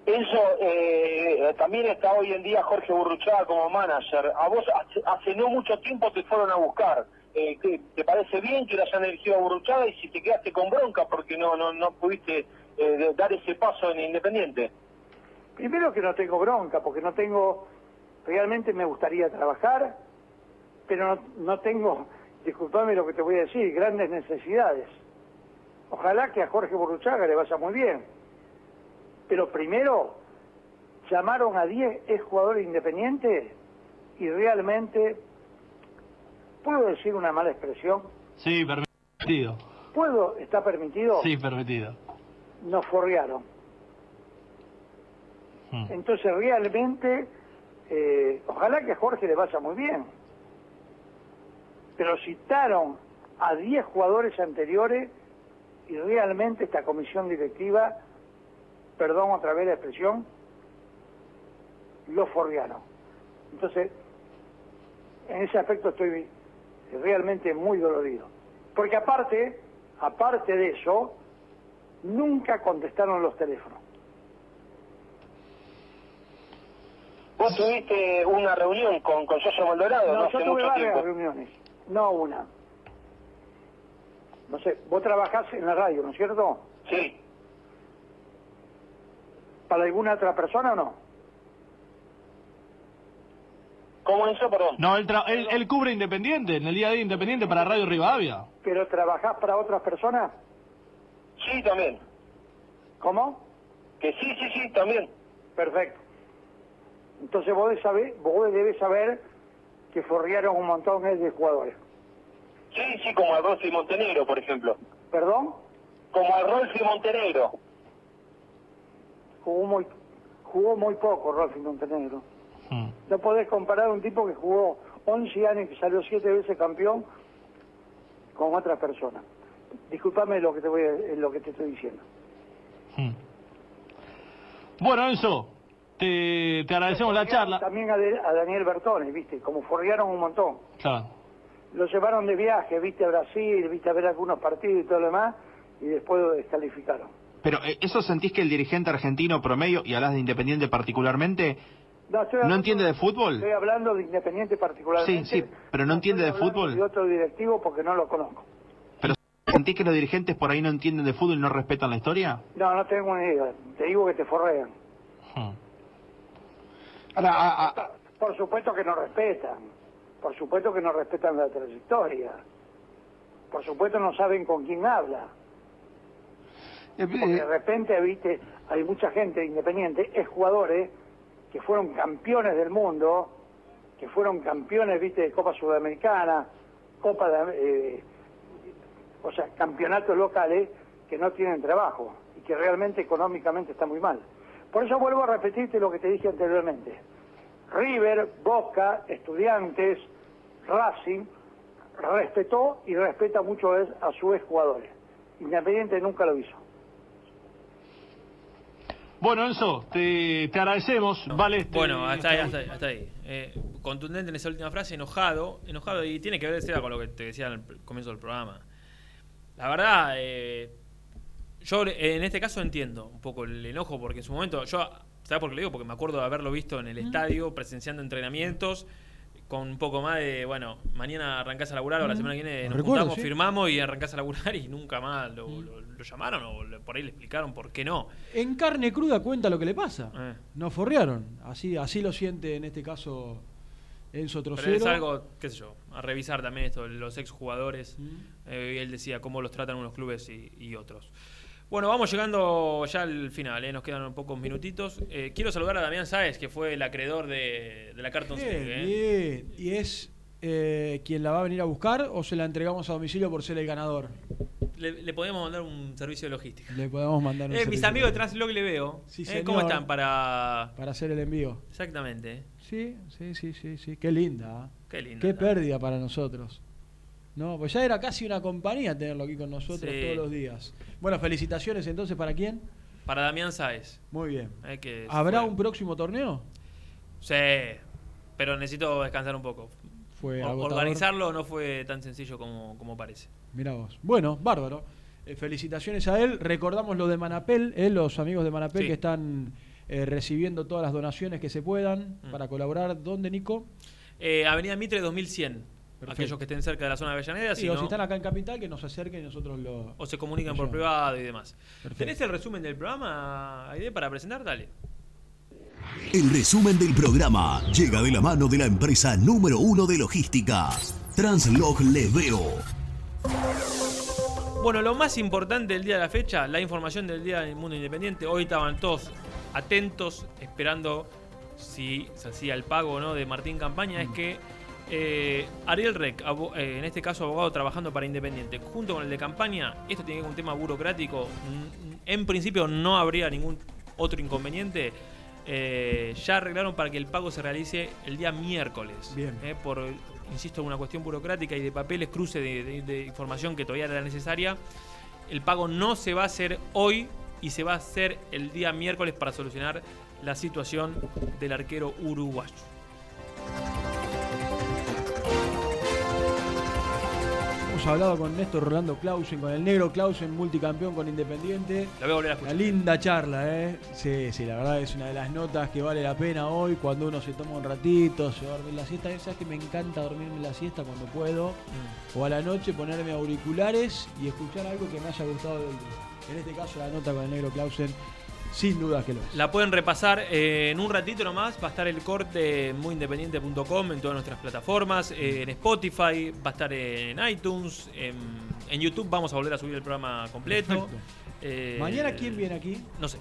Eso eh, también está hoy en día Jorge Burruchaga como manager. A vos hace, hace no mucho tiempo te fueron a buscar. Eh, ¿Te parece bien que lo hayan elegido a Burruchaga y si te quedaste con bronca porque no no, no pudiste eh, dar ese paso en Independiente? Primero que no tengo bronca, porque no tengo... Realmente me gustaría trabajar, pero no, no tengo, disculpame lo que te voy a decir, grandes necesidades. Ojalá que a Jorge Burruchaga le vaya muy bien. Pero primero, llamaron a diez exjugadores independientes y realmente, ¿puedo decir una mala expresión? Sí, permitido. ¿Puedo? ¿Está permitido? Sí, permitido. Nos forrearon. Hmm. Entonces realmente, eh, ojalá que a Jorge le vaya muy bien. Pero citaron a diez jugadores anteriores y realmente esta comisión directiva, perdón otra vez la expresión, los forrearon. Entonces, en ese aspecto estoy realmente muy dolorido. Porque aparte, aparte de eso, nunca contestaron los teléfonos. Vos tuviste una reunión con, con Sosa Maldonado, ¿no? Yo tuve varias reuniones. No una. No sé, vos trabajás en la radio, ¿no es cierto? Sí. ¿Para alguna otra persona o no? ¿Cómo eso, perdón? No, él, tra él, él cubre Independiente, en el día de Independiente para Radio Rivadavia. ¿Pero trabajás para otras personas? Sí, también. ¿Cómo? Que sí, sí, sí, también. Perfecto. Entonces vos debes saber, vos debes saber que forrearon un montón de jugadores. Sí, sí, como a Rolfi Montenegro, por ejemplo. ¿Perdón? Como a Rolfi Montenegro. Jugó muy, jugó muy poco Rolfi Montenegro. Mm. No podés comparar un tipo que jugó once años y que salió siete veces campeón con otra persona. Disculpame lo que te voy a, lo que te estoy diciendo. Mm. Bueno, Enzo, Te, te agradecemos la charla. También a, de, a Daniel Bertone, viste, como forrearon un montón. Claro. Lo llevaron de viaje, viste, a Brasil, viste, a ver algunos partidos y todo lo demás, y después lo descalificaron. Pero, ¿eso sentís que el dirigente argentino promedio, y hablas de Independiente particularmente, no, estoy hablando, no entiende de fútbol? Estoy hablando de Independiente particularmente. Sí, sí, pero no, no entiende de fútbol. De otro directivo porque no lo conozco. Pero ¿Sentís que los dirigentes por ahí no entienden de fútbol y no respetan la historia? No, no tengo ni idea. Te digo que te forrean. Hmm. Ahora, a, a... Por supuesto que no respetan. Por supuesto que no respetan la trayectoria. Por supuesto no saben con quién habla. Porque de repente, viste, hay mucha gente independiente, es jugadores que fueron campeones del mundo, que fueron campeones, viste, de Copa Sudamericana, Copa de... Eh, o sea, campeonatos locales que no tienen trabajo y que realmente económicamente está muy mal. Por eso vuelvo a repetirte lo que te dije anteriormente. River, Boca, Estudiantes, Racing, respetó y respeta mucho a sus exjugadores. Independiente nunca lo hizo. Bueno, Enzo, te, te agradecemos. Vale, te, bueno, hasta ahí. Hasta ahí, hasta ahí. Eh, contundente en esa última frase, enojado. Enojado, y tiene que ver, Seba, con lo que te decía al comienzo del programa. La verdad, eh, yo en este caso entiendo un poco el enojo, porque en su momento, yo, ¿sabes por qué lo digo? Porque me acuerdo de haberlo visto en el uh-huh. estadio, presenciando entrenamientos, con un poco más de, bueno, mañana arrancás a laburar, uh-huh. o la semana que viene nos recuerdo, juntamos, ¿sí? firmamos y arrancás a laburar, y nunca más lo, uh-huh. lo, lo llamaron o le, por ahí le explicaron por qué no. En carne cruda cuenta lo que le pasa. Eh. Nos forrearon. Así, así lo siente en este caso Enzo Trocero. Pero es algo, qué sé yo, a revisar también esto, los exjugadores. Uh-huh. eh, él decía cómo los tratan unos clubes y, y otros. Bueno, vamos llegando ya al final, ¿eh? Nos quedan pocos minutitos. Eh, quiero saludar a Damián Sáez, que fue el acreedor de, de la Carton City. ¿Eh? ¿Y es eh, quien la va a venir a buscar o se la entregamos a domicilio por ser el ganador? Le, le podemos mandar un servicio de logística. Le podemos mandar un eh, servicio. Mis amigos de Translog Livio, sí, ¿eh? ¿Cómo están para... para hacer el envío? Exactamente. Sí, sí, sí, sí, sí. Qué linda. ¿Eh? Qué linda. Qué también. Pérdida para nosotros. No, pues ya era casi una compañía tenerlo aquí con nosotros, sí, todos los días. Bueno, felicitaciones entonces, ¿para quién? Para Damián Sáez. Muy bien. Hay que... ¿Habrá un próximo torneo? Sí, pero necesito descansar un poco. Fue agotador. Organizarlo no fue tan sencillo como, como parece. Mirá vos. Bueno, bárbaro. Eh, felicitaciones a él. Recordamos lo de Manapel, eh, los amigos de Manapel, sí, que están eh, recibiendo todas las donaciones que se puedan mm. para colaborar. ¿Dónde, Nico? Eh, Avenida Mitre dos mil cien. Perfecto. Aquellos que estén cerca de la zona de Avellaneda. Sí, si o no, si están acá en Capital, que nos acerquen y nosotros lo... O se comunican por privado y demás. Perfecto. ¿Tenés el resumen del programa, Aide, para presentar? Dale. El resumen del programa llega de la mano de la empresa número uno de logística, Translog Livio. Bueno, lo más importante del día de la fecha, la información del día del mundo independiente. Hoy estaban todos atentos, esperando si se hacía el pago o no de Martín Campaña. Mm. Es que... Eh, Ariel Reck, eh, en este caso abogado trabajando para Independiente, junto con el de Campaña, esto tiene que ver un tema burocrático, en principio no habría ningún otro inconveniente, eh, ya arreglaron para que el pago se realice el día miércoles, bien. Eh, por, insisto, una cuestión burocrática y de papeles, cruce de, de, de información que todavía era necesaria, el pago no se va a hacer hoy y se va a hacer el día miércoles para solucionar la situación del arquero uruguayo. Hablado con Néstor Orlando Clausen, con el negro Clausen, multicampeón con Independiente. La voy a volver a escuchar. Una linda charla, ¿eh? Sí, sí, la verdad es una de las notas que vale la pena hoy, cuando uno se toma un ratito, se va a dormir la siesta. Sabes que me encanta dormirme la siesta cuando puedo, mm. o a la noche ponerme auriculares y escuchar algo que me haya gustado del día. En este caso, la nota con el negro Clausen, sin duda que lo es. La pueden repasar eh, en un ratito nomás. Va a estar el corte en muy independiente punto com, en todas nuestras plataformas, eh, en Spotify, va a estar en iTunes, en, en YouTube. Vamos a volver a subir el programa completo. Eh, ¿Mañana quién viene aquí? No sé.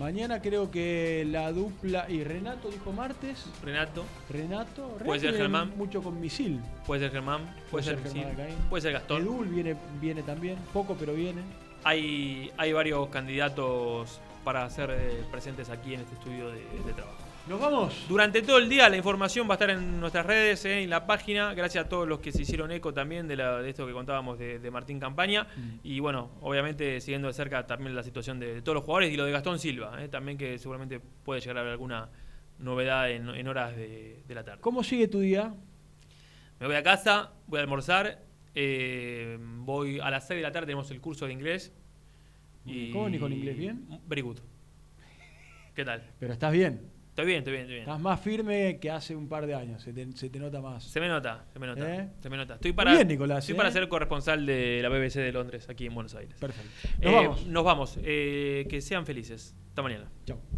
Mañana creo que la dupla. ¿Y Renato dijo martes? Renato. Renato. Puede ser Germán. Mucho con Misil. Puede ser Germán. Puede, puede ser, ser Misil. Puede ser Gastón. Edul viene, viene también. Poco, pero viene. Hay, hay varios candidatos para ser eh, presentes aquí en este estudio de, de trabajo. Nos vamos. Durante todo el día la información va a estar en nuestras redes, eh, en la página. Gracias a todos los que se hicieron eco también de, la, de esto que contábamos de, de Martín Campaña. Mm. Y bueno, obviamente siguiendo de cerca también la situación de, de todos los jugadores y lo de Gastón Silva, eh, también, que seguramente puede llegar a haber alguna novedad en, en horas de, de la tarde. ¿Cómo sigue tu día? Me voy a casa, voy a almorzar. Eh, voy a las seis de la tarde, tenemos el curso de inglés. ¿Cómo, Nico, el inglés bien? Very good. ¿Qué tal? Pero estás bien. Estoy bien, estoy bien, estoy bien. Estás más firme que hace un par de años, se te, se te nota más. Se me nota, se me nota. ¿Eh? Se me nota. Estoy para, bien, Nicolás, estoy ¿eh? para ser corresponsal de la B B C de Londres, aquí en Buenos Aires. Perfecto. Nos eh, vamos. Nos vamos. Eh, que sean felices. Hasta mañana. Chao.